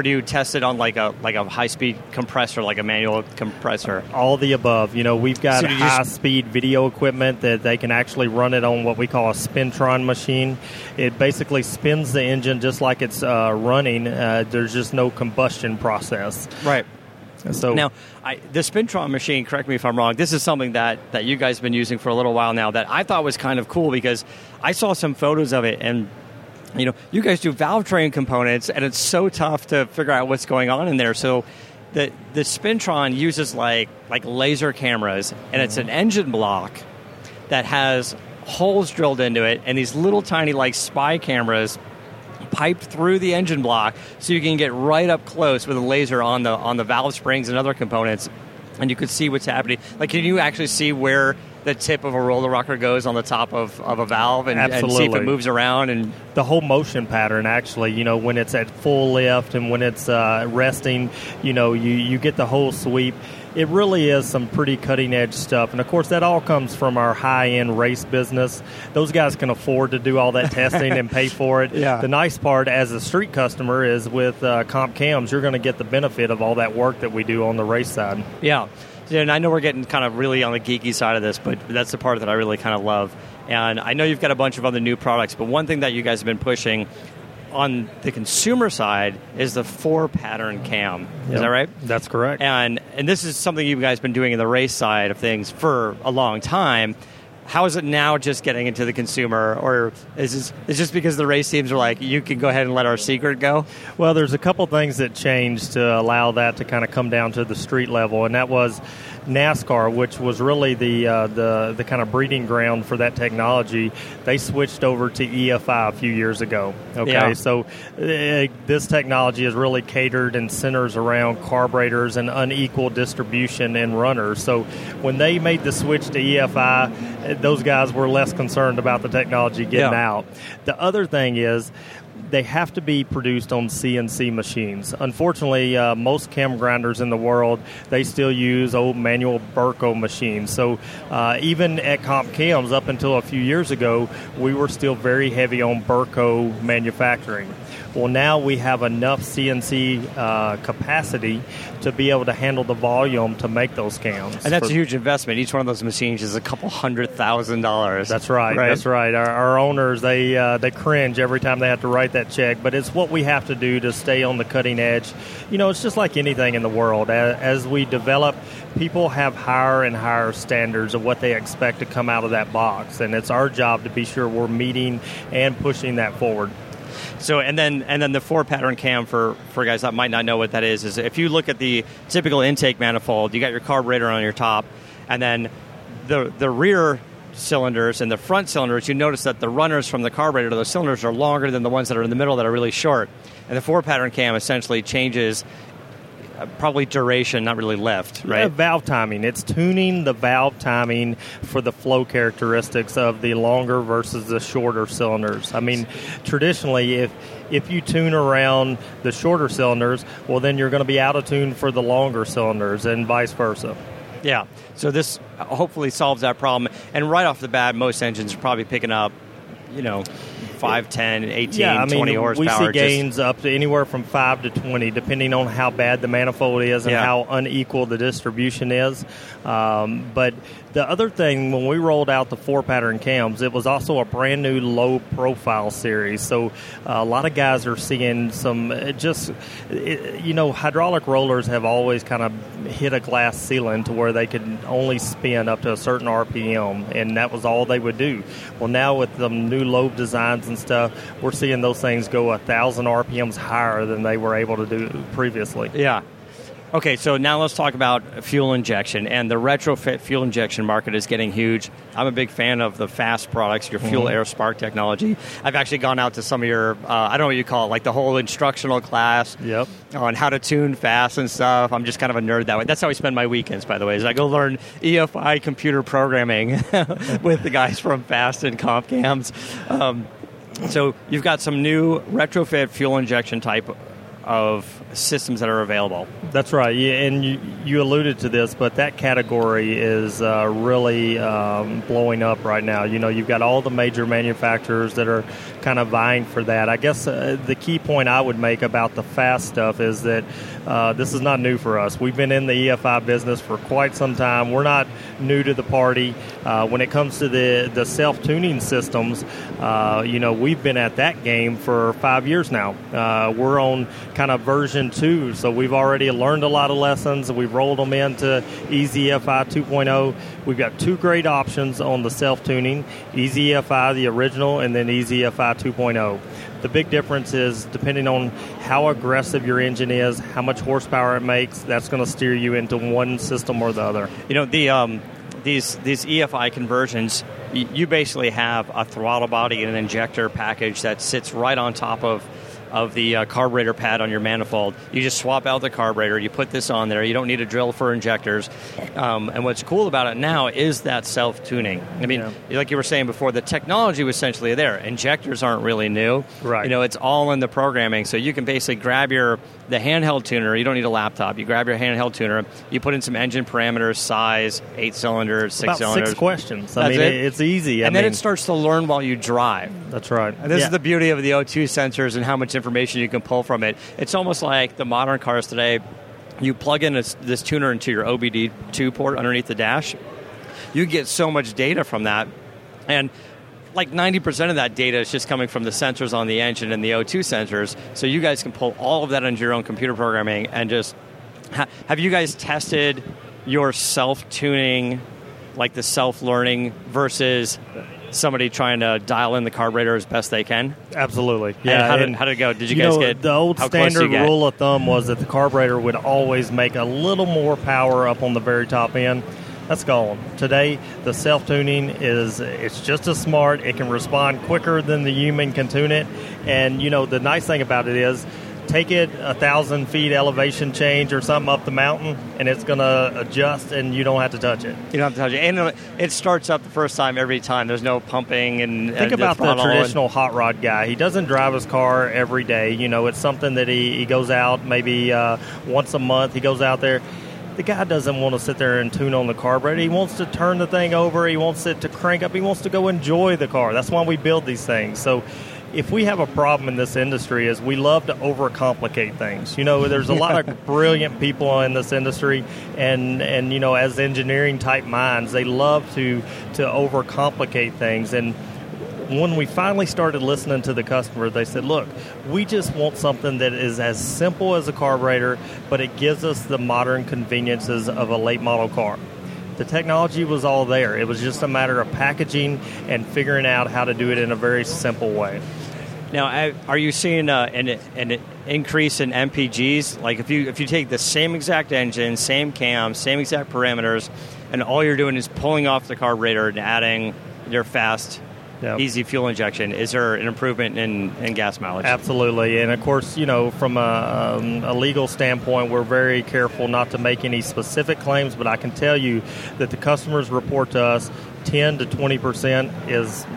do you test it on like a high-speed compressor, like a manual compressor? All the above. You know, we've got high-speed video equipment that they can actually run it on what we call a spintron machine. It basically spins the engine just like it's running. There's just no combustion process. Right. So now, the spintron machine, correct me if I'm wrong, this is something that you guys have been using for a little while now that I thought was kind of cool, because I saw some photos of it, and you know, you guys do valve train components, and it's so tough to figure out what's going on in there. So the spintron uses like laser cameras, and it's an engine block that has holes drilled into it, and these little tiny like spy cameras piped through the engine block, so you can get right up close with a laser on the valve springs and other components, and you could see what's happening. Like, can you actually see where the tip of a roller rocker goes on the top of a valve and see if it moves around? And the whole motion pattern, actually, you know, when it's at full lift and when it's resting, you know, you get the whole sweep. It really is some pretty cutting-edge stuff. And, of course, that all comes from our high-end race business. Those guys can afford to do all that testing and pay for it. Yeah. The nice part as a street customer is with comp cams, you're going to get the benefit of all that work that we do on the race side. Yeah. And I know we're getting kind of really on the geeky side of this, but that's the part that I really kind of love. And I know you've got a bunch of other new products, but one thing that you guys have been pushing on the consumer side is the 4-pattern cam. Yep. Is that right? That's correct. And this is something you guys have been doing in the race side of things for a long time. How is it now just getting into the consumer, or is this because the race teams are like, you can go ahead and let our secret go? Well, there's a couple things that changed to allow that to kind of come down to the street level, and that was NASCAR, which was really the kind of breeding ground for that technology. They switched over to EFI a few years ago. Okay, yeah. So this technology is really catered and centers around carburetors and unequal distribution and runners. So when they made the switch to EFI, those guys were less concerned about the technology getting out. The other thing is, they have to be produced on CNC machines. Unfortunately, most cam grinders in the world, they still use old manual Burco machines. So even at Comp Cams, up until a few years ago, we were still very heavy on Burco manufacturing. Well, now we have enough CNC capacity to be able to handle the volume to make those cams. And that's a huge investment. Each one of those machines is a couple $100,000s. That's right. Right? That's right. Our owners, they cringe every time they have to write that check, but it's what we have to do to stay on the cutting edge. You know, it's just like anything in the world. As we develop, people have higher and higher standards of what they expect to come out of that box, and it's our job to be sure we're meeting and pushing that forward. So, and then the 4-pattern cam for guys that might not know what that is if you look at the typical intake manifold, you got your carburetor on your top, and then the rear cylinders and the front cylinders, you notice that the runners from the carburetor to those cylinders are longer than the ones that are in the middle that are really short. And the 4-pattern cam essentially changes probably duration, not really lift, right? Yeah, valve timing. It's tuning the valve timing for the flow characteristics of the longer versus the shorter cylinders. I mean, traditionally, if you tune around the shorter cylinders, well, then you're going to be out of tune for the longer cylinders and vice versa. Yeah, so this hopefully solves that problem. And right off the bat, most engines are probably picking up, you know, 5, 10, 18, yeah, 20 horsepower. We see gains up to anywhere from 5 to 20, depending on how bad the manifold is and how unequal the distribution is. But the other thing, when we rolled out the four-pattern cams, it was also a brand-new low-profile series. So a lot of guys are seeing some hydraulic rollers have always kind of hit a glass ceiling to where they could only spin up to a certain RPM, and that was all they would do. Well, now with the new lobe designs and stuff, we're seeing those things go 1,000 RPMs higher than they were able to do previously. Yeah. Okay, so now let's talk about fuel injection, and the retrofit fuel injection market is getting huge. I'm a big fan of the FAST products, your fuel air spark technology. I've actually gone out to some of your, I don't know what you call it, like the whole instructional class on how to tune FAST and stuff. I'm just kind of a nerd that way. That's how I spend my weekends, by the way, is I go learn EFI computer programming with the guys from FAST and comp cams. So you've got some new retrofit fuel injection type of systems that are available. That's right. Yeah, and you alluded to this, but that category is really blowing up right now. You know, you've got all the major manufacturers that are kind of vying for that. I guess the key point I would make about the FAST stuff is that this is not new for us. We've been in the EFI business for quite some time. We're not new to the party. When it comes to the self-tuning systems, we've been at that game for 5 years now. We're on kind of version 2, so we've already learned a lot of lessons. We've rolled them into Easy EFI 2.0. We've got two great options on the self-tuning, Easy EFI, the original, and then Easy EFI 2.0. The big difference is, depending on how aggressive your engine is, how much horsepower it makes, that's going to steer you into one system or the other. You know, the these EFI conversions, you basically have a throttle body and an injector package that sits right on top of the carburetor pad on your manifold. You just swap out the carburetor, you put this on there, you don't need a drill for injectors. And what's cool about it now is that self-tuning. I mean, like you were saying before, the technology was essentially there. Injectors aren't really new. Right. You know, it's all in the programming. So you can basically grab the handheld tuner, you don't need a laptop, you grab your handheld tuner, you put in some engine parameters, size, 8-cylinder, 6-cylinder. About 6 questions. It's easy. And then it starts to learn while you drive. That's right. And this is the beauty of the O2 sensors and how much information you can pull from it. It's almost like the modern cars today. You plug in this tuner into your OBD2 port underneath the dash. You get so much data from that, and like 90% of that data is just coming from the sensors on the engine and the O2 sensors. So you guys can pull all of that into your own computer programming and just have you guys tested your self-tuning, like the self-learning versus somebody trying to dial in the carburetor as best they can? Absolutely. Yeah. And how did it go? Did you guys get the old standard rule of thumb was that the carburetor would always make a little more power up on the very top end. That's gone. Today, the self-tuning it's just as smart. It can respond quicker than the human can tune it. And, you know, the nice thing about it is, take it 1,000 feet elevation change or something up the mountain, and it's going to adjust, and you don't have to touch it. You don't have to touch it. And it starts up the first time every time. There's no pumping. And think about the traditional hot rod guy. He doesn't drive his car every day. You know, it's something that he goes out maybe once a month. He goes out there. The guy doesn't want to sit there and tune on the carburetor. He wants to turn the thing over. He wants it to crank up. He wants to go enjoy the car. That's why we build these things. So if we have a problem in this industry is we love to overcomplicate things. You know, there's a lot of brilliant people in this industry, and you know, as engineering-type minds, they love to overcomplicate things. And when we finally started listening to the customer, they said, look, we just want something that is as simple as a carburetor, but it gives us the modern conveniences of a late-model car. The technology was all there. It was just a matter of packaging and figuring out how to do it in a very simple way. Now, are you seeing an increase in MPGs? Like if you take the same exact engine, same cam, same exact parameters, and all you're doing is pulling off the carburetor and adding your fast easy fuel injection. Is there an improvement in gas mileage? Absolutely. And, of course, you know, from a legal standpoint, we're very careful not to make any specific claims, but I can tell you that the customers report to us 10 to 20%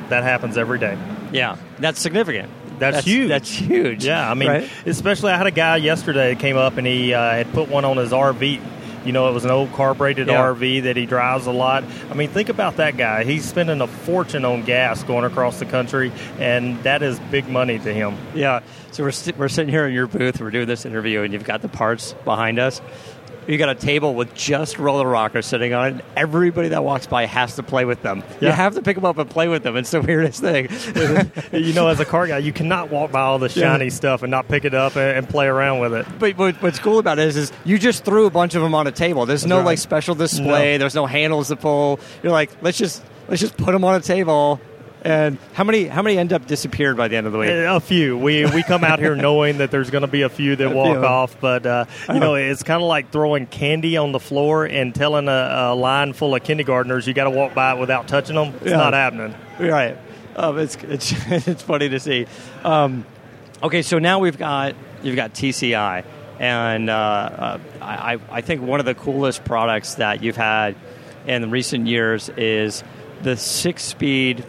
that happens every day. Yeah, that's significant. That's huge. That's huge. Yeah, I mean, right? Especially I had a guy yesterday that came up and he had put one on his RV. You know, it was an old carbureted RV that he drives a lot. I mean, think about that guy. He's spending a fortune on gas going across the country, and that is big money to him. Yeah. So we're sitting here in your booth. We're doing this interview, and you've got the parts behind us. You got a table with just roller rockers sitting on it, and everybody that walks by has to play with them. Yeah. You have to pick them up and play with them. It's the weirdest thing. You know, as a car guy, you cannot walk by all the shiny stuff and not pick it up and play around with it. But what's cool about it is you just threw a bunch of them on a table. There's no like special display. No. There's no handles to pull. You're like, let's just put them on a table. And how many end up disappeared by the end of the week? A few. We come out here knowing that there's going to be a few that walk off. But, you know, it's kind of like throwing candy on the floor and telling a line full of kindergartners you got to walk by it without touching them. It's not happening. Right. It's funny to see. Okay, so now you've got TCI. And I think one of the coolest products that you've had in recent years is the 6-speed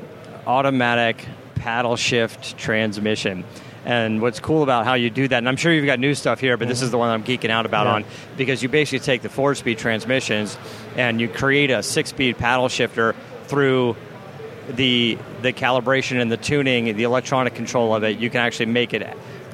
automatic paddle shift transmission. And what's cool about how you do that, and I'm sure you've got new stuff here, but this is the one I'm geeking out about on, because you basically take the 4-speed transmissions and you create a 6-speed paddle shifter through the calibration and the tuning, the electronic control of it. You can actually make it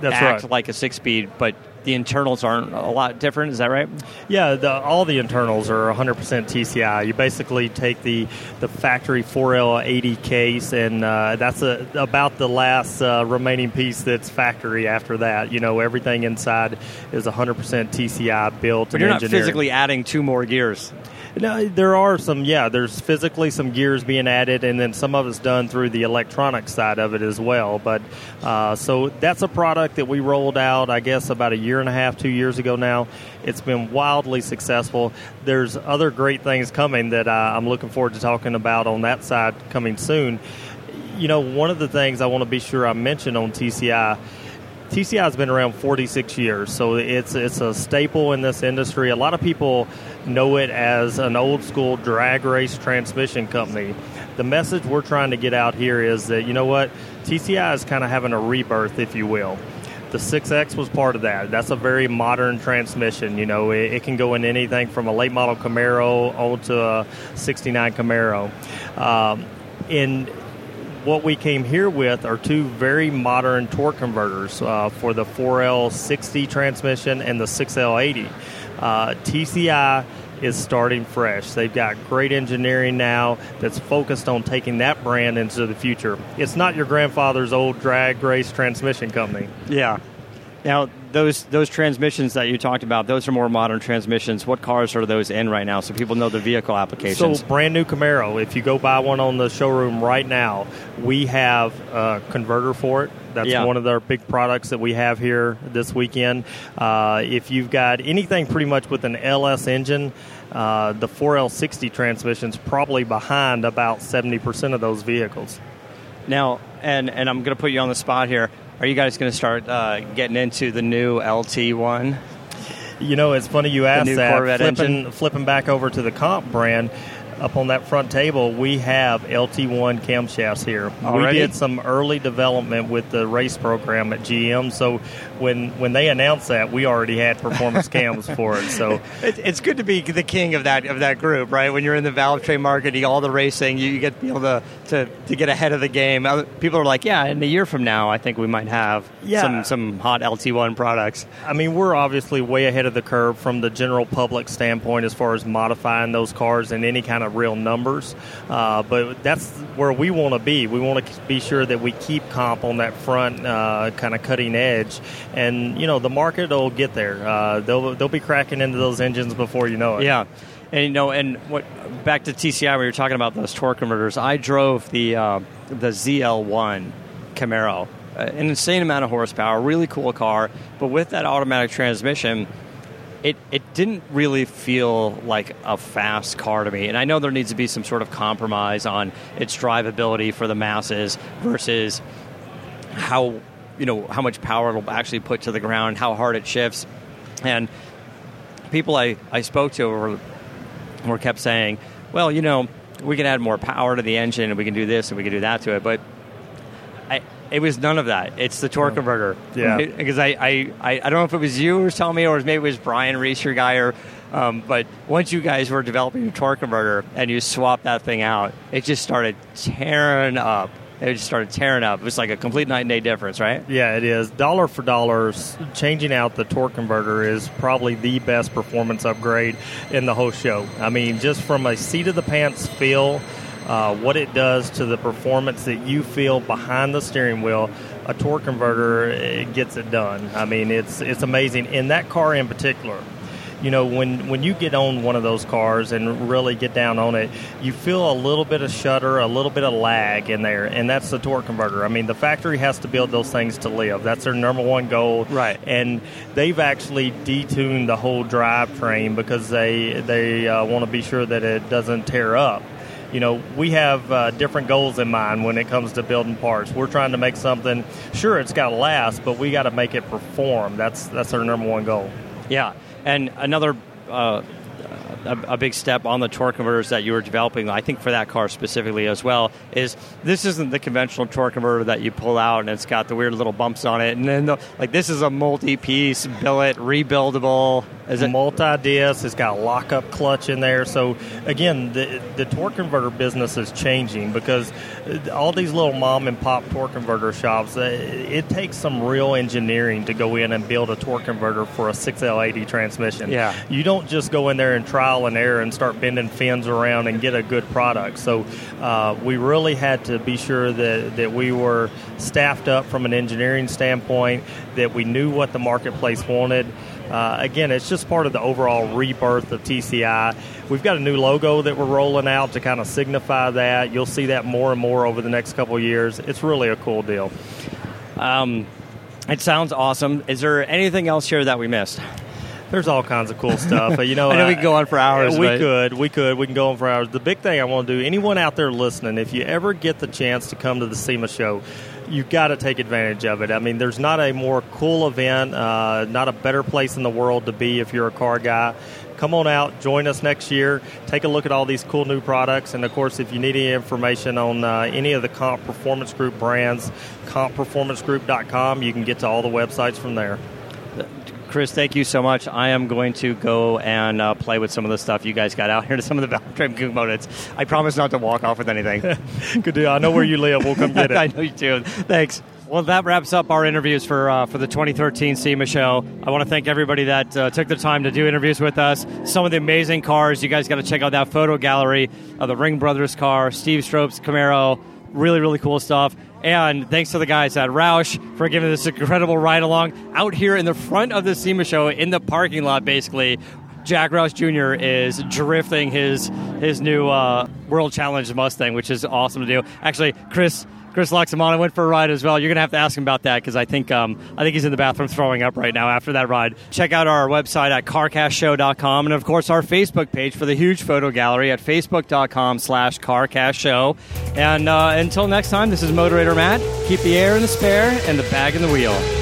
like a 6-speed, but the internals aren't a lot different. Is that right? Yeah, all the internals are 100% TCI. You basically take the factory 4L80 case, and that's about the last remaining piece that's factory after that. You know, everything inside is 100% TCI built. But you're not physically adding 2 more gears. No, there are some, there's physically some gears being added, and then some of it's done through the electronic side of it as well. But so that's a product that we rolled out, I guess, about a year and a half, 2 years ago now. It's been wildly successful. There's other great things coming that I'm looking forward to talking about on that side coming soon. You know, one of the things I want to be sure I mention on TCI has been around 46 years, so it's a staple in this industry. A lot of people know it as an old-school drag race transmission company. The message we're trying to get out here is that, you know what, TCI is kind of having a rebirth, if you will. The 6X was part of that. That's a very modern transmission. You know, it can go in anything from a late-model Camaro on to a 69 Camaro. What we came here with are 2 very modern torque converters for the 4L60 transmission and the 6L80. TCI is starting fresh. They've got great engineering now that's focused on taking that brand into the future. It's not your grandfather's old drag race transmission company. Yeah. Now, those transmissions that you talked about, those are more modern transmissions. What cars are those in right now so people know the vehicle applications? So, brand new Camaro. If you go buy one on the showroom right now, we have a converter for it. That's one of our big products that we have here this weekend. If you've got anything pretty much with an LS engine, the 4L60 transmission's probably behind about 70% of those vehicles. Now, and I'm going to put you on the spot here. Are you guys going to start getting into the new LT1? You know, it's funny you ask that. Corvette flipping back over to the comp brand, up on that front table, we have LT1 camshafts here. Already? We did some early development with the race program at GM, so when they announced that, we already had performance cams for it. So it's good to be the king of that group, right? When you're in the valvetrain market, all the racing, you get to be able to get ahead of the game. People are like, in a year from now, I think we might have some hot LT1 products. I mean, we're obviously way ahead of the curve from the general public standpoint as far as modifying those cars in any kind of real numbers. But that's where we want to be. We want to be sure that we keep comp on that front kind of cutting edge. And, you know, the market will get there. They'll be cracking into those engines before you know it. Yeah. And, you know, back to TCI, where you were talking about those torque converters, I drove the ZL1 Camaro, an insane amount of horsepower, really cool car. But with that automatic transmission, it didn't really feel like a fast car to me. And I know there needs to be some sort of compromise on its drivability for the masses versus how much power it'll actually put to the ground, how hard it shifts. And people I spoke to were kept saying, well, you know, we can add more power to the engine, and we can do this, and we can do that to it. But It was none of that. It's the torque converter. Yeah. Because I don't know if it was you who was telling me, or maybe it was Brian Reese, your guy, or but once you guys were developing a torque converter and you swapped that thing out, it just started tearing up. It was like a complete night and day difference, right? Yeah, it is. Dollar for dollar, changing out the torque converter is probably the best performance upgrade in the whole show. I mean, just from a seat-of-the-pants feel, what it does to the performance that you feel behind the steering wheel, a torque converter, it gets it done. I mean, it's amazing. In that car in particular, you know, when you get on one of those cars and really get down on it, you feel a little bit of shudder, a little bit of lag in there, and that's the torque converter. I mean, the factory has to build those things to live. That's their number one goal. Right. And they've actually detuned the whole drivetrain because they want to be sure that it doesn't tear up. You know, we have different goals in mind when it comes to building parts. We're trying to make something, sure, it's got to last, but we got to make it perform. That's our number one goal. Yeah. And another a big step on the torque converters that you were developing, I think for that car specifically as well, is this isn't the conventional torque converter that you pull out and it's got the weird little bumps on it. And then, this is a multi-piece billet, rebuildable. Is it multi-disc? It's got a lock-up clutch in there. So, again, the torque converter business is changing because all these little mom-and-pop torque converter shops, it takes some real engineering to go in and build a torque converter for a 6L80 transmission. Yeah. You don't just go in there and trial and error and start bending fins around and get a good product. So we really had to be sure that we were staffed up from an engineering standpoint, that we knew what the marketplace wanted. Again, it's just part of the overall rebirth of TCI. We've got a new logo that we're rolling out to kind of signify that. You'll see that more and more over the next couple of years. It's really a cool deal. It sounds awesome. Is there anything else here that we missed? There's all kinds of cool stuff. You know, I know we could go on for hours. We can go on for hours. The big thing I want to do, anyone out there listening, if you ever get the chance to come to the SEMA show, you've got to take advantage of it. I mean, there's not a more cool event, not a better place in the world to be if you're a car guy. Come on out, join us next year, take a look at all these cool new products, and, of course, if you need any information on any of the Comp Performance Group brands, compperformancegroup.com, you can get to all the websites from there. Chris, thank you so much. I am going to go and play with some of the stuff you guys got out here to some of the valve-train components. I promise not to walk off with anything. Good deal. I know where you live. We'll come get it. I know you do. Thanks. Well, that wraps up our interviews for the 2013 SEMA show. I want to thank everybody that took the time to do interviews with us. Some of the amazing cars. You guys got to check out that photo gallery of the Ring Brothers car, Steve Strope's Camaro. Really, really cool stuff. And thanks to the guys at Roush for giving this incredible ride-along out here in the front of the SEMA show in the parking lot, basically. Jack Roush Jr. is drifting his new World Challenge Mustang, which is awesome to do. Actually, Chris Loxamana went for a ride as well. You're going to have to ask him about that because I think he's in the bathroom throwing up right now after that ride. Check out our website at carcastshow.com and, of course, our Facebook page for the huge photo gallery at facebook.com/carcastshow. And until next time, this is Moderator Matt. Keep the air in the spare and the bag in the wheel.